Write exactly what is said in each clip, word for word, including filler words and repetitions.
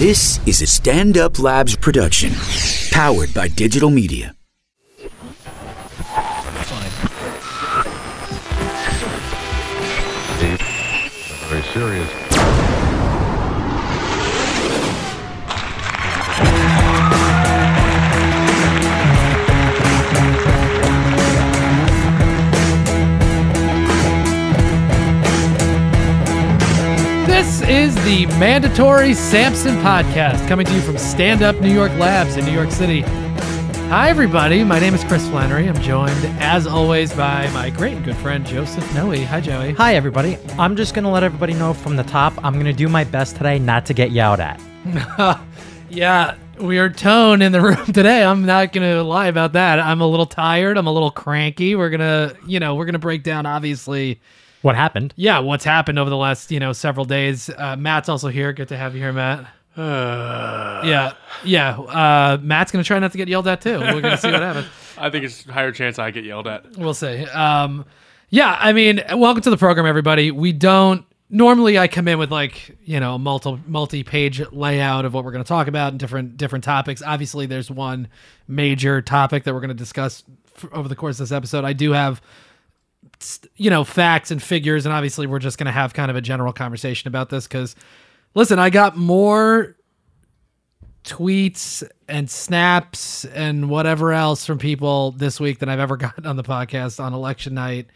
This is a Stand Up Labs production, powered by digital media. Very serious. This is the Mandatory Sampson Podcast, coming to you from Stand Up New York Labs in New York City. Hi, everybody. My name is Chris Flannery. I'm joined, as always, by my great and good friend, Joseph Noe. Hi, Joey. Hi, everybody. I'm just going to let everybody know from the top, I'm going to do my best today not to get yelled at. Yeah, weird tone in the room today. I'm not going to lie about that. I'm a little tired. I'm a little cranky. We're going to, you know, we're going to break down, obviously, what happened. Yeah, what's happened over the last, you know, several days. Uh, Matt's also here. Good to have you here, Matt. Uh, yeah, yeah. Uh, Matt's gonna try not to get yelled at too. We're gonna see what happens. I think it's a higher chance I get yelled at. We'll see. Um, yeah, I mean, welcome to the program, everybody. We don't normally. I come in with like you know multi multi page layout of what we're gonna talk about and different different topics. Obviously, there's one major topic that we're gonna discuss f- over the course of this episode. I do have. You know, facts and figures, and obviously we're just going to have kind of a general conversation about this because, listen, I got more tweets and snaps and whatever else from people this week than I've ever gotten on the podcast on election night.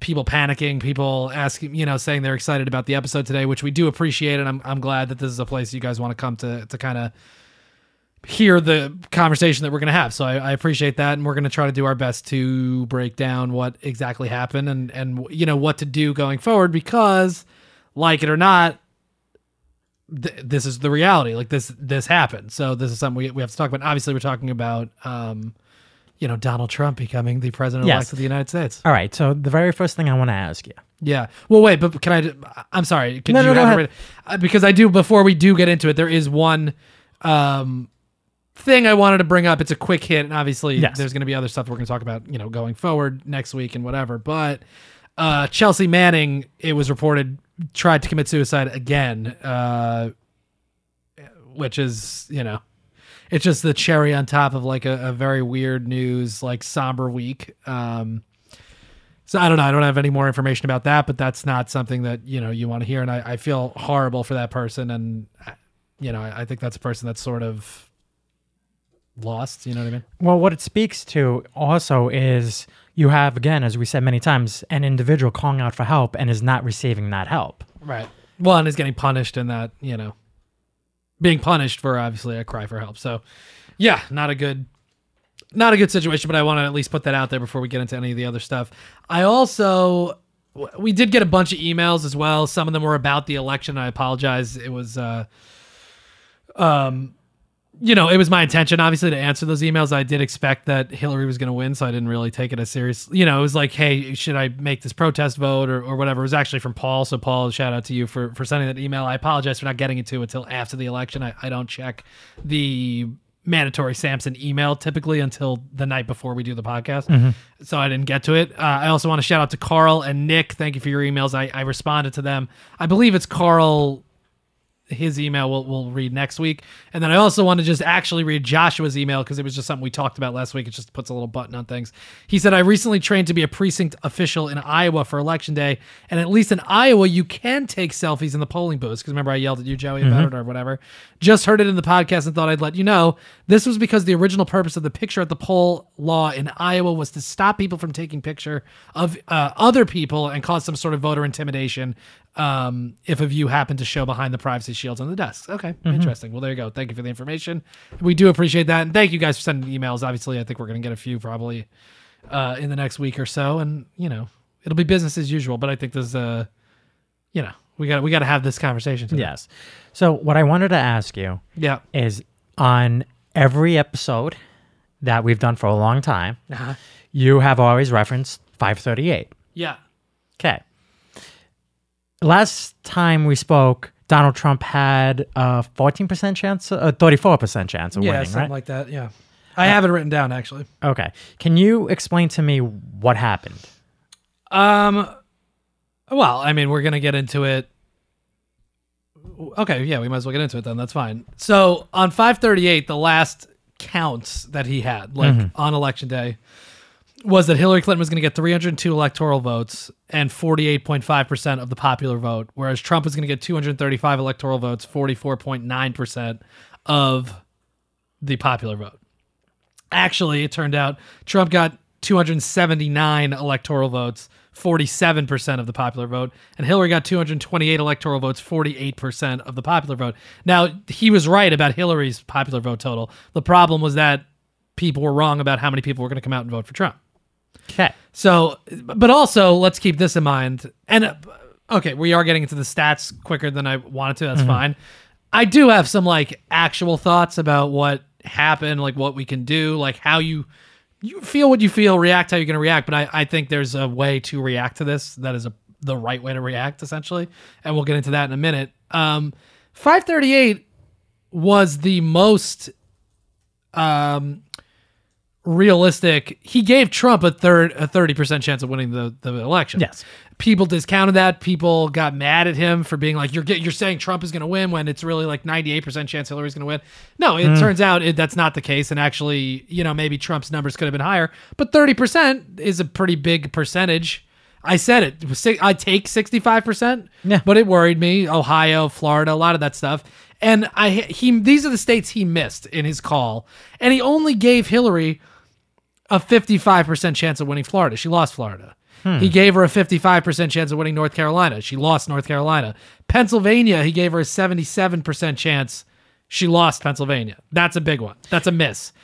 People panicking, people asking, you know, saying they're excited about the episode today, which we do appreciate, and I'm I'm glad that this is a place you guys want to come to to kind of hear the conversation that we're going to have. So I, I appreciate that. And we're going to try to do our best to break down what exactly happened and, and, you know, what to do going forward, because like it or not, th- this is the reality. Like this, this happened. So this is something we, we have to talk about. Obviously we're talking about, um, you know, Donald Trump becoming the president elect yes. of the United States. All right. So the very first thing I want to ask you. Yeah. Well, wait, but can I, I'm sorry. Can no, you no, have no, no. Because I do, before we do get into it, there is one, um, thing I wanted to bring up. It's a quick hit, and obviously yes. there's going to be other stuff we're going to talk about, you know, going forward next week and whatever. But uh, Chelsea Manning, it was reported, tried to commit suicide again, uh, which is, you know, it's just the cherry on top of like a, a very weird news, like somber week. Um, so I don't know. I don't have any more information about that, but that's not something that, you know, you want to hear. And I, I feel horrible for that person. And, you know, I, I think that's a person that's sort of lost, you know what I mean? Well, what it speaks to also is you have, again, as we said many times, an individual calling out for help and is not receiving that help. Right. Well, and is getting punished in that, you know, being punished for obviously a cry for help. So yeah, not a good, not a good situation, but I want to at least put that out there before we get into any of the other stuff. I also, we did get a bunch of emails as well. Some of them were about the election. I apologize. It was, uh, um, you know, it was my intention, obviously, to answer those emails. I did expect that Hillary was going to win, so I didn't really take it as serious. You know, it was like, hey, should I make this protest vote or, or whatever? It was actually from Paul. So, Paul, shout out to you for, for sending that email. I apologize for not getting it to until after the election. I, I don't check the mandatory Sampson email typically until the night before we do the podcast. Mm-hmm. So I didn't get to it. Uh, I also want to shout out to Carl and Nick. Thank you for your emails. I, I responded to them. I believe it's Carl... his email we'll, we'll read next week. And then I also want to just actually read Joshua's email because it was just something we talked about last week. It just puts a little button on things. He said, I recently trained to be a precinct official in Iowa for election day. And at least in Iowa, you can take selfies in the polling booths. Because remember I yelled at you, Joey, about mm-hmm. it or whatever. Just heard it in the podcast and thought I'd let you know. This was because the original purpose of the picture at the poll law in Iowa was to stop people from taking picture of uh, other people and cause some sort of voter intimidation. Um, if a view happened to show behind the privacy shields on the desks. Okay. Mm-hmm. Interesting. Well, there you go. Thank you for the information. We do appreciate that. And thank you guys for sending emails. Obviously I think we're going to get a few probably, uh, in the next week or so. And you know, it'll be business as usual, but I think there's a, you know, we got, we got to have this conversation today. Yes. So what I wanted to ask you yeah. is on every episode that we've done for a long time, uh-huh. you have always referenced five thirty-eight. Yeah. Okay. Last time we spoke, Donald Trump had a fourteen percent chance, a thirty-four percent chance of yeah, winning, right? Yeah, something like that, yeah. I uh, have it written down, actually. Okay. Can you explain to me what happened? Um, well, I mean, we're going to get into it okay, yeah, we might as well get into it then. That's fine. So on five thirty-eight, the last counts that he had, like mm-hmm. on election day, was that Hillary Clinton was going to get three hundred two electoral votes and forty-eight point five percent of the popular vote, whereas Trump was going to get two hundred thirty-five electoral votes, forty-four point nine percent of the popular vote. Actually, it turned out Trump got two hundred seventy-nine electoral votes, forty-seven percent of the popular vote, and Hillary got two hundred twenty-eight electoral votes, forty-eight percent of the popular vote. Now, he was right about Hillary's popular vote total. The problem was that people were wrong about how many people were going to come out and vote for Trump. Okay. So, but also, let's keep this in mind. And, uh, okay, we are getting into the stats quicker than I wanted to. That's mm-hmm. fine. I do have some, like, actual thoughts about what happened, like, what we can do, like, how you... You feel what you feel, react how you're going to react, but I, I think there's a way to react to this that is a, the right way to react, essentially, and we'll get into that in a minute. Um, five thirty-eight was the most um, realistic. He gave Trump a third a thirty percent chance of winning the, the election. Yes. People discounted that. People got mad at him for being like, you're get, you're saying Trump is going to win when it's really like ninety-eight percent chance Hillary's going to win. No, it mm. turns out it, that's not the case. And actually, you know, maybe Trump's numbers could have been higher, but thirty percent is a pretty big percentage. I said it. it was, I take sixty-five percent, yeah. but it worried me. Ohio, Florida, a lot of that stuff. And I he these are the states he missed in his call. And he only gave Hillary a fifty-five percent chance of winning Florida. She lost Florida. Hmm. He gave her a fifty-five percent chance of winning North Carolina. She lost North Carolina. Pennsylvania, he gave her a seventy-seven percent chance. She lost Pennsylvania. That's a big one. That's a miss.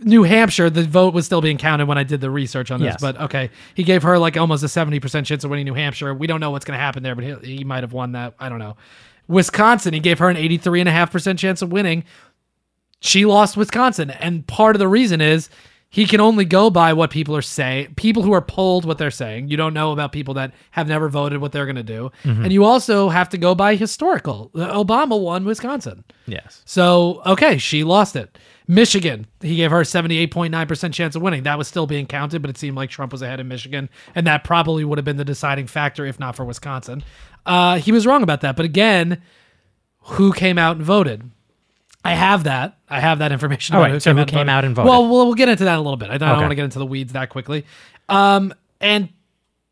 New Hampshire, the vote was still being counted when I did the research on this, yes. but okay. He gave her like almost a seventy percent chance of winning New Hampshire. We don't know what's going to happen there, but he, he might have won that. I don't know. Wisconsin, he gave her an eighty-three point five percent chance of winning. She lost Wisconsin. And part of the reason is he can only go by what people are saying, people who are polled what they're saying. You don't know about people that have never voted what they're going to do. Mm-hmm. And you also have to go by historical. Obama won Wisconsin. Yes. So, okay, she lost it. Michigan, he gave her a seventy-eight point nine percent chance of winning. That was still being counted, but it seemed like Trump was ahead in Michigan, and that probably would have been the deciding factor if not for Wisconsin. Uh, he was wrong about that. But again, who came out and voted? I have that. I have that information. All right, who so came who out came voted. out and voted? Well, well, we'll get into that in a little bit. I don't, okay. I don't want to get into the weeds that quickly. Um, and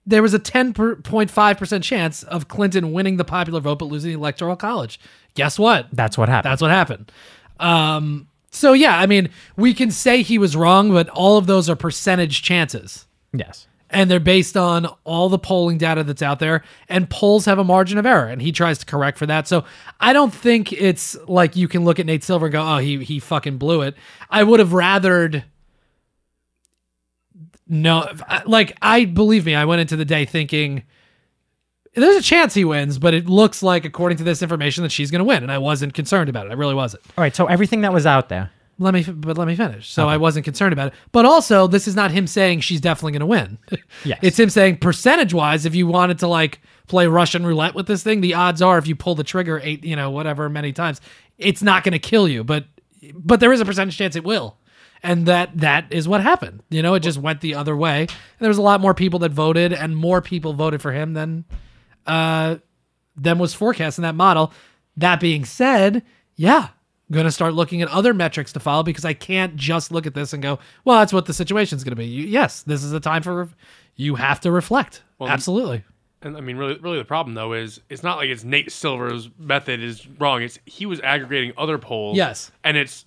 there was a ten point five percent chance of Clinton winning the popular vote but losing the Electoral College. Guess what? That's what happened. That's what happened. Um, so, yeah, I mean, we can say he was wrong, but all of those are percentage chances. Yes. And they're based on all the polling data that's out there, and polls have a margin of error, and he tries to correct for that. So I don't think it's like you can look at Nate Silver and go, oh, he he fucking blew it. I would have rathered... No, like, I believe me, I went into the day thinking, there's a chance he wins, but it looks like, according to this information, that she's going to win, and I wasn't concerned about it. I really wasn't. All right, so everything that was out there. Let me, but let me finish. So okay. I wasn't concerned about it. But also, this is not him saying she's definitely going to win. Yes. It's him saying percentage-wise, if you wanted to like play Russian roulette with this thing, the odds are if you pull the trigger eight, you know, whatever many times, it's not going to kill you. But, but there is a percentage chance it will, and that that is what happened. You know, it just went the other way. And there was a lot more people that voted, and more people voted for him than, uh, than was forecast in that model. That being said, yeah. Going to start looking at other metrics to follow, because I can't just look at this and go, well, that's what the situation's going to be. You, yes, this is a time for, re- you have to reflect. Well, absolutely. And I mean, really, really the problem though is it's not like it's Nate Silver's method is wrong. It's he was aggregating other polls. Yes. And it's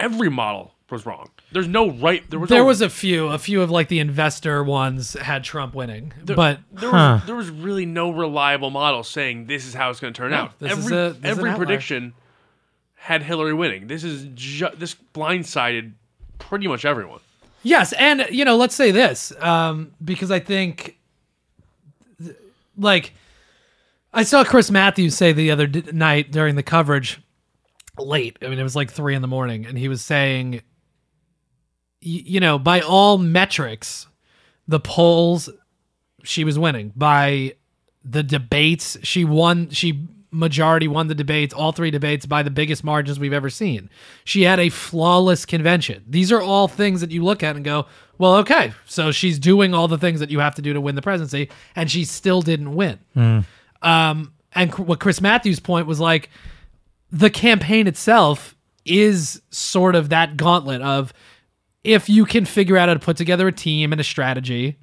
every model was wrong. There's no right. There was, there no, was a few, a few of like the investor ones had Trump winning, there, but there, huh. was, there was really no reliable model saying this is how it's going to turn yeah, out. This every, is a, this every is prediction had Hillary winning. This is ju- this blindsided pretty much everyone. Yes, and you know, let's say this um, because I think, th- like, I saw Chris Matthews say the other d- night during the coverage, late. I mean, it was like three in the morning, and he was saying, y- you know, by all metrics, the polls, she was winning. By the debates, she won. She. Majority won the debates, all three debates, by the biggest margins we've ever seen. She had a flawless convention. These are all things that you look at and go, well, okay, so she's doing all the things that you have to do to win the presidency, and she still didn't win. Mm. Um, And what Chris Matthews' point was like, the campaign itself is sort of that gauntlet of, if you can figure out how to put together a team and a strategy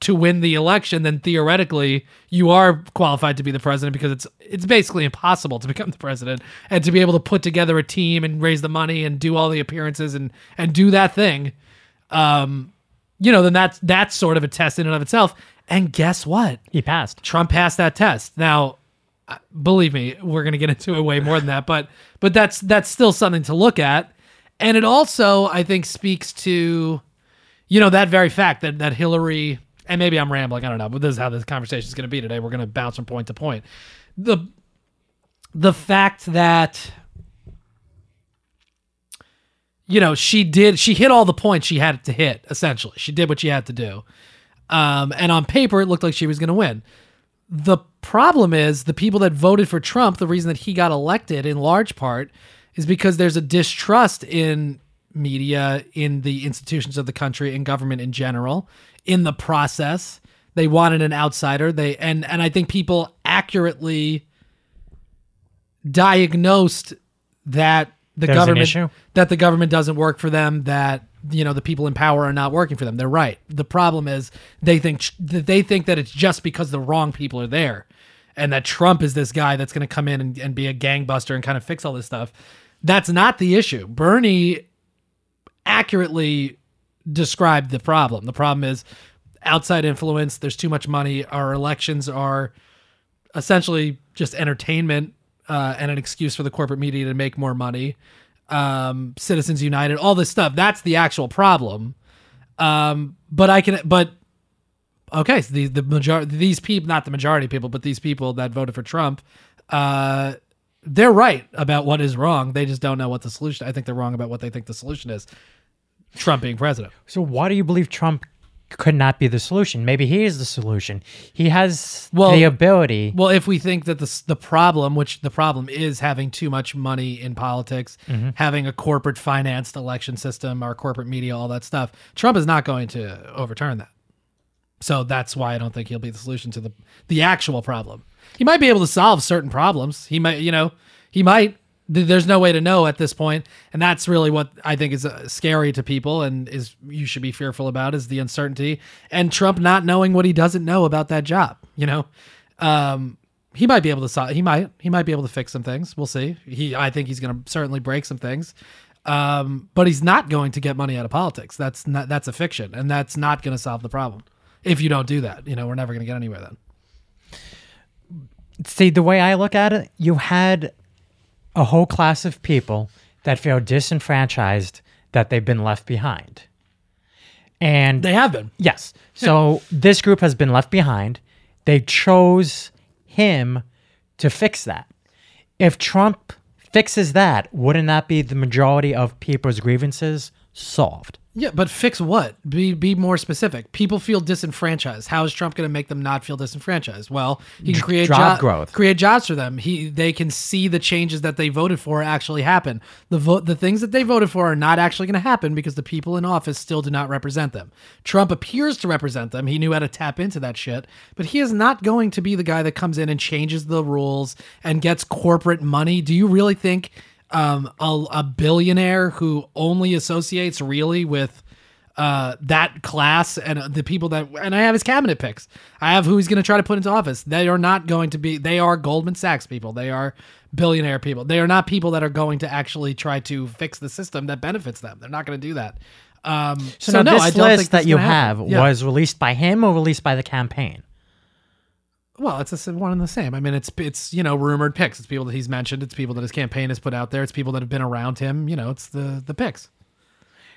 to win the election, then theoretically you are qualified to be the president, because it's it's basically impossible to become the president and to be able to put together a team and raise the money and do all the appearances and and do that thing. Um, you know, then that's that's sort of a test in and of itself. And guess what? He passed. Trump passed that test. Now, believe me, we're going to get into it way more than that, but but that's that's still something to look at. And it also, I think, speaks to, you know, that very fact that that Hillary, and maybe I'm rambling, I don't know, but this is how this conversation is going to be today. We're going to bounce from point to point. The the fact that, you know, she did, she hit all the points she had to hit, essentially. She did what she had to do. Um, and on paper, it looked like she was going to win. The problem is the people that voted for Trump, the reason that he got elected in large part is because there's a distrust in media, in the institutions of the country, in government in general, in the process. They wanted an outsider. They and and I think people accurately diagnosed that the there's government an issue, that the government doesn't work for them, that, you know, the people in power are not working for them. They're right. The problem is they think they think that it's just because the wrong people are there, and that Trump is this guy that's going to come in and, and be a gangbuster and kind of fix all this stuff. That's not the issue. Bernie accurately described the problem. The problem is outside influence. There's too much money. Our elections are essentially just entertainment uh, and an excuse for the corporate media to make more money. Um, Citizens United, all this stuff. That's the actual problem. Um, but I can, but okay, so the the majority, these people, not the majority of people, but these people that voted for Trump, uh, they're right about what is wrong. They just don't know what the solution. I think they're wrong about what they think the solution is. Trump being president. So why do you believe Trump could not be the solution? Maybe he is the solution. He has well, the ability. Well, if we think that the the problem, which the problem is having too much money in politics, mm-hmm. having a corporate financed election system, our corporate media, all that stuff, Trump is not going to overturn that. So that's why I don't think he'll be the solution to the the actual problem. He might be able to solve certain problems. He might, you know, he might. There's no way to know at this point, and that's really what I think is uh, scary to people, and is you should be fearful about, is the uncertainty and Trump not knowing what he doesn't know about that job. You know, um, he might be able to solve. He might he might be able to fix some things. We'll see. He I think he's going to certainly break some things, um, but he's not going to get money out of politics. That's not that's a fiction, and that's not going to solve the problem if you don't do that. You know, we're never going to get anywhere then. See, the way I look at it, you had a whole class of people that feel disenfranchised, that they've been left behind. And they have been. Yes. So this group has been left behind. They chose him to fix that. If Trump fixes that, wouldn't that be the majority of people's grievances solved? Yeah, but fix what? Be be more specific. People feel disenfranchised. How is Trump going to make them not feel disenfranchised? Well, he can create job jo- growth, create jobs for them. He they can see the changes that they voted for actually happen. The vo- the things that they voted for are not actually going to happen because the people in office still do not represent them. Trump appears to represent them. He knew how to tap into that shit, but he is not going to be the guy that comes in and changes the rules and gets corporate money. Do you really think Um, a, a billionaire who only associates really with uh, that class and uh, the people that, and I have his cabinet picks. I have who he's going to try to put into office. They are not going to be, they are Goldman Sachs people. They are billionaire people. They are not people that are going to actually try to fix the system that benefits them. They're not going to do that. Um, so, so no, this I don't list think that you have yeah. was released by him or released by the campaign? Well, it's a, one and the same. I mean, it's, it's you know, rumored picks. It's people that he's mentioned. It's people that his campaign has put out there. It's people that have been around him. You know, it's the, the picks.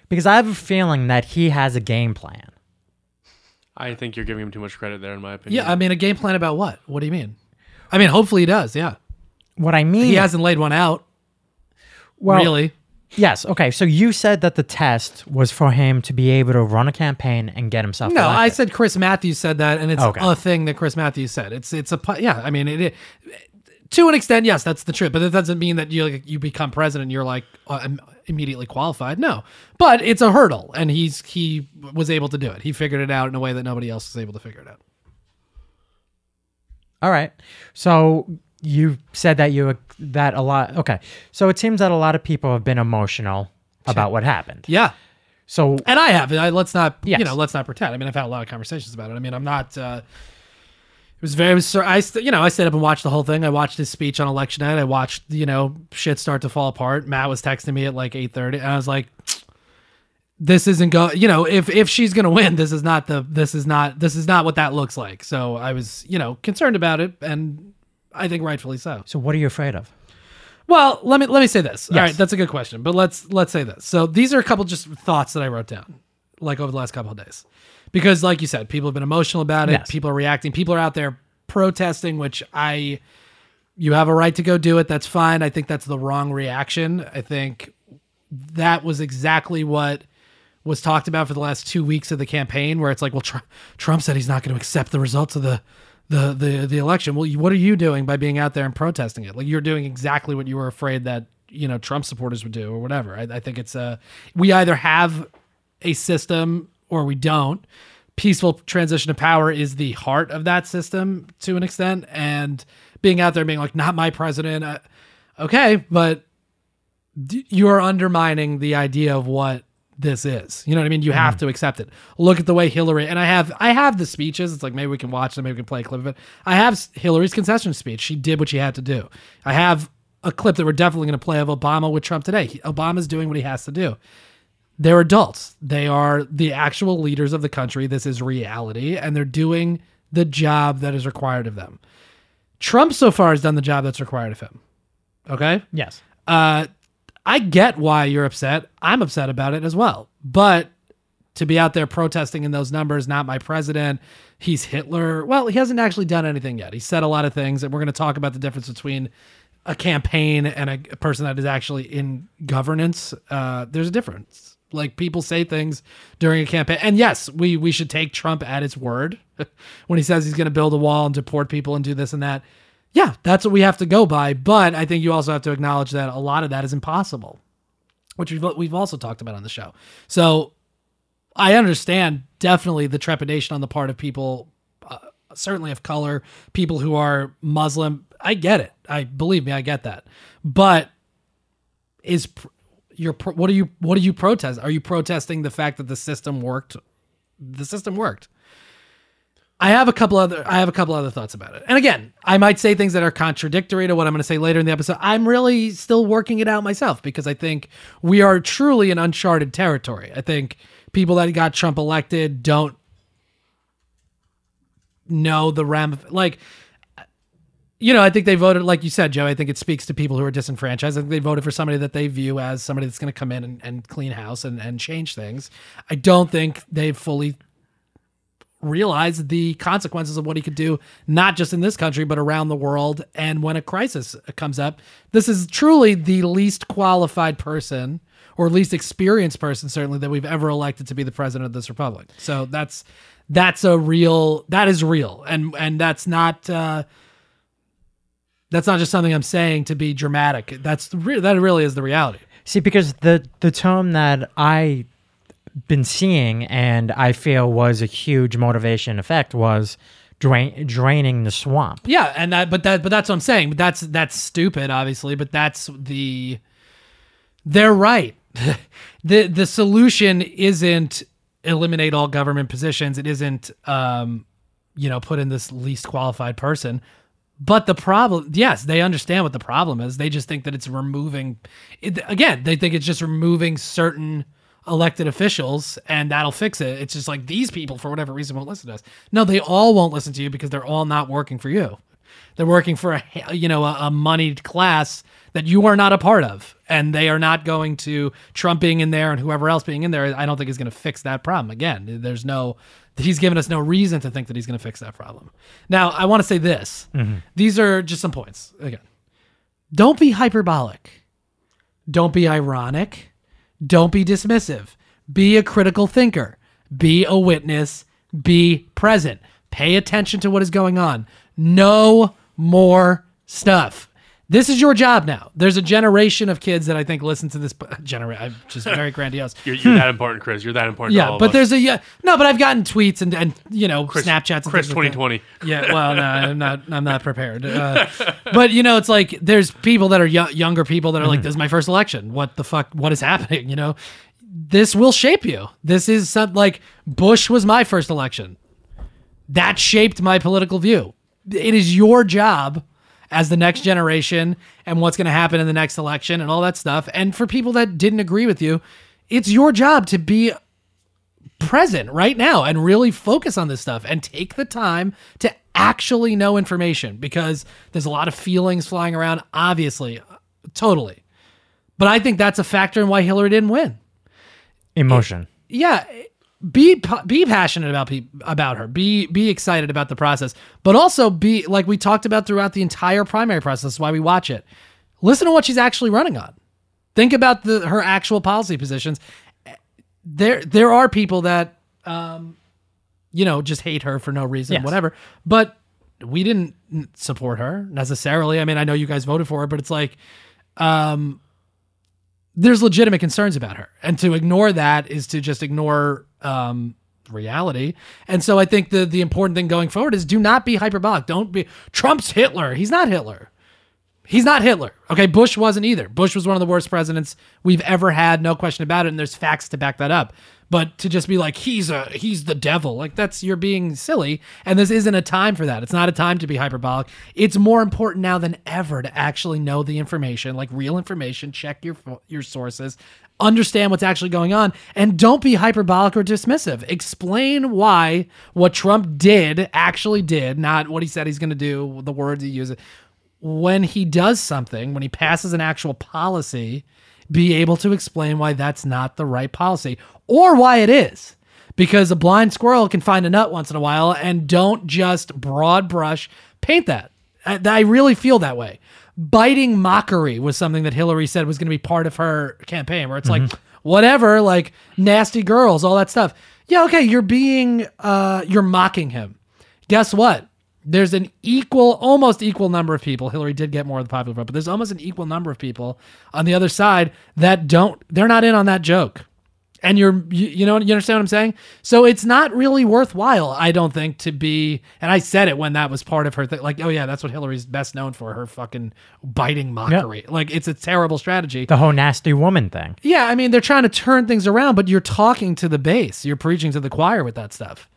Because I have a feeling that he has a game plan. I think you're giving him too much credit there, in my opinion. Yeah, I mean, a game plan about what? What do you mean? I mean, hopefully he does, yeah. What I mean... He hasn't laid one out. Well, really. Yes, okay. So you said that the test was for him to be able to run a campaign and get himself No, elected. I said Chris Matthews said that, and it's okay. a thing that Chris Matthews said. It's it's a yeah, I mean it, it to an extent, yes, that's the truth, but it doesn't mean that you like, you become president and you're like uh, immediately qualified. No. But it's a hurdle, and he's he was able to do it. He figured it out in a way that nobody else was able to figure it out. All right. So You said that you that a lot. Okay, so it seems that a lot of people have been emotional about what happened. Yeah. So and I have. I, let's not yes. you know. Let's not pretend. I mean, I've had a lot of conversations about it. I mean, I'm not. Uh, it was very. It was, I you know I stayed up and watched the whole thing. I watched his speech on election night. I watched you know shit start to fall apart. Matt was texting me at like eight thirty, and I was like, "This isn't go. You know, if if she's gonna win, this is not the. This is not. This is not what that looks like." So I was you know concerned about it, and I think rightfully so. So what are you afraid of? Well, let me let me say this. Yes. All right, that's a good question, but let's let's say this. So these are a couple just thoughts that I wrote down, like over the last couple of days, because like you said, people have been emotional about it. Yes. People are reacting. People are out there protesting, which I, you have a right to go do it. That's fine. I think that's the wrong reaction. I think that was exactly what was talked about for the last two weeks of the campaign, where it's like, well, Tr- Trump said he's not going to accept the results of the. The, the the election. Well, what are you doing by being out there and protesting it? Like, you're doing exactly what you were afraid that you know Trump supporters would do or whatever. I, I think it's a we either have a system or we don't. Peaceful transition of power is the heart of that system to an extent, and being out there being like, not my president, uh, okay, but d- you're undermining the idea of what this is. You know what I mean? You have mm. to accept it. Look at the way Hillary, and I have I have the speeches. It's like, maybe we can watch them, maybe we can play a clip of it. I have Hillary's concession speech. She did what she had to do. I have a clip that we're definitely going to play of Obama with Trump today. He, Obama's doing what he has to do. They're adults. They are the actual leaders of the country. This is reality, and they're doing the job that is required of them. Trump so far has done the job that's required of him. Okay? Yes. Uh, I get why you're upset. I'm upset about it as well. But to be out there protesting in those numbers, not my president, he's Hitler. Well, he hasn't actually done anything yet. He said a lot of things, and we're going to talk about the difference between a campaign and a person that is actually in governance. Uh, there's a difference. Like, people say things during a campaign. And yes, we, we should take Trump at his word when he says he's going to build a wall and deport people and do this and that. Yeah, that's what we have to go by. But I think you also have to acknowledge that a lot of that is impossible, which we've, we've also talked about on the show. So I understand definitely the trepidation on the part of people, uh, certainly of color, people who are Muslim. I get it. I believe me, I get that. But is your what are you what are you protesting? Are you protesting the fact that the system worked? The system worked. I have a couple other I have a couple other thoughts about it. And again, I might say things that are contradictory to what I'm going to say later in the episode. I'm really still working it out myself, because I think we are truly in uncharted territory. I think people that got Trump elected don't know the ram like you know, I think they voted, like you said, Joe, I think it speaks to people who are disenfranchised. I think they voted for somebody that they view as somebody that's going to come in and, and clean house and, and change things. I don't think they've fully realize the consequences of what he could do, not just in this country, but around the world. And when a crisis comes up, this is truly the least qualified person, or least experienced person, certainly, that we've ever elected to be the president of this republic. So that's, that's a real, that is real. And, and that's not, uh, that's not just something I'm saying to be dramatic. That's re- that really is the reality. See, because the, the term that I been seeing, and I feel was a huge motivation effect, was drain, draining the swamp. Yeah, and that, but that, but that's what I'm saying. But that's that's stupid, obviously. But that's the they're right. the The solution isn't eliminate all government positions. It isn't, um, you know, put in this least qualified person. But the problem, yes, they understand what the problem is. They just think that it's removing. It, again, they think it's just removing certain elected officials, and that'll fix it. It's just like, these people for whatever reason won't listen to us. No, they all won't listen to you, because they're all not working for you. They're working for a you know a, a moneyed class that you are not a part of, and they are not going to Trump being in there and whoever else being in there. I don't think is going to fix that problem. Again, there's no he's given us no reason to think that he's going to fix that problem. Now, I want to say this. Mm-hmm. These are just some points. Again, don't be hyperbolic. Don't be ironic. Don't be dismissive. Be a critical thinker. Be a witness. Be present. Pay attention to what is going on. No more stuff. This is your job now. There's a generation of kids that I think listen to this. Genera- I'm just very grandiose. You're, you're hmm. that important, Chris. You're that important. Yeah, to all but of us. there's a yeah. No, but I've gotten tweets and, and you know Chris, Snapchats. And Chris twenty twenty. Like yeah. Well, no, I'm not. I'm not prepared. Uh, but you know, it's like there's people that are y- younger people that are like, "This is my first election. What the fuck? What is happening?" You know, this will shape you. This is some, like Bush was my first election. That shaped my political view. It is your job as the next generation and what's going to happen in the next election and all that stuff. And for people that didn't agree with you, it's your job to be present right now and really focus on this stuff and take the time to actually know information, because there's a lot of feelings flying around, obviously, totally. But I think that's a factor in why Hillary didn't win. Emotion. It, yeah. Be be passionate about pe- about her. Be be excited about the process, but also be like we talked about throughout the entire primary process. That's why we watch it. Listen to what she's actually running on. Think about the her actual policy positions. There there are people that um, you know just hate her for no reason, yes. whatever. But we didn't support her necessarily. I mean, I know you guys voted for her, but it's like. Um, There's legitimate concerns about her, and to ignore that is to just ignore um, reality. And so I think the the important thing going forward is do not be hyperbolic. Don't be Trump's Hitler. He's not Hitler. He's not Hitler. Okay, Bush wasn't either. Bush was one of the worst presidents we've ever had, no question about it. And there's facts to back that up. But to just be like he's a he's the devil, like that's you're being silly. And this isn't a time for that. It's not a time to be hyperbolic. It's more important now than ever to actually know the information, like real information. Check your your sources, understand what's actually going on, and don't be hyperbolic or dismissive. Explain why what Trump did actually did, not what he said he's going to do, the words he uses. When he does something, when he passes an actual policy, be able to explain why that's not the right policy or why it is, because a blind squirrel can find a nut once in a while, and don't just broad brush paint that. I, I really feel that way. Biting mockery was something that Hillary said was going to be part of her campaign, where it's mm-hmm. like, whatever, like nasty girls, all that stuff. Yeah. Okay. You're being, uh, you're mocking him. Guess what? There's an equal, almost equal number of people. Hillary did get more of the popular vote, but there's almost an equal number of people on the other side that don't, they're not in on that joke. And you're, you, you know, you understand what I'm saying? So it's not really worthwhile, I don't think, to be, and I said it when that was part of her thing, like, oh yeah, that's what Hillary's best known for, her fucking biting mockery. Yep. Like, it's a terrible strategy. The whole nasty woman thing. Yeah, I mean, they're trying to turn things around, but you're talking to the base. You're preaching to the choir with that stuff.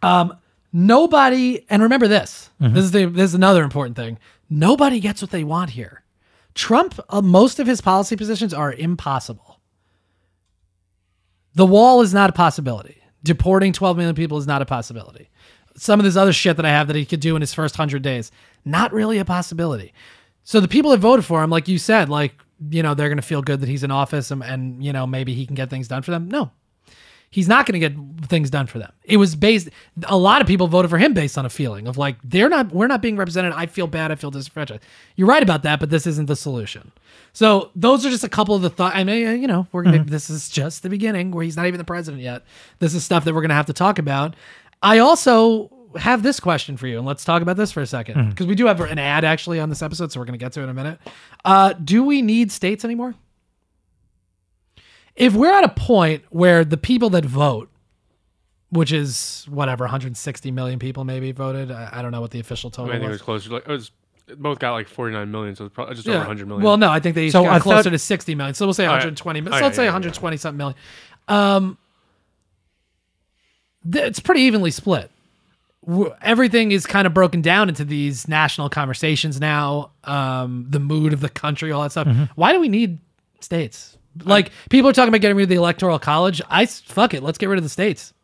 Um, Nobody, and remember this, mm-hmm. this is the, this is another important thing. Nobody gets what they want here. Trump, uh, most of his policy positions are impossible. The wall is not a possibility. Deporting twelve million people is not a possibility. Some of this other shit that I have that he could do in his first hundred days, not really a possibility. So the people that voted for him, like you said, like, you know, they're going to feel good that he's in office and, and, you know, maybe he can get things done for them. No. He's not going to get things done for them. It was based, a lot of people voted for him based on a feeling of like, they're not, we're not being represented. I feel bad. I feel disenfranchised. You're right about that, but this isn't the solution. So those are just a couple of the thoughts. I mean, you know, we're gonna, mm-hmm. this is just the beginning where he's not even the president yet. This is stuff that we're going to have to talk about. I also have this question for you, and let's talk about this for a second, because mm-hmm. we do have an ad actually on this episode. So we're going to get to it in a minute. Uh, do we need states anymore? If we're at a point where the people that vote, which is whatever, one hundred sixty million people maybe voted. I, I don't know what the official total was. I think was. it was closer. Like, it was, it both got like forty-nine million, so it's probably just yeah. over one hundred million. Well, no, I think they each so got closer thought, to sixty million. So we'll say one hundred twenty. Right. So right, let's yeah, say one hundred twenty yeah. something million. Um, th- it's pretty evenly split. Everything is kind of broken down into these national conversations now. Um, the mood of the country, all that stuff. Mm-hmm. Why do we need states? Like, people are talking about getting rid of the Electoral College. I, fuck it. Let's get rid of the states.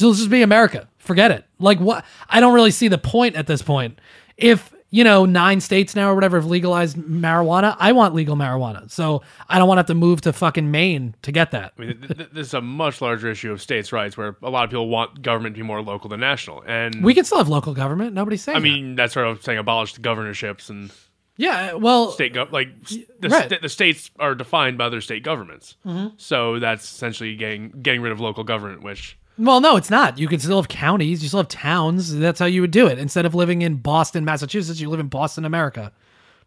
Let's just be America. Forget it. Like, what? I don't really see the point at this point. If, you know, nine states now or whatever have legalized marijuana, I want legal marijuana. So I don't want to have to move to fucking Maine to get that. I mean, th- th- this is a much larger issue of states' rights, where a lot of people want government to be more local than national. And we can still have local government. Nobody's saying I mean, that. That's what I was saying. Abolish the governorships and... Yeah, well, state gov- like the, right. st- the states are defined by their state governments, mm-hmm. so that's essentially getting getting rid of local government. Which, well, no, it's not. You can still have counties, you still have towns. That's how you would do it. Instead of living in Boston, Massachusetts, you live in Boston, America.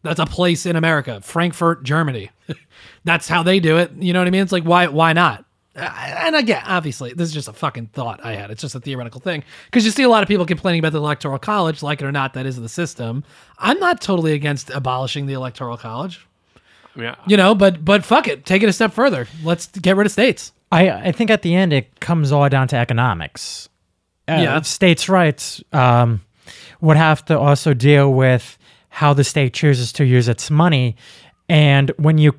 That's a place in America, Frankfurt, Germany. That's how they do it. You know what I mean? It's like, why, why not? And again, obviously, this is just a fucking thought I had. It's just a theoretical thing. Because you see a lot of people complaining about the Electoral College, like it or not, that is the system. I'm not totally against abolishing the Electoral College. Yeah. You know, but but fuck it. Take it a step further. Let's get rid of states. I, I think at the end, it comes all down to economics. Uh, yeah. States' rights um, would have to also deal with how the state chooses to use its money. And when you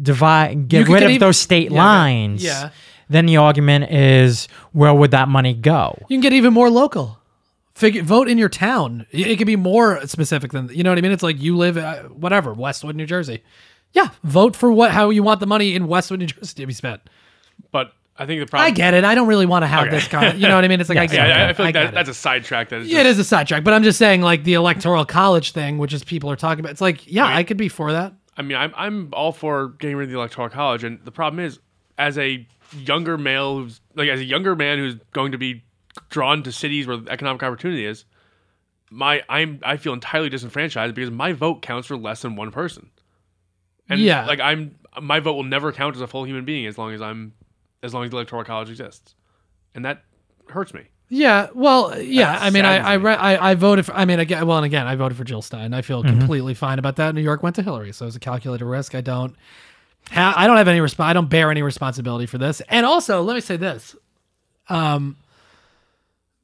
divide, get you rid of even, those state yeah, lines, yeah. then the argument is, where would that money go? You can get even more local. Figure, vote in your town. It, it could be more specific than, you know what I mean? It's like you live, uh, whatever, Westwood, New Jersey. Yeah, vote for what how you want the money in Westwood, New Jersey to be spent. But I think the problem... I get it. I don't really want to have okay. this kind of... You know what I mean? It's like, yes, I get yeah, it. I feel like I that, that's a sidetrack. That is yeah, just... it is a sidetrack. But I'm just saying, like, the Electoral College thing, which is people are talking about, it's like, yeah, I, mean, I could be for that. I mean, I'm, I'm all for getting rid of the Electoral College. And the problem is, as a younger male who's... Like, as a younger man who's going to be drawn to cities where economic opportunity is, my I'm I feel entirely disenfranchised because my vote counts for less than one person. And yeah. like I'm, my vote will never count as a full human being as long as I'm, as long as the Electoral College exists, and that hurts me. Yeah, well, yeah. That I mean, I I, re- I I voted for. I mean, again, well, and again, I voted for Jill Stein. I feel mm-hmm. completely fine about that. New York went to Hillary, so it was a calculated risk. I don't, ha- I don't have any resp- I don't bear any responsibility for this. And also, let me say this. Um,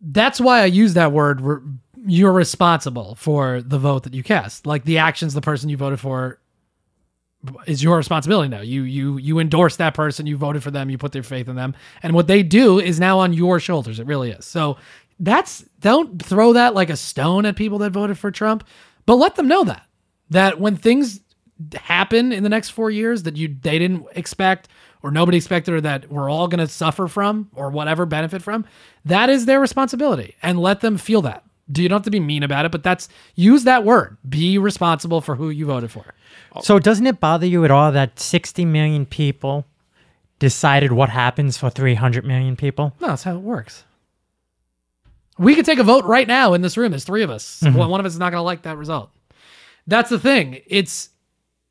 that's why I use that word. Re- you're responsible for the vote that you cast, like the actions the person you voted for. Is your responsibility now. You you you endorse that person, you voted for them, you put their faith in them, and what they do is now on your shoulders. It really is. So that's don't throw that like a stone at people that voted for Trump, but let them know that that when things happen in the next four years that you they didn't expect or nobody expected or that we're all going to suffer from or whatever benefit from, that is their responsibility, and let them feel that. Do you don't have to be mean about it, but that's use that word. Be responsible for who you voted for. So doesn't it bother you at all that sixty million people decided what happens for three hundred million people? No, that's how it works. We could take a vote right now in this room. There's three of us. Mm-hmm. One of us is not going to like that result. That's the thing. It's,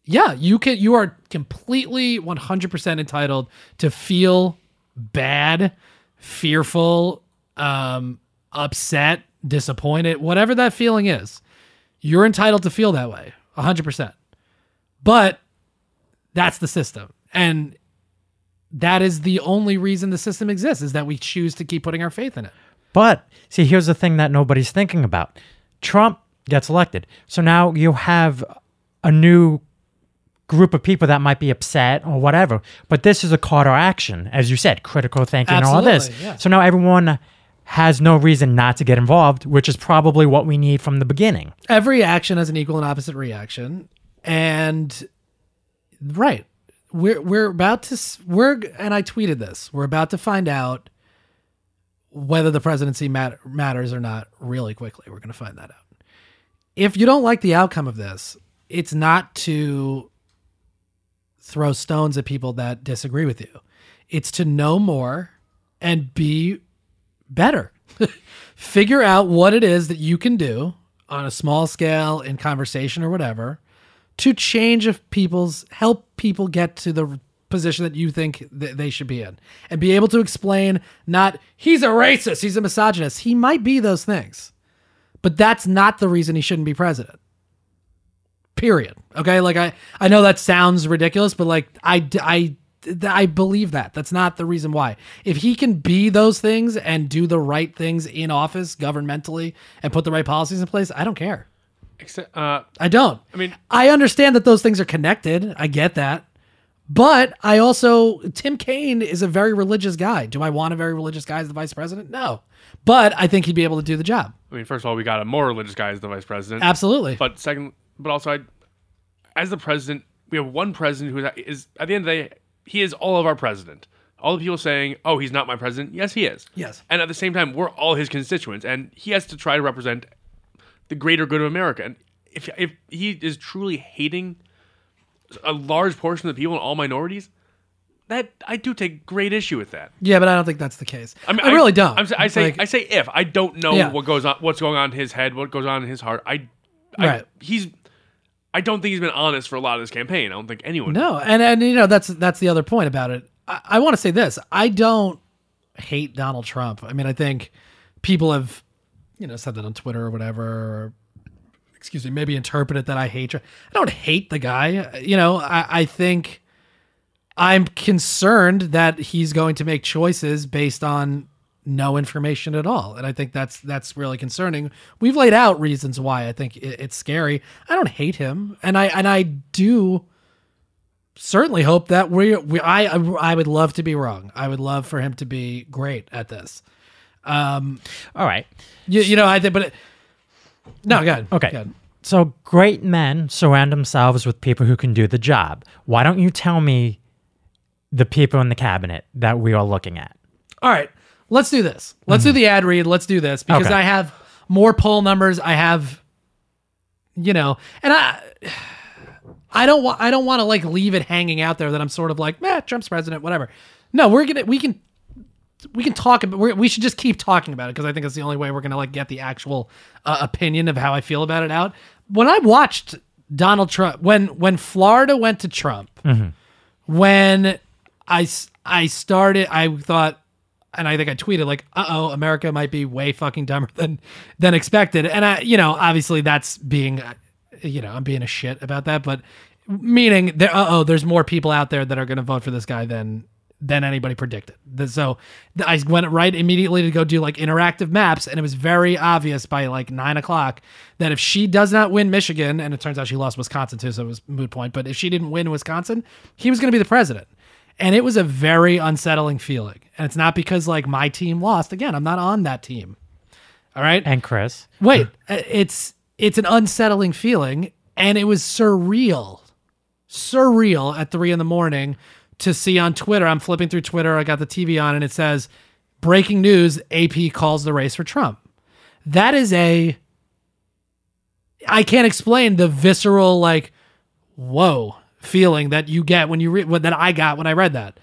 yeah, you can. You are completely one hundred percent entitled to feel bad, fearful, um, upset, disappointed, whatever that feeling is. You're entitled to feel that way, one hundred percent. But that's the system. And that is the only reason the system exists, is that we choose to keep putting our faith in it. But see, here's the thing that nobody's thinking about. Trump gets elected. So now you have a new group of people that might be upset or whatever. But this is a call to action, as you said, critical thinking and all this. Yeah. So now everyone has no reason not to get involved, which is probably what we need from the beginning. Every action has an equal and opposite reaction. And right, we're we're about to we're and I tweeted this. We're about to find out whether the presidency mat- matters or not really quickly. We're going to find that out. If you don't like the outcome of this, it's not to throw stones at people that disagree with you. It's to know more and be better. Figure out what it is that you can do on a small scale in conversation or whatever to change if people's help people get to the position that you think th- they should be in, and be able to explain not he's a racist, he's a misogynist. He might be those things, but that's not the reason he shouldn't be president. Period. Okay. Like I, I know that sounds ridiculous, but like I, I, I believe that that's not the reason why. If he can be those things and do the right things in office governmentally and put the right policies in place, I don't care. Except, uh, I don't. I mean, I understand that those things are connected. I get that. But I also, Tim Kaine is a very religious guy. Do I want a very religious guy as the vice president? No. But I think he'd be able to do the job. I mean, first of all, we got a more religious guy as the vice president. Absolutely. But second, but also, I, as the president, we have one president who is, at the end of the day, he is all of our president. All the people saying, oh, he's not my president. Yes, he is. Yes. And at the same time, we're all his constituents. And he has to try to represent the greater good of America. And if if he is truly hating a large portion of the people and all minorities, that I do take great issue with that. Yeah, but I don't think that's the case. I, mean, I, I really don't. I'm, I say like, I say if I don't know yeah. what goes on, what's going on in his head, what goes on in his heart. I, I right. He's I don't think he's been honest for a lot of this campaign. I don't think anyone. No, and, and you know, that's that's the other point about it. I, I want to say this. I don't hate Donald Trump. I mean, I think people have, you know, said that on Twitter or whatever, or, excuse me, maybe interpreted that I hate Trump. I don't hate the guy. You know, I, I think I'm concerned that he's going to make choices based on no information at all. And I think that's, that's really concerning. We've laid out reasons why I think it, it's scary. I don't hate him. And I, and I do certainly hope that we, we, I, I would love to be wrong. I would love for him to be great at this. Um, all right. You, you know, I think, but it, no, go ahead. Okay. Go ahead. So great men surround themselves with people who can do the job. Why don't you tell me the people in the cabinet that we are looking at? All right. Let's do this. Let's mm-hmm. do the ad read. Let's do this because okay. I have more poll numbers. I have, you know, and I, I don't want, I don't want to like leave it hanging out there that I'm sort of like, meh, Trump's president, whatever. No, we're gonna, we can, we can talk about. We're, we should just keep talking about it because I think it's the only way we're gonna like get the actual uh, opinion of how I feel about it out. When I watched Donald Trump, when when Florida went to Trump, mm-hmm. when I I started, I thought. And I think I tweeted like, uh-oh, America might be way fucking dumber than than expected. And I, you know, obviously that's being, you know, I'm being a shit about that, but meaning there, uh-oh, there's more people out there that are going to vote for this guy than than anybody predicted. So I went right immediately to go do like interactive maps. And it was very obvious by like nine o'clock that if she does not win Michigan, and it turns out she lost Wisconsin too, so it was moot point, but if she didn't win Wisconsin, he was going to be the president. And it was a very unsettling feeling. And it's not because like my team lost. Again, I'm not on that team. All right. And Chris. Wait, it's, it's an unsettling feeling. And it was surreal, surreal at three in the morning to see on Twitter. I'm flipping through Twitter. I got the T V on and it says breaking news. A P calls the race for Trump. That is a, I can't explain the visceral, like, whoa, feeling that you get when you read what that I got when I read that.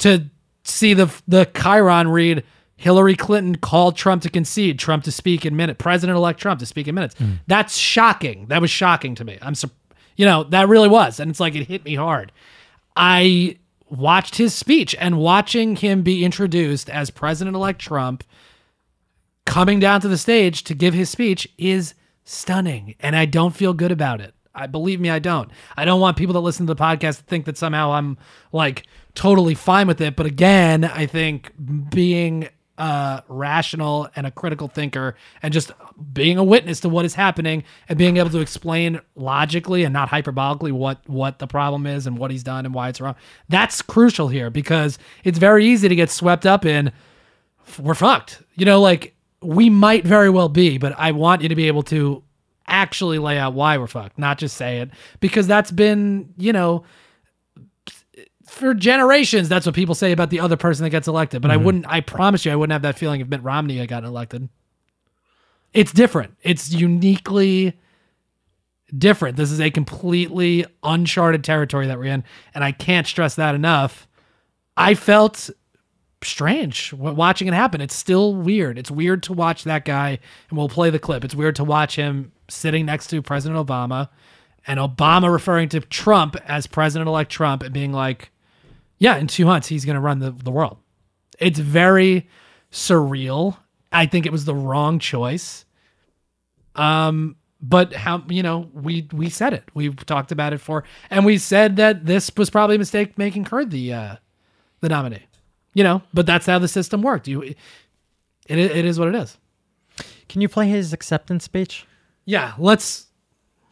To see the the Chiron read Hillary Clinton called Trump to concede, Trump to speak in minutes, President-elect Trump to speak in minutes. Mm. That's shocking. That was shocking to me. I'm sur- you know, that really was. And it's like it hit me hard. I watched his speech and watching him be introduced as President-elect Trump coming down to the stage to give his speech is stunning. And I don't feel good about it. I believe me, I don't. I don't want people that listen to the podcast to think that somehow I'm like totally fine with it. But again, I think being uh, rational and a critical thinker and just being a witness to what is happening and being able to explain logically and not hyperbolically what, what the problem is and what he's done and why it's wrong. That's crucial here because it's very easy to get swept up in we're fucked. You know, like we might very well be, but I want you to be able to actually lay out why we're fucked, not just say it, because that's been, you know, for generations, that's what people say about the other person that gets elected. But mm-hmm. I wouldn't, I promise you, I wouldn't have that feeling if Mitt Romney had gotten elected. It's different. It's uniquely different. This is a completely uncharted territory that we're in. And I can't stress that enough. I felt strange watching it happen. It's still weird. It's weird to watch that guy, and we'll play the clip. It's weird to watch him sitting next to President Obama and Obama referring to Trump as President-elect Trump and being like, yeah, in two months, he's going to run the, the world. It's very surreal. I think it was the wrong choice. Um, but how, you know, we, we said it, we've talked about it for, and we said that this was probably a mistake making her the, uh, the nominee, you know, but that's how the system worked. You, it, it is what it is. Can you play his acceptance speech? Yeah, let's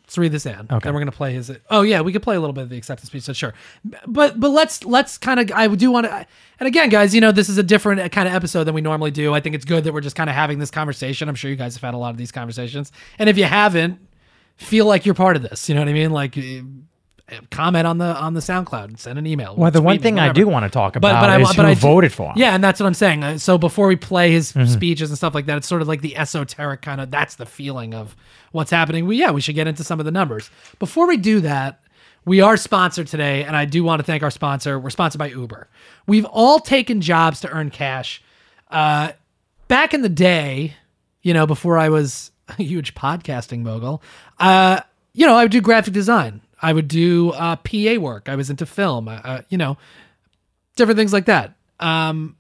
let's read this ad. Okay. Then we're gonna play his. Oh yeah, we could play a little bit of the acceptance speech. So sure, but but let's let's kind of. I do want to. And again, guys, you know this is a different kind of episode than we normally do. I think it's good that we're just kind of having this conversation. I'm sure you guys have had a lot of these conversations, and if you haven't, feel like you're part of this. You know what I mean? Like comment on the on the SoundCloud, send an email. Well, the one thing me, I do want to talk about but, but is I, but who I, voted for him. Yeah, and that's what I'm saying. So before we play his mm-hmm. speeches and stuff like that, it's sort of like the esoteric kind of, that's the feeling of what's happening. We, yeah, we should get into some of the numbers. Before we do that, we are sponsored today, and I do want to thank our sponsor. We're sponsored by Uber. We've all taken jobs to earn cash. Uh, back in the day, you know, before I was a huge podcasting mogul, uh, you know, I would do graphic design. I would do uh, P A work. I was into film, uh, you know, different things like that. Um,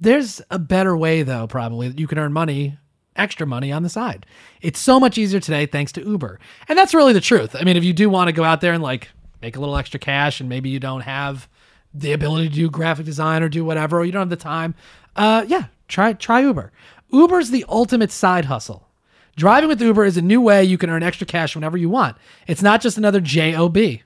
there's a better way, though, probably, that you can earn money, extra money on the side. It's so much easier today thanks to Uber. And that's really the truth. I mean, if you do want to go out there and, like, make a little extra cash and maybe you don't have the ability to do graphic design or do whatever, or you don't have the time, uh, yeah, try try Uber. Uber's the ultimate side hustle. Driving with Uber is a new way you can earn extra cash whenever you want. It's not just another J O B.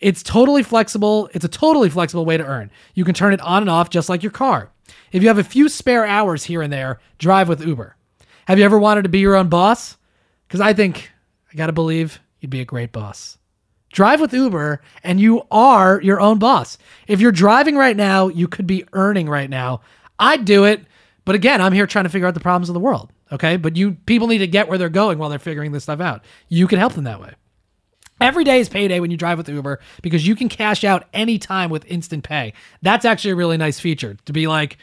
It's totally flexible. It's a totally flexible way to earn. You can turn it on and off just like your car. If you have a few spare hours here and there, drive with Uber. Have you ever wanted to be your own boss? Because I think, I gotta believe, you'd be a great boss. Drive with Uber, and you are your own boss. If you're driving right now, you could be earning right now. I'd do it, but again, I'm here trying to figure out the problems of the world, okay? But you people need to get where they're going while they're figuring this stuff out. You can help them that way. Every day is payday when you drive with Uber because you can cash out any time with instant pay. That's actually a really nice feature to be like,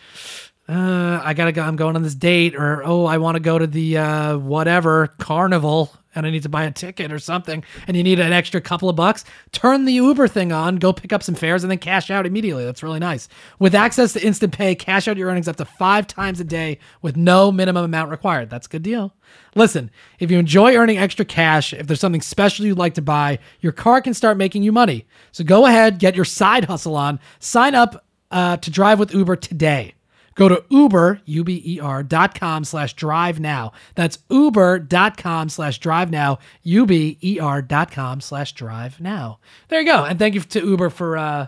uh, I gotta go, I'm going on this date, or, oh, I want to go to the uh, whatever carnival and I need to buy a ticket or something, and you need an extra couple of bucks, turn the Uber thing on, go pick up some fares, and then cash out immediately. That's really nice. With access to instant pay, cash out your earnings up to five times a day with no minimum amount required. That's a good deal. Listen, if you enjoy earning extra cash, if there's something special you'd like to buy, your car can start making you money. So go ahead, get your side hustle on. Sign up uh, to drive with Uber today. Go to Uber, U B E R, dot com slash drive now. That's Uber dot com slash drive now, U B E R dot com slash drive now. There you go. And thank you to Uber for uh,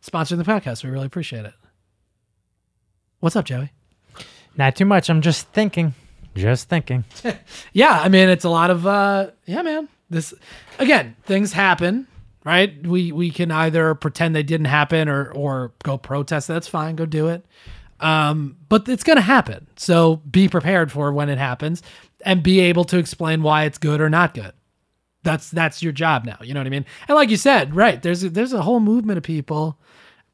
sponsoring the podcast. We really appreciate it. What's up, Joey? Not too much. I'm just thinking. Just thinking. Yeah, I mean, it's a lot of, uh, yeah, man. This, again, things happen. Right, we we can either pretend they didn't happen or or go protest. That's fine. Go do it. Um, but it's going to happen. So be prepared for when it happens and be able to explain why it's good or not good. That's, that's your job now. You know what I mean? And like you said, right, there's, a, there's a whole movement of people,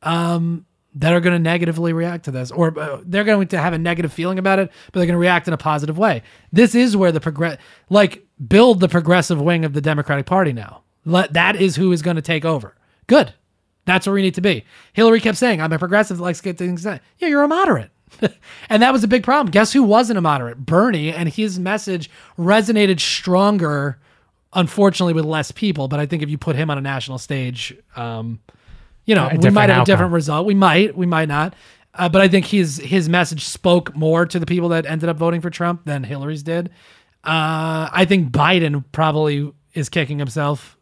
um, that are going to negatively react to this, or uh, they're going to have a negative feeling about it, but they're going to react in a positive way. This is where the progress, like build the progressive wing of the Democratic Party now. Let, that is who is going to take over. Good. That's where we need to be. Hillary kept saying, I'm a progressive, likes to get things done. Yeah, you're a moderate. And that was a big problem. Guess who wasn't a moderate? Bernie, and his message resonated stronger, unfortunately, with less people. But I think if you put him on a national stage, um, you know, we might have outcome. a different result. We might, we might not. Uh, but I think his, his message spoke more to the people that ended up voting for Trump than Hillary's did. Uh, I think Biden probably is kicking himself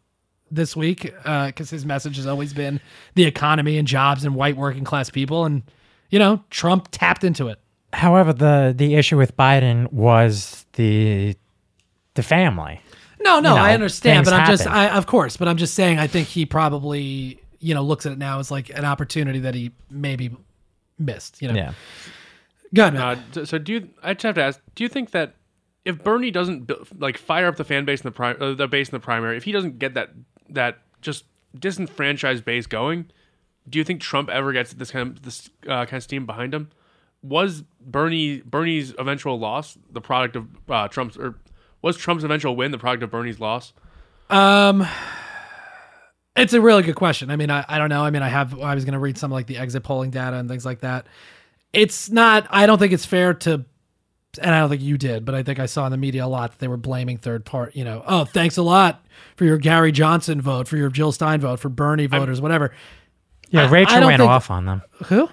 this week, uh, because his message has always been the economy and jobs and white working class people, and you know, Trump tapped into it. However, the the issue with Biden was the the family. No, no, you know, I understand, but I'm happen. just, I, of course, but I'm just saying, I think he probably, you know, looks at it now as like an opportunity that he maybe missed. You know, yeah. Good. Uh, so, so, do you? I just have to ask: do you think that if Bernie doesn't like fire up the fan base in the prime, uh, the base in the primary, if he doesn't get that. that just disenfranchised base going, do you think Trump ever gets this kind of this uh, kind of steam behind him? Was Bernie Bernie's eventual loss the product of uh, Trump's, or was Trump's eventual win the product of Bernie's loss? Um, it's a really good question. I mean, I, I don't know. I mean, I have I was going to read some like the exit polling data and things like that. It's not. I don't think it's fair to. And I don't think you did, but I think I saw in the media a lot that they were blaming third part, you know, oh, thanks a lot for your Gary Johnson vote, for your Jill Stein vote, for Bernie voters, I'm, whatever. Yeah, I, Rachel I went think, off on them. Who?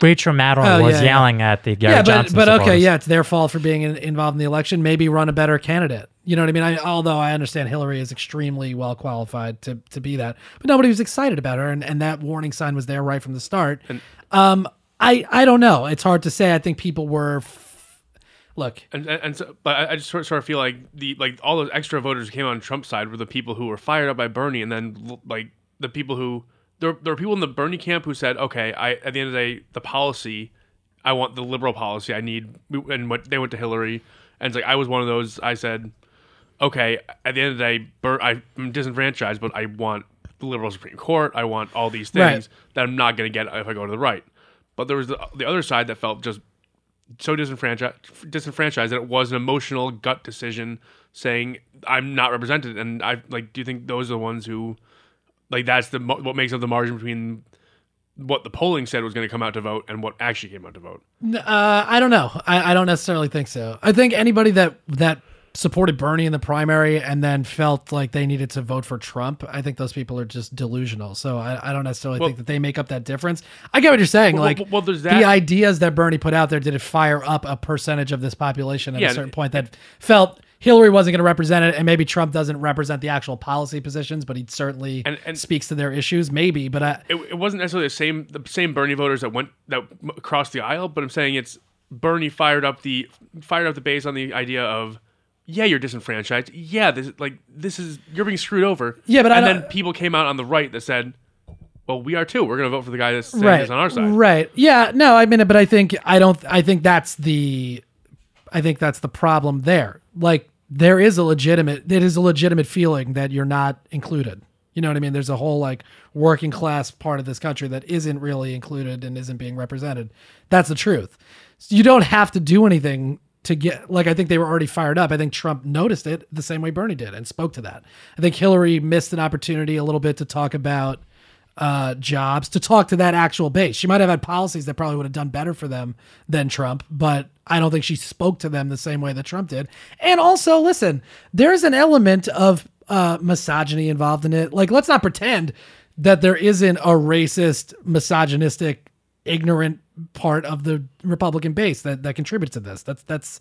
Rachel Maddow oh, was yeah, yelling yeah. at the Gary yeah, but, Johnson but supporters. Okay, yeah, it's their fault for being in, involved in the election. Maybe run a better candidate. You know what I mean? I, although I understand Hillary is extremely well qualified to to be that, but nobody was excited about her, and, and that warning sign was there right from the start. And, um, I, I don't know. It's hard to say. I think people were... Look, and, and and so, but I just sort of feel like the like all those extra voters who came on Trump's side were the people who were fired up by Bernie, and then like the people who there there were people in the Bernie camp who said, okay, I at the end of the day, the policy, I want the liberal policy, I need, and what they went to Hillary, and it's like I was one of those. I said, okay, at the end of the day, Ber- I'm disenfranchised, but I want the liberal Supreme Court, I want all these things right. that I'm not going to get if I go to the right. But there was the, the other side that felt just. so disenfranchised, disenfranchised that it was an emotional gut decision saying I'm not represented. And I like, do you think those are the ones who, like, that's the what makes up the margin between what the polling said was going to come out to vote and what actually came out to vote? Uh, I don't know. I, I don't necessarily think so. I think anybody that that supported Bernie in the primary and then felt like they needed to vote for Trump, I think those people are just delusional. So I, I don't necessarily well, think that they make up that difference. I get what you're saying. Well, like well, well, there's that. The ideas that Bernie put out there, did it fire up a percentage of this population at yeah, a certain it, point that felt Hillary wasn't going to represent it, and maybe Trump doesn't represent the actual policy positions, but he certainly and, and speaks to their issues, maybe. But I, it, it wasn't necessarily the same the same Bernie voters that went that crossed the aisle. But I'm saying it's Bernie fired up the fired up the base on the idea of, yeah, you're disenfranchised. Yeah, this like this is you're being screwed over. Yeah, but and I then people came out on the right that said, well, we are too. We're going to vote for the guy that's saying right, on our side. Right. Yeah. No, I mean, but I think I don't. I think that's the, I think that's the problem there. Like there is a legitimate. It is a legitimate feeling that you're not included. You know what I mean? There's a whole like working class part of this country that isn't really included and isn't being represented. That's the truth. So you don't have to do anything to get, like, I think they were already fired up. I think Trump noticed it the same way Bernie did and spoke to that. I think Hillary missed an opportunity a little bit to talk about uh, jobs, to talk to that actual base. She might have had policies that probably would have done better for them than Trump, but I don't think she spoke to them the same way that Trump did. And also, listen, there's an element of uh, misogyny involved in it. Like, let's not pretend that there isn't a racist, misogynistic, ignorant part of the Republican base that, that contributes to this. That's, that's,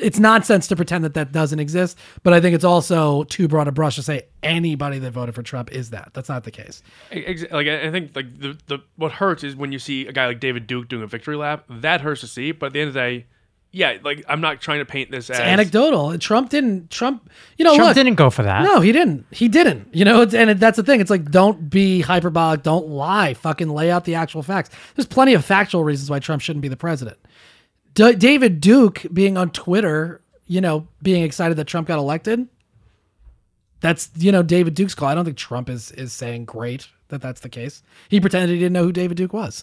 it's nonsense to pretend that that doesn't exist, but I think it's also too broad a brush to say anybody that voted for Trump is that. That's not the case. Like, I think like the, the, what hurts is when you see a guy like David Duke doing a victory lap. That hurts to see, but at the end of the day, yeah, like I'm not trying to paint this as it's anecdotal. Trump didn't, Trump, you know, Trump look, didn't go for that. No, he didn't. He didn't. You know, it's, and it, that's the thing. It's like, don't be hyperbolic. Don't lie. Fucking lay out the actual facts. There's plenty of factual reasons why Trump shouldn't be the president. D- David Duke being on Twitter, you know, being excited that Trump got elected. That's, you know, David Duke's call. I don't think Trump is is saying great that that's the case. He pretended he didn't know who David Duke was,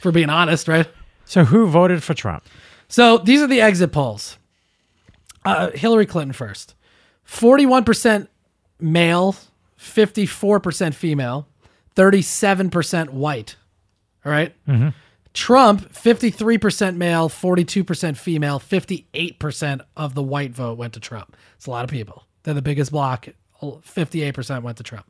for being honest, right? So who voted for Trump? So these are the exit polls. Uh, Hillary Clinton first. forty-one percent male, fifty-four percent female, thirty-seven percent white. All right? Mm-hmm. Trump, fifty-three percent male, forty-two percent female, fifty-eight percent of the white vote went to Trump. It's a lot of people. They're the biggest block. fifty-eight percent went to Trump.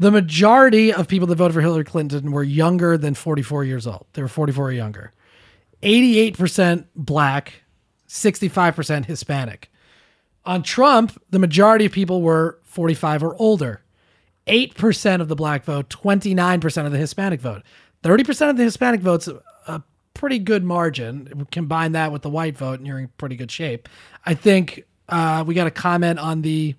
The majority of people that voted for Hillary Clinton were younger than forty-four years old. They were forty-four or younger. eighty-eight percent black, sixty-five percent Hispanic. On Trump, the majority of people were forty-five or older. eight percent of the black vote, twenty-nine percent of the Hispanic vote. thirty percent of the Hispanic vote's a pretty good margin. Combine that with the white vote and you're in pretty good shape. I think uh, we got a comment on the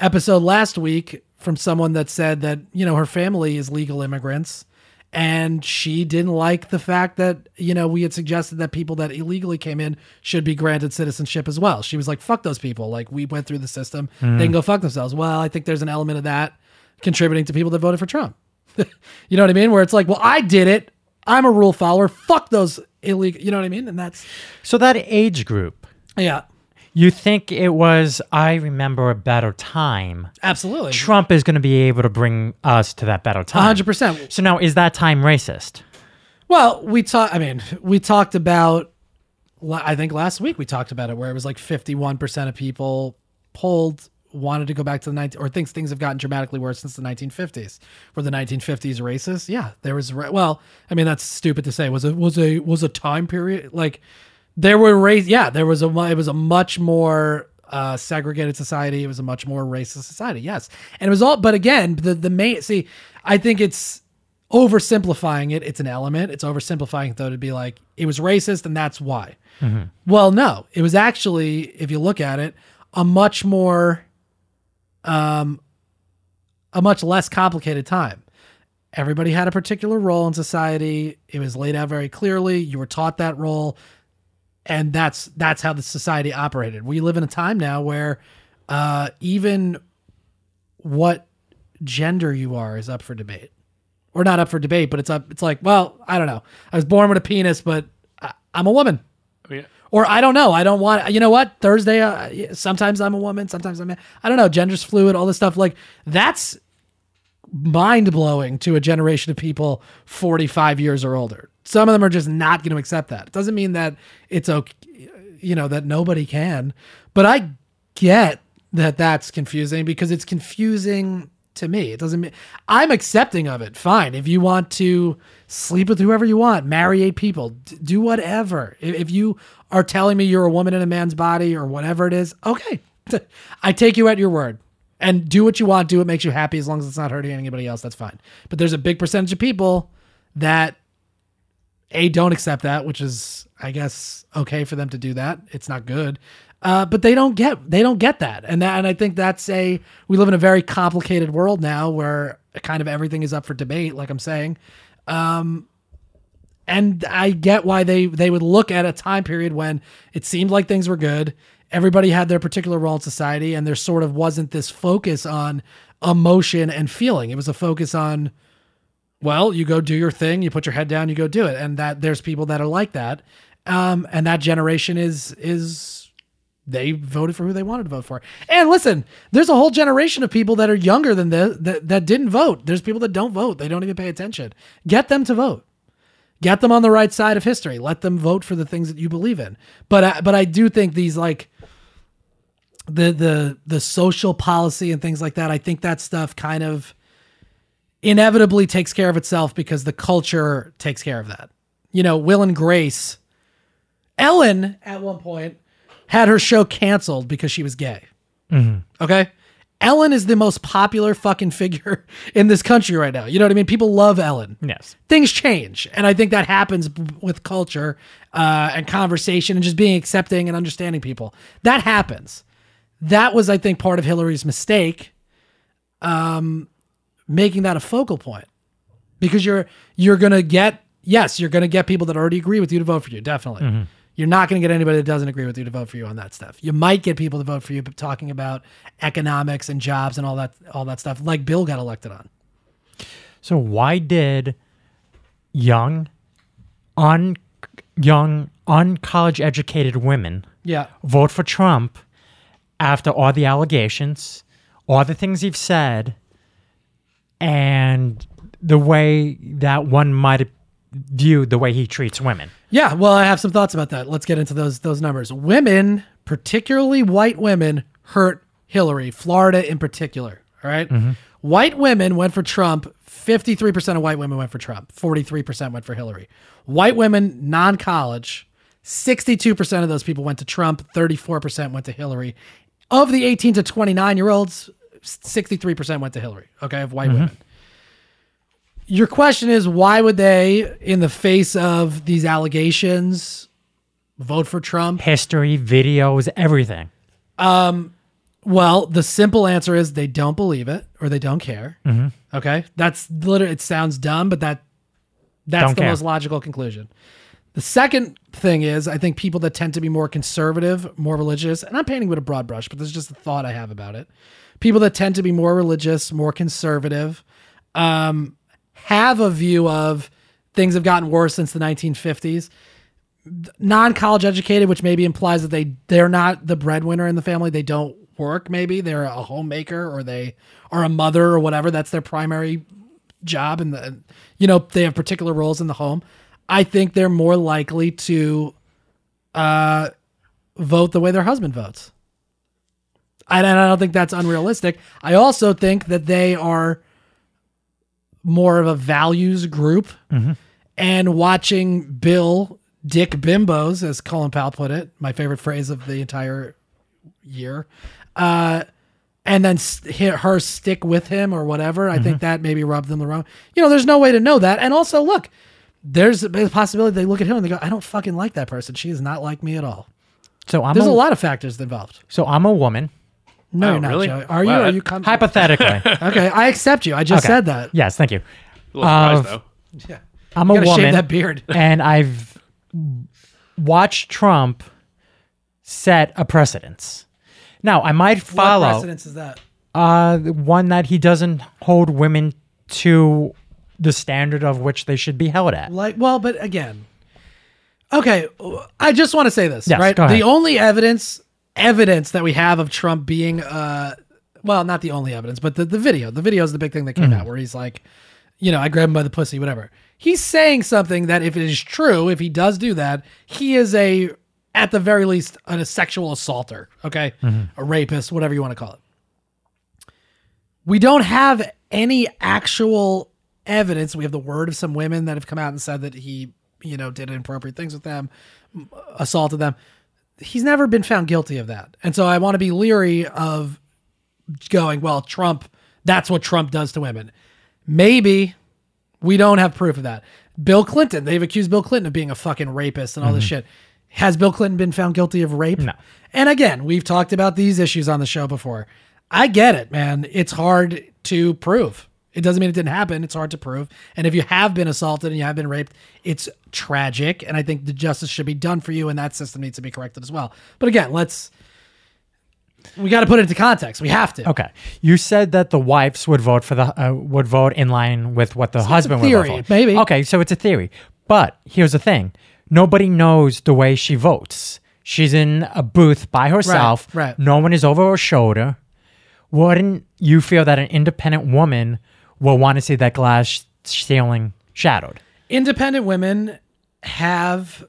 episode last week from someone that said that, you know, her family is legal immigrants. And she didn't like the fact that, you know, we had suggested that people that illegally came in should be granted citizenship as well. She was like, fuck those people. Like, we went through the system. Mm. They can go fuck themselves. Well, I think there's an element of that contributing to people that voted for Trump. You know what I mean? Where it's like, well, I did it. I'm a rule follower. Fuck those illegal. You know what I mean? And that's. So that age group. Yeah. You think it was, I remember a better time. Absolutely. Trump is going to be able to bring us to that better time. one hundred percent. So now, is that time racist? Well, we talked, I mean, we talked about, I think last week we talked about it, where it was like fifty-one percent of people polled wanted to go back to the nineteen, or thinks things have gotten dramatically worse since the nineteen fifties. Were the nineteen fifties racist? Yeah, there was, well, I mean, that's stupid to say. Was it, was a, was a time period, like, There were race, yeah. There was a it was a much more uh, segregated society. It was a much more racist society. Yes, and it was all. But again, the the main see, I think it's oversimplifying it. It's an element. It's oversimplifying it, though, to be like it was racist and that's why. Mm-hmm. Well, no, it was actually, if you look at it, a much more, um, a much less complicated time. Everybody had a particular role in society. It was laid out very clearly. You were taught that role. And that's that's how the society operated. We live in a time now where uh, even what gender you are is up for debate, or not up for debate, but it's up. It's like, well, I don't know. I was born with a penis, but I, I'm a woman. Yeah. Or I don't know. I don't want, you know what? Thursday, uh, sometimes I'm a woman, sometimes I'm a, I don't know, gender's fluid, all this stuff. Like, that's mind-blowing to a generation of people forty-five years or older. Some of them are just not going to accept that. It doesn't mean that it's okay, you know, that nobody can. But I get that that's confusing, because it's confusing to me. It doesn't mean I'm accepting of it. Fine. If you want to sleep with whoever you want, marry eight people, do whatever. If you are telling me you're a woman in a man's body or whatever it is, okay, I take you at your word and do what you want. Do what makes you happy. As long as it's not hurting anybody else, that's fine. But there's a big percentage of people that A, don't accept that, which is, I guess, okay for them to do that. It's not good. Uh, but they don't get they don't get that, and that, and I think that's a we live in a very complicated world now where kind of everything is up for debate, like I'm saying, um, and I get why they they would look at a time period when it seemed like things were good, everybody had their particular role in society, and there sort of wasn't this focus on emotion and feeling. It was a focus on, well, you go do your thing, you put your head down, you go do it, and that there's people that are like that, um, and that generation is is. They voted for who they wanted to vote for. And listen, there's a whole generation of people that are younger than this that, that didn't vote. There's people that don't vote. They don't even pay attention. Get them to vote. Get them on the right side of history. Let them vote for the things that you believe in. But I, but I do think these, like, the the the social policy and things like that, I think that stuff kind of inevitably takes care of itself because the culture takes care of that. You know, Will and Grace. Ellen, at one point, had her show canceled because she was gay. Mm-hmm. Okay? Ellen is the most popular fucking figure in this country right now. You know what I mean? People love Ellen. Yes. Things change. And I think that happens with culture uh, and conversation and just being accepting and understanding people. That happens. That was, I think, part of Hillary's mistake, um, making that a focal point. Because you're you're going to get, yes, you're going to get people that already agree with you to vote for you, definitely. Mm-hmm. You're not going to get anybody that doesn't agree with you to vote for you on that stuff. You might get people to vote for you, but talking about economics and jobs and all that, all that stuff, like Bill got elected on. So why did young, un, young, un-college educated women yeah. vote for Trump after all the allegations, all the things you've said, and the way that one might have viewed the way he treats women? Yeah, well, I have some thoughts about that. Let's get into those those numbers. Women, particularly white women, hurt Hillary, Florida in particular, all right? Mm-hmm. White women went for Trump. fifty-three percent of white women went for Trump. forty-three percent went for Hillary. White women, non-college, sixty-two percent of those people went to Trump. thirty-four percent went to Hillary. Of the eighteen to twenty-nine-year-olds, sixty-three percent went to Hillary, okay, of white mm-hmm. women. Your question is, why would they, in the face of these allegations, vote for Trump? History, videos, everything. Um, well, the simple answer is they don't believe it or they don't care. Mm-hmm. Okay? That's literally, it sounds dumb, but that that's don't the care. Most logical conclusion. The second thing is, I think people that tend to be more conservative, more religious, and I'm painting with a broad brush, but this is just a thought I have about it. People that tend to be more religious, more conservative, um, have a view of things have gotten worse since the nineteen fifties, non-college educated, which maybe implies that they, they're not the breadwinner in the family. They don't work. Maybe they're a homemaker or they are a mother or whatever. That's their primary job. And the, you know, they have particular roles in the home. I think they're more likely to, uh, vote the way their husband votes. And I don't think that's unrealistic. I also think that they are more of a values group, mm-hmm. and watching Bill dick bimbos, as Colin Powell put it, my favorite phrase of the entire year, uh, and then st- her stick with him or whatever. Mm-hmm. I think that maybe rubbed them the wrong, you know, there's no way to know that. And also look, there's a possibility they look at him and they go, I don't fucking like that person. She is not like me at all. So I'm there's a, a lot of factors involved. So I'm a woman. No, oh, you're not, really? Joey. Are wow, you? Are you com- hypothetically. Okay, I accept you. I just okay. said that. Yes, thank you. A little uh, surprised, though. Yeah. I'm you a woman. Shave that beard. And I've watched Trump set a precedence. Now, I might follow. What precedence is that? Uh, one that he doesn't hold women to the standard of which they should be held at. Like, well, but again, Okay, I just want to say this, yes, right? The only evidence evidence that we have of Trump being, uh, well, not the only evidence, but the, the video. The video is the big thing that came mm-hmm. out where he's like, you know, I grabbed him by the pussy, whatever. He's saying something that if it is true, if he does do that, he is a, at the very least, an, a sexual assaulter, okay? Mm-hmm. A rapist, whatever you want to call it. We don't have any actual evidence. We have the word of some women that have come out and said that he... you know, did inappropriate things with them, assaulted them. He's never been found guilty of that. And so I want to be leery of going, well, Trump, that's what Trump does to women. Maybe we don't have proof of that. Bill Clinton, they've accused Bill Clinton of being a fucking rapist and all mm-hmm. this shit. Has Bill Clinton been found guilty of rape? No. And again, we've talked about these issues on the show before. I get it, man. It's hard to prove. It doesn't mean it didn't happen. It's hard to prove. And if you have been assaulted and you have been raped, it's tragic. And I think the justice should be done for you. And that system needs to be corrected as well. But again, let's, we got to put it into context. We have to. Okay. You said that the wives would vote for the, uh, would vote in line with what the so husband would vote for. Maybe. Okay. So it's a theory, but here's the thing. Nobody knows the way she votes. She's in a booth by herself. Right, right. No one is over her shoulder. Wouldn't you feel that an independent woman will want to see that glass ceiling shadowed? Independent women have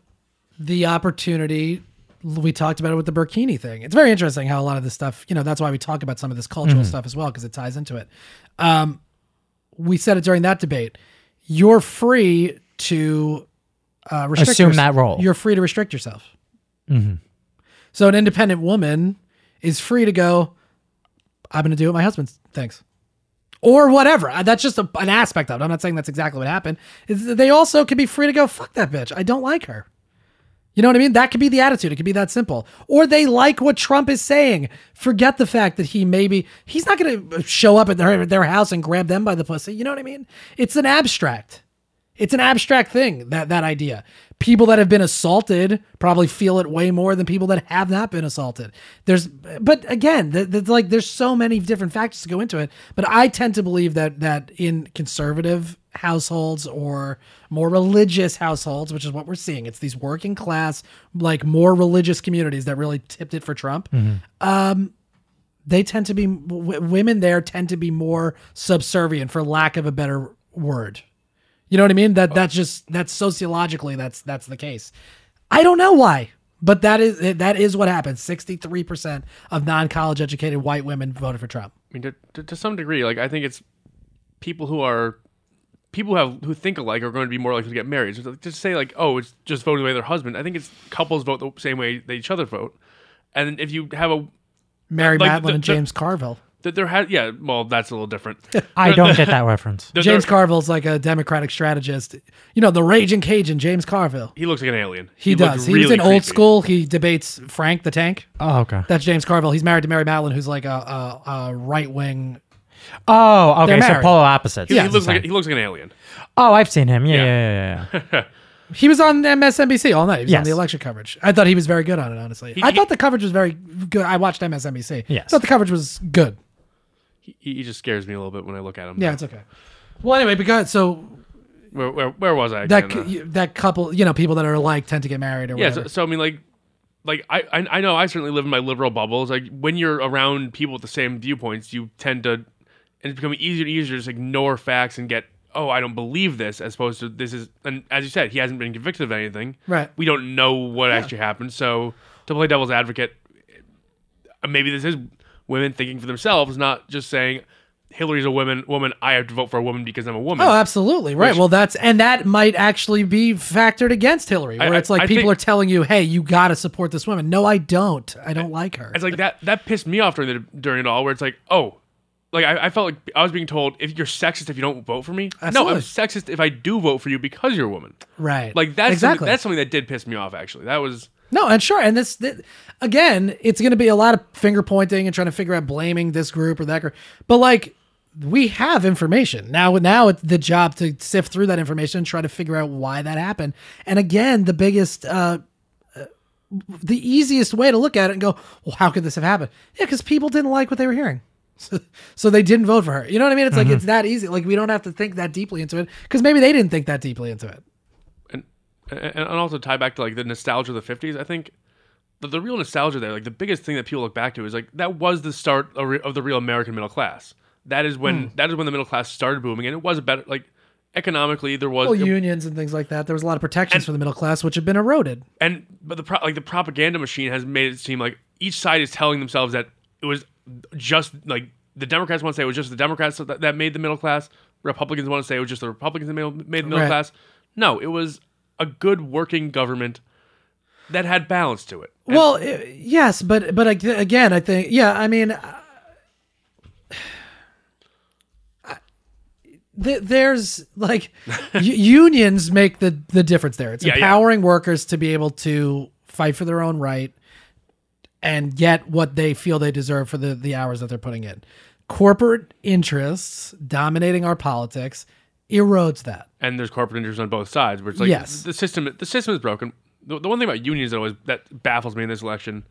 the opportunity. We talked about it with the burkini thing. It's very interesting how a lot of this stuff, you know, that's why we talk about some of this cultural mm-hmm. stuff as well, because it ties into it. Um, we said it during that debate. You're free to uh, restrict Assume yourself. that role. You're free to restrict yourself. Mm-hmm. So an independent woman is free to go, I'm going to do what my husband thinks. Or whatever. That's just a, an aspect of it. I'm not saying that's exactly what happened. It's, they also could be free to go, fuck that bitch. I don't like her. You know what I mean? That could be the attitude. It could be that simple. Or they like what Trump is saying. Forget the fact that he maybe, he's not going to show up at their, their house and grab them by the pussy. You know what I mean? It's an abstract. It's an abstract thing, that, that idea. People that have been assaulted probably feel it way more than people that have not been assaulted. There's, but again, the, the, like there's so many different factors to go into it. But I tend to believe that that in conservative households or more religious households, which is what we're seeing, it's these working class, like more religious communities that really tipped it for Trump. Mm-hmm. Um, they tend to be w- women there tend to be more subservient, for lack of a better word. You know what I mean? That that's just that's sociologically that's that's the case. I don't know why, but that is that is what happens. sixty-three percent of non-college educated white women voted for Trump. I mean, to, to, to some degree, like I think it's people who are people who have who think alike are going to be more likely to get married. So to say like, oh, it's just voting the way their husband. I think it's couples vote the same way they each other vote, and if you have a Mary like, Matlin the, and the, James Carville. That there had, yeah, well, that's a little different. I don't get that reference. There, James Carville's like a Democratic strategist. You know, the Raging Cajun, James Carville. He looks like an alien. He, he does. He's really an creepy. Old school. He debates Frank the Tank. Oh, okay. That's James Carville. He's married to Mary Matlin, who's like a, a, a right wing. Oh, okay. So polar opposites. He, yeah, he looks like he looks like an alien. Oh, I've seen him. Yeah, yeah, yeah. yeah, yeah. He was on M S N B C all night. He was yes. on the election coverage. I thought he was very good on it. Honestly, he, I thought the coverage was very good. I watched M S N B C. Yes. I thought the coverage was good. He, he just scares me a little bit when I look at him. Yeah, now. It's okay. Well, anyway, because so where where, where was I? Again? That uh, that couple, you know, people that are alike tend to get married or yeah, whatever. Yeah, so, so I mean, like, like I, I I know I certainly live in my liberal bubbles. Like when you're around people with the same viewpoints, you tend to, and it's becoming easier and easier to just ignore facts and get, oh, I don't believe this, as opposed to this is, and as you said, he hasn't been convicted of anything. Right. We don't know what yeah. actually happened. So to play devil's advocate, maybe this is women thinking for themselves, not just saying Hillary's a woman, woman, I have to vote for a woman because I'm a woman. Oh, absolutely. Right. Which, well, that's, and that might actually be factored against Hillary, where I, it's like I, I people think, are telling you, hey, you got to support this woman. No, I don't. I don't I, like her. It's like that, that pissed me off during the, during it all, where it's like, oh, like I, I felt like I was being told, if you're sexist, if you don't vote for me. Absolutely. No, I'm sexist if I do vote for you because you're a woman. Right. Like that's, exactly. something, that's something that did piss me off, actually. That was... No, and sure, and this, this again, it's going to be a lot of finger pointing and trying to figure out blaming this group or that group. But like, we have information now. Now it's the job to sift through that information and try to figure out why that happened. And again, the biggest, uh, uh, the easiest way to look at it and go, well, how could this have happened? Yeah, because people didn't like what they were hearing, so, so they didn't vote for her. You know what I mean? It's mm-hmm. like it's that easy. Like we don't have to think that deeply into it because maybe they didn't think that deeply into it. and also tie back to like the nostalgia of the fifties, I think the, the real nostalgia there, like the biggest thing that people look back to is like that was the start of, re- of the real American middle class. That is when mm. that is when the middle class started booming, and it was better, like economically there was well, it, unions and things like that. There was a lot of protections and, for the middle class, which had been eroded. And but the pro- like the propaganda machine has made it seem like each side is telling themselves that it was just like the Democrats want to say it was just the Democrats that, that made the middle class. Republicans want to say it was just the Republicans that made, made the middle right. class. No, it was a good working government that had balance to it. And well, yes, but but again, I think yeah, I mean. There's like unions make the, the difference there. It's yeah, empowering yeah. workers to be able to fight for their own right and get what they feel they deserve for the, the hours that they're putting in. Corporate interests dominating our politics erodes that. And there's corporate interests on both sides, where it's like yes. the system the system is broken. The, the one thing about unions that always that baffles me in this election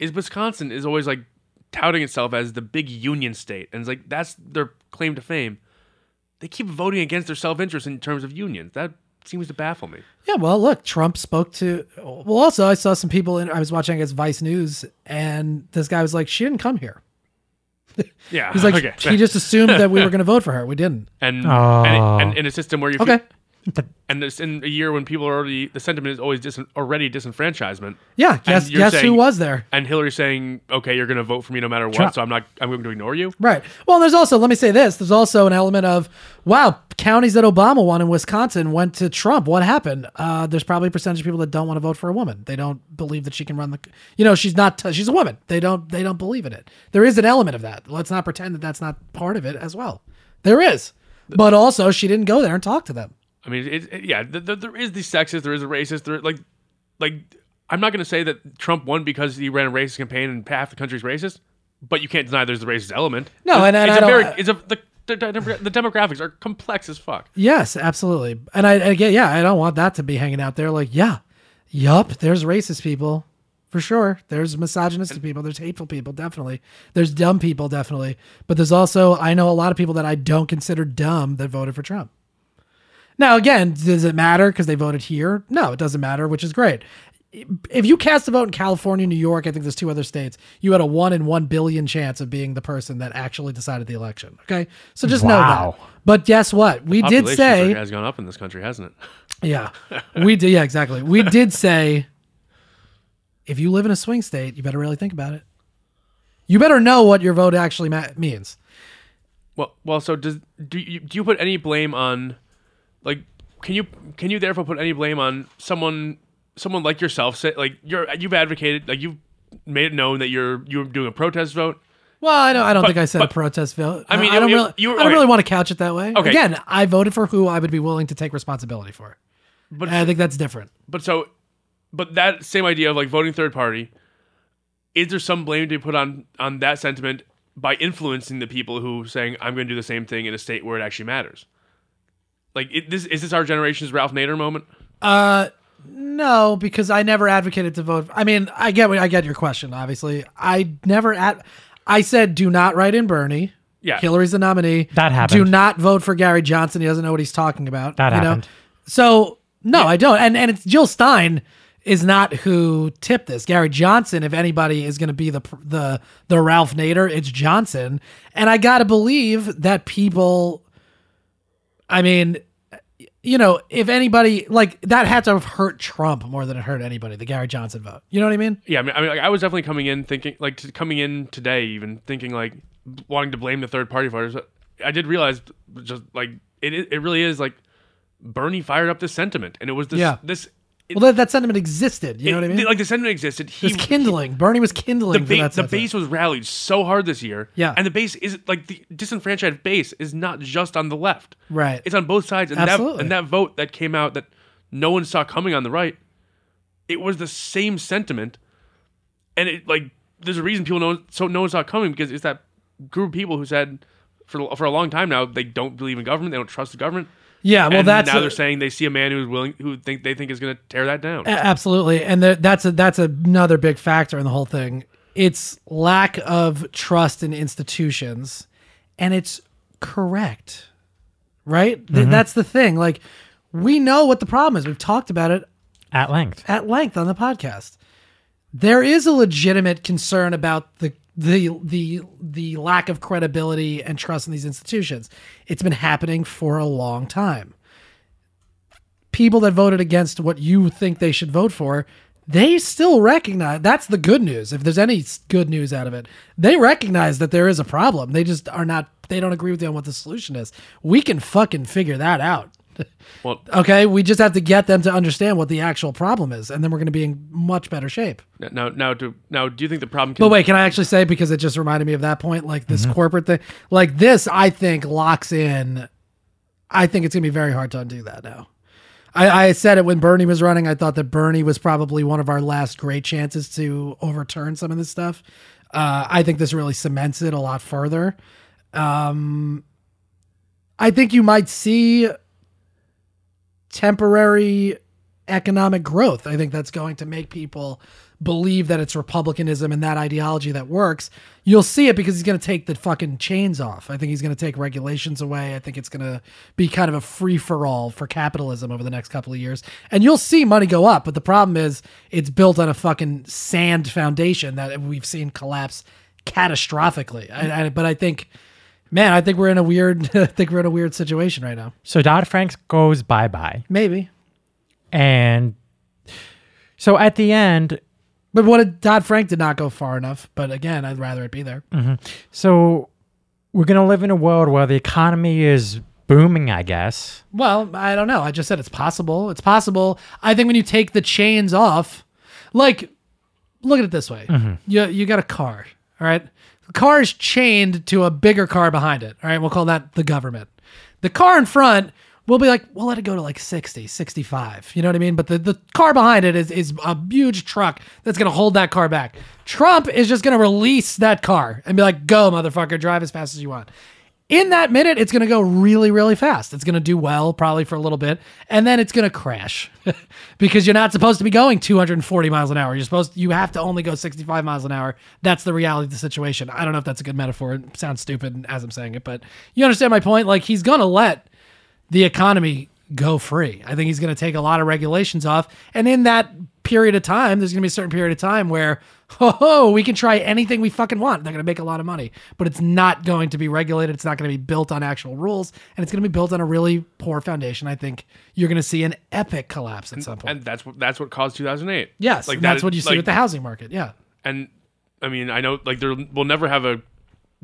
is Wisconsin is always like touting itself as the big union state, and it's like that's their claim to fame. They keep voting against their self-interest in terms of unions. That seems to baffle me. Yeah, well, look, Trump spoke to... Well, also, I saw some people... in I was watching, I guess, Vice News, and this guy was like, she didn't come here. Yeah, He's like, okay. He just assumed that we were going to vote for her. We didn't. And, oh. and, and in a system where you... Feel, okay. And this, in a year when people are already... The sentiment is always dis, already disenfranchisement. Yeah, guess, guess saying, who was there? And Hillary saying, okay, you're going to vote for me no matter what, Trump. So I'm not. I'm going to ignore you? Right. Well, there's also... Let me say this. There's also an element of... Wow, counties that Obama won in Wisconsin went to Trump. What happened? Uh, there's probably a percentage of people that don't want to vote for a woman. They don't believe that she can run the, you know, she's not, she's a woman. They don't, they don't believe in it. There is an element of that. Let's not pretend that that's not part of it as well. There is, but also she didn't go there and talk to them. I mean, it, it, yeah, the, the, there is the sexist, there is the racist, there like, like I'm not going to say that Trump won because he ran a racist campaign and half the country's racist, but you can't deny there's the racist element. No, it's, and, and it's I don't. Very, it's a the, The demographics are complex as fuck. Yes, absolutely. And I again, yeah, I don't want that to be hanging out there like, yeah, yup, there's racist people for sure. There's misogynistic and, people. There's hateful people, definitely. There's dumb people, definitely. But there's also, I know a lot of people that I don't consider dumb that voted for Trump. Now, again, does it matter because they voted here? No, it doesn't matter, which is great. If you cast a vote in California, New York, I think there's two other states, you had a one in one billion chance of being the person that actually decided the election. Okay. So just wow. know that. But guess what? We did say... The population has gone up in this country, hasn't it? Yeah. We did. Yeah, exactly. We did say, if you live in a swing state, you better really think about it. You better know what your vote actually ma- means. Well, well. so does do you, do you put any blame on... Like, can you can you therefore put any blame on someone... Someone like yourself, say, like you're, you've advocated, like you've made it known that you're you're doing a protest vote. Well, I don't, I don't but, think I said but, a protest vote. I mean, I don't, you, really, you were, I don't okay. really want to couch it that way. Okay. Again, I voted for who I would be willing to take responsibility for. But and I think that's different. But so, but that same idea of like voting third party, is there some blame to be put on on that sentiment by influencing the people who are saying I'm going to do the same thing in a state where it actually matters? Like, it, this is this our generation's Ralph Nader moment? Uh. No, because I never advocated to vote. I mean, I get I get your question. Obviously, I never ad- I said, do not write in Bernie. Yeah, Hillary's the nominee. That happened. Do not vote for Gary Johnson. He doesn't know what he's talking about. That you happened. Know? So no, yeah. I don't. And and it's Jill Stein is not who tipped this. Gary Johnson, if anybody is going to be the the the Ralph Nader, it's Johnson. And I gotta believe that people. I mean. You know, if anybody like that had to have hurt Trump more than it hurt anybody, the Gary Johnson vote. You know what I mean? Yeah, I mean, I, mean, like, I was definitely coming in thinking, like, to, coming in today, even thinking, like, wanting to blame the third party voters. I did realize, just like it, it really is like Bernie fired up this sentiment, and it was this. Yeah. This it, well, that, that sentiment existed. You it, know what I mean? The, like the sentiment existed. He it was kindling. He, Bernie was kindling. The, ba- the base was rallied so hard this year. Yeah, and the base is like the disenfranchised base is not just on the left. Right, it's on both sides. And Absolutely. That and that vote that came out that no one saw coming on the right, it was the same sentiment, and it like there's a reason people know so no one saw it coming because it's that group of people who said for for a long time now they don't believe in government, they don't trust the government. Yeah, well, and that's now a, they're saying they see a man who's willing, who think they think is going to tear that down. Absolutely, and the, that's a, that's another big factor in the whole thing. It's lack of trust in institutions, and it's correct, right? Mm-hmm. That's the thing. Like We know what the problem is. We've talked about it at length, at length on the podcast. There is a legitimate concern about the the the the lack of credibility and trust in these institutions. It's been happening for a long time. People that voted against what you think they should vote for, they still recognize, that's the good news. If there's any good news out of it, they recognize that there is a problem. They just are not, they don't agree with you on what the solution is. We can fucking figure that out. Well, okay, we just have to get them to understand what the actual problem is, and then we're going to be in much better shape. Now, now, do, now, do you think the problem can... But wait, can I actually say, because it just reminded me of that point, like this mm-hmm. corporate thing, like this, I think, locks in, I think it's going to be very hard to undo that now. I, I said it when Bernie was running, I thought that Bernie was probably one of our last great chances to overturn some of this stuff. Uh, I think this really cements it a lot further. Um, I think you might see... temporary economic growth. I think that's going to make people believe that it's republicanism and that ideology that works. You'll see it because he's going to take the fucking chains off. I think he's going to take regulations away. I think it's going to be kind of a free for all for capitalism over the next couple of years. And you'll see money go up. But the problem is it's built on a fucking sand foundation that we've seen collapse catastrophically. I, I, but I think Man, I think we're in a weird. I think we're in a weird situation right now. So Dodd-Frank goes bye bye, maybe, and so at the end. But what Dodd-Frank did not go far enough. But again, I'd rather it be there. Mm-hmm. So we're gonna live in a world where the economy is booming, I guess. Well, I don't know. I just said it's possible. It's possible. I think when you take the chains off, like, look at it this way: mm-hmm. you you got a car, all right. The car is chained to a bigger car behind it. All right, we'll call that the government. The car in front, we'll be like, we'll let it go to like sixty, sixty-five. You know what I mean? But the, the car behind it is, is a huge truck that's going to hold that car back. Trump is just going to release that car and be like, go, motherfucker, drive as fast as you want. In that minute, it's going to go really, really fast. It's going to do well, probably for a little bit, and then it's going to crash because you're not supposed to be going two hundred forty miles an hour. You're supposed to, you have to only go sixty-five miles an hour. That's the reality of the situation. I don't know if that's a good metaphor. It sounds stupid as I'm saying it, but you understand my point. Like, he's going to let the economy go free. I think he's going to take a lot of regulations off, and in that period of time, there's going to be a certain period of time where, ho ho, we can try anything we fucking want. They're going to make a lot of money, but it's not going to be regulated. It's not going to be built on actual rules, and it's going to be built on a really poor foundation. I think you're going to see an epic collapse at and, some point. And that's what that's what caused two thousand eight. Yes, like that's that is, what you see like, with the housing market. Yeah, and I mean, I know like there we'll never have a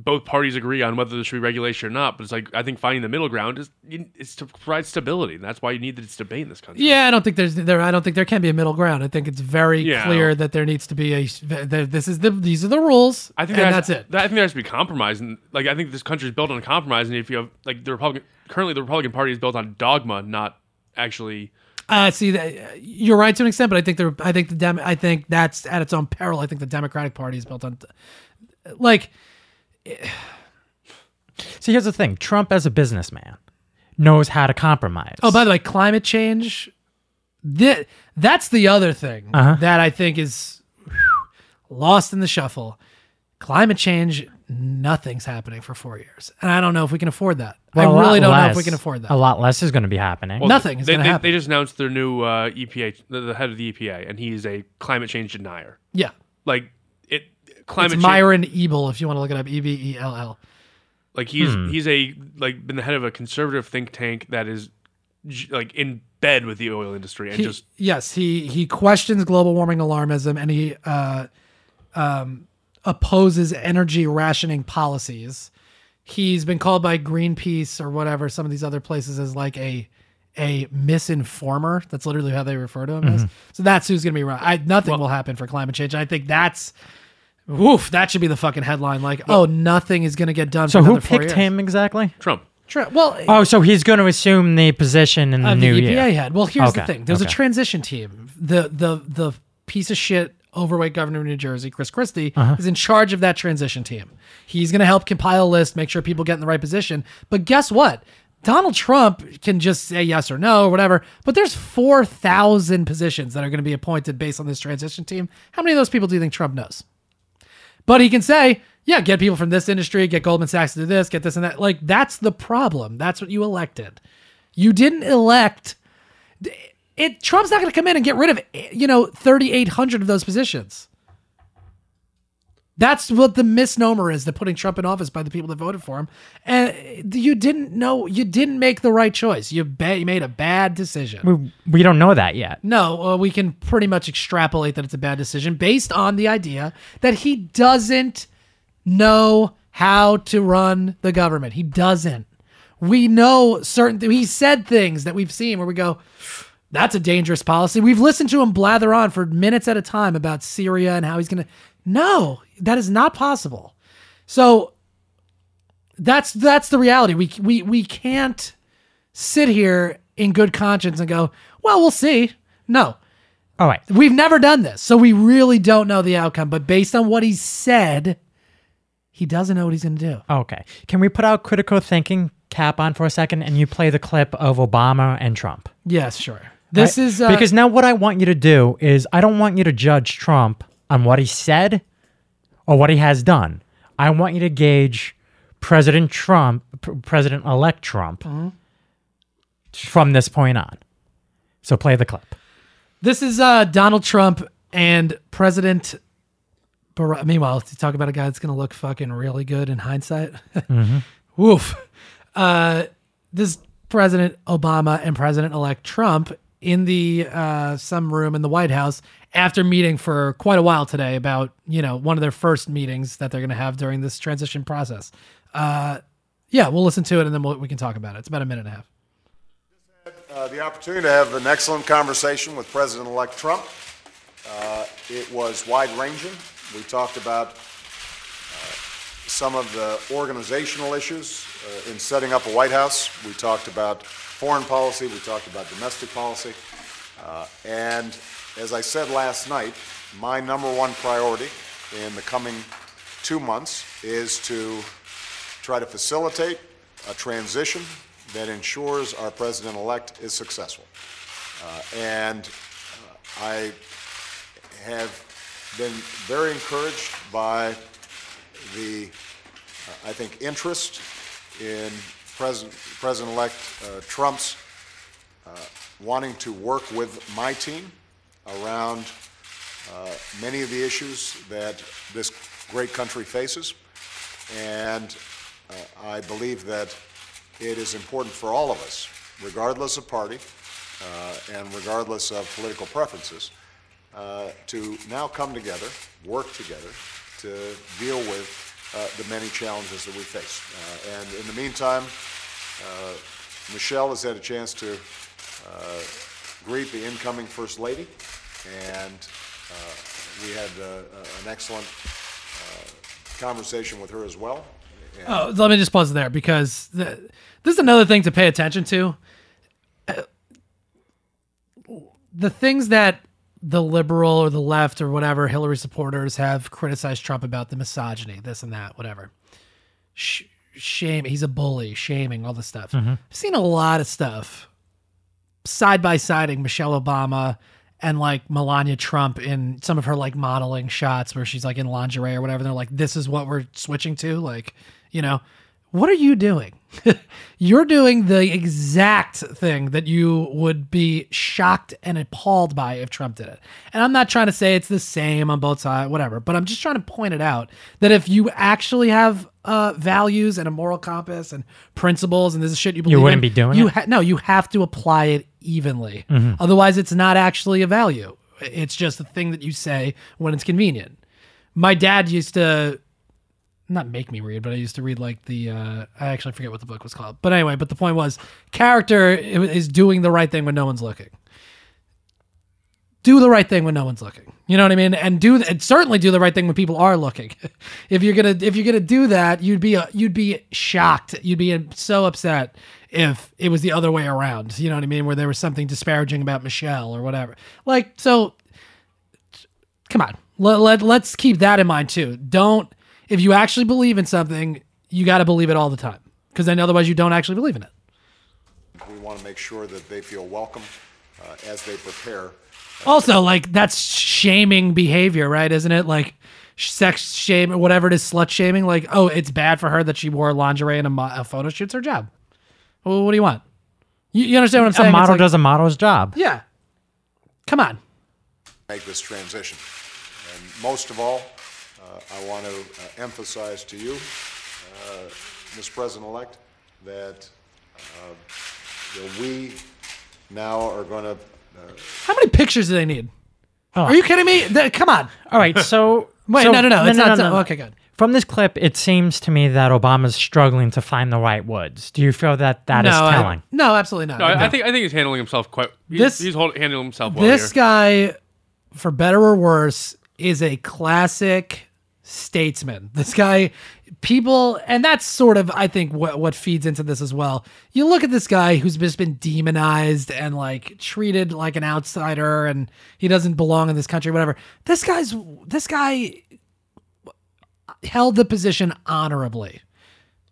both parties agree on whether there should be regulation or not, but it's like, I think finding the middle ground is is to provide stability, and that's why you need this debate in this country. Yeah, I don't think there's there. I don't think there can be a middle ground. I think it's very yeah, clear that there needs to be a. This is the these are the rules. I think and that's, that's it. I think there has to be compromise, and like I think this country is built on compromise. And if you have like the Republican currently, the Republican Party is built on dogma, not actually. Uh, see, that you're right to an extent, but I think there. I think the Dem. I think that's at its own peril. I think the Democratic Party is built on, like. So here's the thing. Trump as a businessman knows how to compromise. Oh, by the way, climate change, th- that's the other thing uh-huh. that I think is whew, lost in the shuffle. Climate change, nothing's happening for four years. And I don't know if we can afford that. Well, I really don't less, know if we can afford that. A lot less is going to be happening. Well, Nothing they, is going to happen. They just announced their new uh, E P A, the, the head of the E P A, and he is a climate change denier. Yeah. Like, Climate it's Myron change. Ebel, if you want to look it up, E B E L L. Like he's hmm. he's a like been the head of a conservative think tank that is like in bed with the oil industry and he, just yes he he questions global warming alarmism and he uh, um, opposes energy rationing policies. He's been called by Greenpeace or whatever some of these other places as like a. a misinformer. That's literally how they refer to him mm-hmm. as. So that's who's going to be wrong. I, nothing well, will happen for climate change. I think that's, oof, that should be the fucking headline. Like, well, oh, nothing is going to get done. So for who picked four years. Him exactly? Trump. Trump. Well, oh, so he's going to assume the position in the uh, new the E P A year. Head. Well, here's okay. the thing. There's okay. a transition team. The, the, the piece of shit overweight governor of New Jersey, Chris Christie, uh-huh. is in charge of that transition team. He's going to help compile a list, make sure people get in the right position. But guess what? Donald Trump can just say yes or no or whatever, but there's four thousand positions that are going to be appointed based on this transition team. How many of those people do you think Trump knows? But he can say, yeah, get people from this industry, get Goldman Sachs to do this, get this and that. Like, that's the problem. That's what you elected. You didn't elect It Trump's not going to come in and get rid of, you know, thirty-eight hundred of those positions. That's what the misnomer is, that putting Trump in office by the people that voted for him. And you didn't know, you didn't make the right choice. You, ba- you made a bad decision. We, we don't know that yet. No, uh, we can pretty much extrapolate that it's a bad decision based on the idea that he doesn't know how to run the government. He doesn't. We know certain, th- he said things that we've seen where we go, that's a dangerous policy. We've listened to him blather on for minutes at a time about Syria and how he's going to, no, that is not possible. So that's that's the reality. We we we can't sit here in good conscience and go, well, we'll see. No. All right. We've never done this, so we really don't know the outcome. But based on what he said, he doesn't know what he's going to do. Okay. Can we put our critical thinking cap on for a second and you play the clip of Obama and Trump? Yes, sure. This I, is uh, because now what I want you to do is I don't want you to judge Trump on what he said or what he has done. I want you to gauge President Trump, President-elect Trump, mm-hmm. from this point on. So play the clip. This is uh, Donald Trump and President Barack. Meanwhile, to talk about a guy that's going to look fucking really good in hindsight. Mm-hmm. Woof. Uh, this President Obama and President-elect Trump in the uh, some room in the White House after meeting for quite a while today about, you know, one of their first meetings that they're going to have during this transition process. Uh, yeah, we'll listen to it and then we'll, we can talk about it. It's about a minute and a half. I just had uh, the opportunity to have an excellent conversation with President-elect Trump. Uh, it was wide-ranging. We talked about uh, some of the organizational issues uh, in setting up a White House. We talked about foreign policy. We talked about domestic policy. Uh, and as I said last night, my number one priority in the coming two months is to try to facilitate a transition that ensures our president-elect is successful. Uh, and uh, I have been very encouraged by the, uh, I think, interest in President, President-elect uh, Trump's uh, wanting to work with my team around uh, many of the issues that this great country faces. And uh, I believe that it is important for all of us, regardless of party uh, and regardless of political preferences, uh, to now come together, work together, to deal with uh, the many challenges that we face. Uh, and in the meantime, uh, Michelle has had a chance to uh, greet the incoming First Lady. And uh, we had uh, an excellent uh, conversation with her as well. And oh, let me just pause there because the, this is another thing to pay attention to. Uh, the things that the liberal or the left or whatever Hillary supporters have criticized Trump about, the misogyny, this and that, whatever. Sh- shame. He's a bully, shaming, all this stuff. Mm-hmm. I've seen a lot of stuff side by siding Michelle Obama and like Melania Trump in some of her like modeling shots where she's like in lingerie or whatever. They're like, this is what we're switching to. Like, you know, what are you doing? You're doing the exact thing that you would be shocked and appalled by if Trump did it. And I'm not trying to say it's the same on both sides, whatever, but I'm just trying to point it out that if you actually have uh, values and a moral compass and principles and this is shit you believe in, you wouldn't be doing it. Ha- no, you have to apply it evenly. Mm-hmm. Otherwise, it's not actually a value. It's just a thing that you say when it's convenient. My dad used to... not make me read, but I used to read like the, uh, I actually forget what the book was called. But anyway, but the point was character is doing the right thing when no one's looking. Do the right thing when no one's looking. You know what I mean? And do and certainly do the right thing when people are looking. If you're going to, if you're going to do that, you'd be, a, you'd be shocked. You'd be so upset if it was the other way around, you know what I mean? Where there was something disparaging about Michelle or whatever. Like, so come on, let, let, let's keep that in mind too. Don't, If you actually believe in something, you got to believe it all the time, because then otherwise you don't actually believe in it. We want to make sure that they feel welcome uh, as they prepare. Also, like, that's shaming behavior, right? Isn't it? Like sex shame or whatever it is, slut shaming. Like, oh, it's bad for her that she wore lingerie in a, mo- a photo shoot's her job. Well, what do you want? You, you understand what I'm saying? A model like, does a model's job. Yeah. Come on. Make this transition. And most of all, uh, I want to uh, emphasize to you, uh, Miz President-elect, that uh, that we now are going to... Uh, How many pictures do they need? Oh. Are you kidding me? They, come on. All right, so... Wait, so, no, no, no. It's no, not... No, no, no. Okay, good. From this clip, it seems to me that Obama's struggling to find the right words. Do you feel that that no, is telling? I, no, absolutely not. No, I, no. I think I think he's handling himself quite... He's, this, he's hold, handling himself well This here. guy, for better or worse, is a classic statesman. This guy... People, and that's sort of, I think, what, what feeds into this as well. You look at this guy who's just been demonized and, like, treated like an outsider, and he doesn't belong in this country, whatever. This guy's, this guy held the position honorably,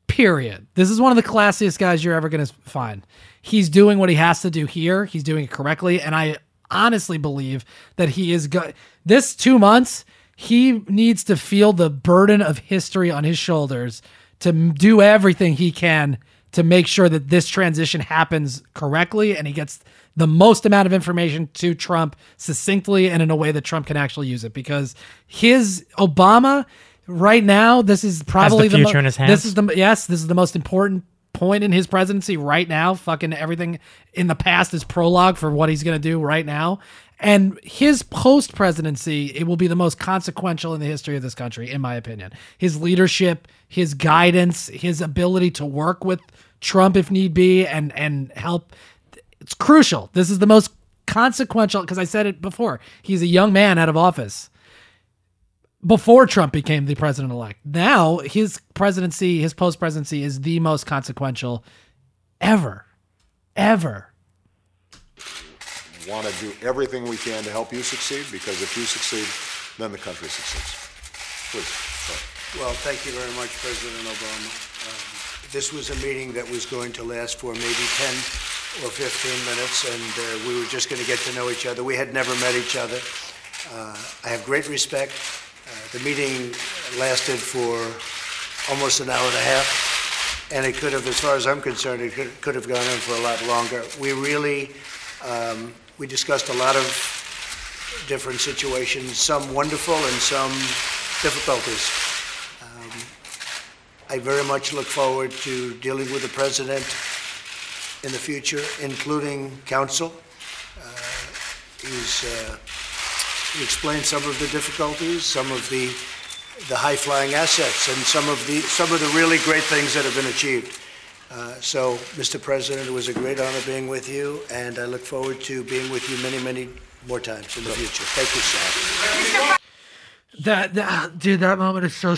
period. This is one of the classiest guys you're ever going to find. He's doing what he has to do here. He's doing it correctly, and I honestly believe that he is good. This two months... He needs to feel the burden of history on his shoulders to do everything he can to make sure that this transition happens correctly and he gets the most amount of information to Trump succinctly and in a way that Trump can actually use it, because his Obama right now, this is probably the, the future in his hands. This is the yes, this is the most important point in his presidency right now. Fucking everything in the past is prologue for what he's going to do right now. And his post-presidency, it will be the most consequential in the history of this country, in my opinion. His leadership, his guidance, his ability to work with Trump if need be and and help. It's crucial. This is the most consequential, because I said it before. He's a young man out of office before Trump became the president-elect. Now, his presidency, his post-presidency is the most consequential ever, ever. Want to do everything we can to help you succeed, because if you succeed, then the country succeeds. Please. Sorry. Well, thank you very much, President Obama. Um, this was a meeting that was going to last for maybe ten or fifteen minutes, and uh, we were just going to get to know each other. We had never met each other. Uh, I have great respect. Uh, the meeting lasted for almost an hour and a half, and it could have, as far as I'm concerned, it could, could have gone on for a lot longer. We really... Um, We discussed a lot of different situations, some wonderful and some difficulties. Um, I very much look forward to dealing with the president in the future, including counsel. Uh, he's uh, he explained some of the difficulties, some of the the high-flying assets, and some of the some of the really great things that have been achieved. Uh, so, Mister President, it was a great honor being with you, and I look forward to being with you many, many more times in the future. Thank you, sir. That, that dude, that moment is so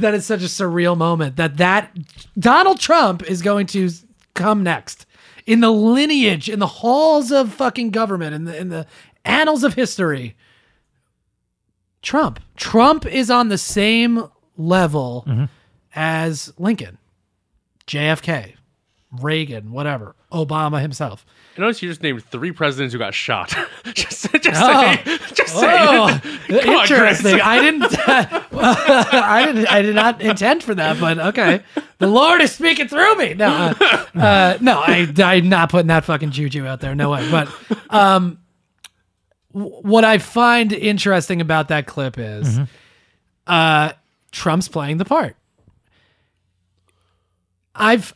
that is such a surreal moment. That that Donald Trump is going to come next in the lineage, in the halls of fucking government, in the in the annals of history. Trump, Trump is on the same level mm-hmm. as Lincoln. J F K, Reagan, whatever, Obama himself. I notice you just named three presidents who got shot. just just oh. say, just oh. say. Oh. Interesting. I didn't, uh, I didn't, I did not intend for that, but okay. The Lord is speaking through me. No, uh, uh, no, I, I'm not putting that fucking juju out there. No way. But um, what I find interesting about that clip is mm-hmm. uh, Trump's playing the part. I've,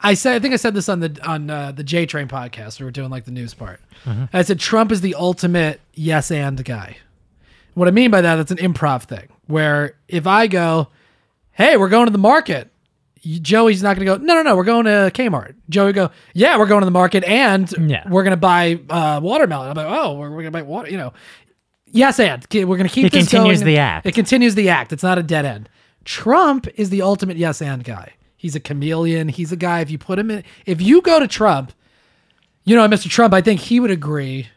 I said, I think I said this on the, on uh, the J Train podcast, we were doing like the news part. Mm-hmm. I said, Trump is the ultimate yes and guy. What I mean by that, that's an improv thing where if I go, hey, we're going to the market. Joey's not going to go, no, no, no, we're going to Kmart. Joey would go, yeah, we're going to the market and yeah. we're going to buy uh, watermelon. I'm like, oh, we're, we're going to buy water, you know. Yes and, we're going to keep it this going. It continues the act. It continues the act. It's not a dead end. Trump is the ultimate yes and guy. He's a chameleon. He's a guy, if you put him in, if you go to Trump, you know, Mister Trump, I think he would agree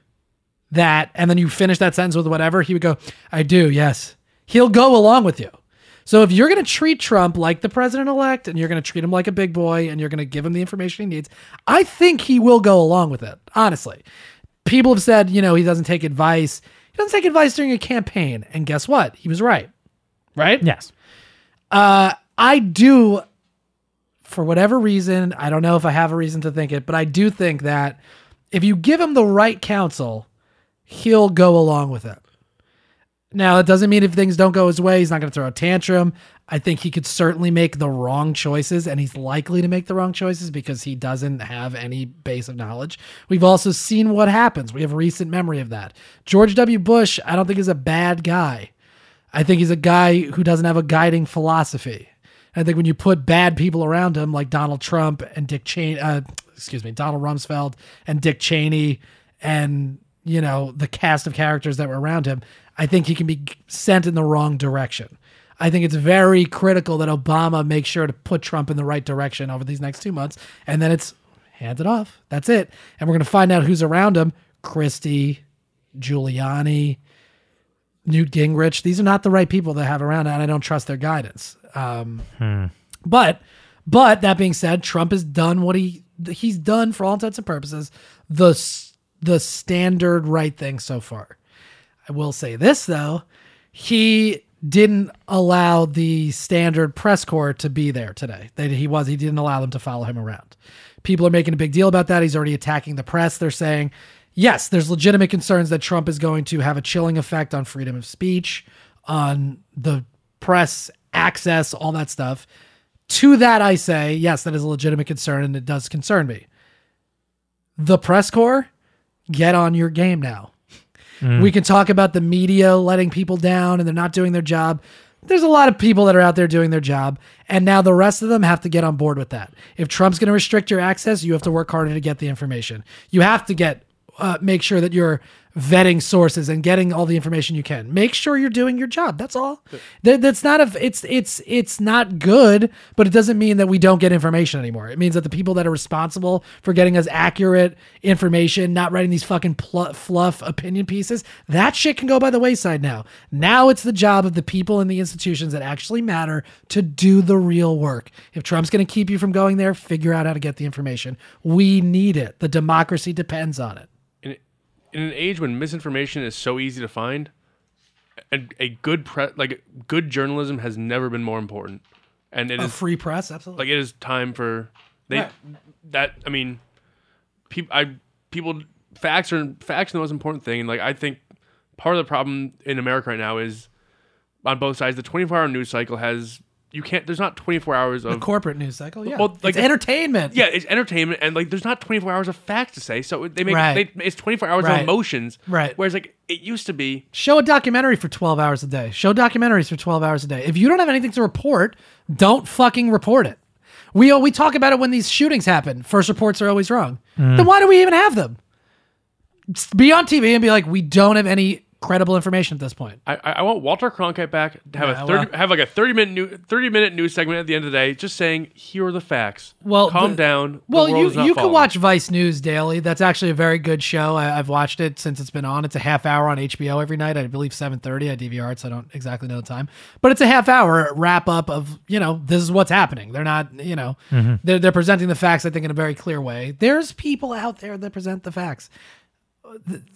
that, and then you finish that sentence with whatever, he would go, I do, yes. He'll go along with you. So if you're going to treat Trump like the president-elect and you're going to treat him like a big boy and you're going to give him the information he needs, I think he will go along with it, honestly. People have said, you know, he doesn't take advice. He doesn't take advice during a campaign. And guess what? He was right. Right? Yes. Uh, I do... for whatever reason, I don't know if I have a reason to think it, but I do think that if you give him the right counsel, he'll go along with it. Now, that doesn't mean if things don't go his way, he's not going to throw a tantrum. I think he could certainly make the wrong choices, and he's likely to make the wrong choices because he doesn't have any base of knowledge. We've also seen what happens. We have recent memory of that. George W. Bush, I don't think is a bad guy. I think he's a guy who doesn't have a guiding philosophy. I think when you put bad people around him, like Donald Trump and Dick Cheney, uh, excuse me, Donald Rumsfeld and Dick Cheney and, you know, the cast of characters that were around him, I think he can be sent in the wrong direction. I think it's very critical that Obama make sure to put Trump in the right direction over these next two months, and then it's hand it off. That's it. And we're going to find out who's around him. Christie, Giuliani, Newt Gingrich. These are not the right people to have around, and I don't trust their guidance. Um, hmm. But but that being said, Trump has done what he he's done for all intents and purposes, the the standard right thing so far. I will say this, though. He didn't allow the standard press corps to be there today. They, he was, he didn't allow them to follow him around. People are making a big deal about that. He's already attacking the press. They're saying, yes, there's legitimate concerns that Trump is going to have a chilling effect on freedom of speech, on the press access, all that stuff. To that, I say, yes, that is a legitimate concern, and it does concern me. The press corps, get on your game now. Mm. We can talk about the media letting people down and they're not doing their job. There's a lot of people that are out there doing their job, and now the rest of them have to get on board with that. If Trump's going to restrict your access, you have to work harder to get the information. You have to get uh, make sure that you're vetting sources and getting all the information you can. Make sure you're doing your job. That's all. That, that's not a, it's it's it's not good, but it doesn't mean that we don't get information anymore. It means that the people that are responsible for getting us accurate information, not writing these fucking pl- fluff opinion pieces, that shit can go by the wayside now. Now it's the job of the people in the institutions that actually matter to do the real work. If Trump's going to keep you from going there, figure out how to get the information. We need it. The democracy depends on it. In an age when misinformation is so easy to find, a, a good pre- like good journalism has never been more important. And it a is free press, absolutely. Like it is time for they right. that. I mean, people, I people facts are facts are the most important thing. And like I think part of the problem in America right now is on both sides. The twenty-four hour news cycle has you can't. There's not twenty-four hours of the corporate news cycle. Yeah, well, like, it's entertainment. Yeah, it's entertainment, and like, there's not twenty-four hours of facts to say. So they make right. they, it's twenty-four hours right. of emotions. Right. Whereas like it used to be, show a documentary for twelve hours a day. Show documentaries for twelve hours a day. If you don't have anything to report, don't fucking report it. We we talk about it when these shootings happen. First reports are always wrong. Mm. Then why do we even have them? Just be on T V and be like, we don't have any credible information at this point. I, I want Walter Cronkite back to have yeah, a thirty, well, have like a thirty minute new, thirty minute news segment at the end of the day, just saying here are the facts. Well, calm the, down. Well, you you can watch Vice News daily. That's actually a very good show. I, I've watched it since it's been on. It's a half hour on H B O every night. I believe seven thirty. I D V R it, so I don't exactly know the time, but it's a half hour wrap up of you know this is what's happening. They're not you know mm-hmm. they're they're presenting the facts, I think, in a very clear way. There's people out there that present the facts.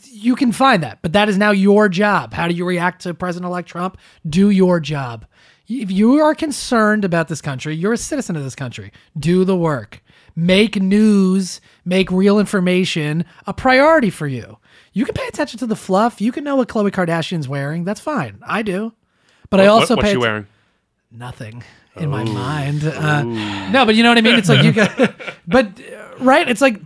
You can find that, but that is now your job. How do you react to President-elect Trump? Do your job. If you are concerned about this country, you're a citizen of this country. Do the work. Make news, make real information a priority for you. You can pay attention to the fluff. You can know what Khloe Kardashian's wearing. That's fine. I do. But what, I also what, what's pay... What's she att- wearing? Nothing in oh. my mind. Uh, no, but you know what I mean? It's like you got... but, right? It's like...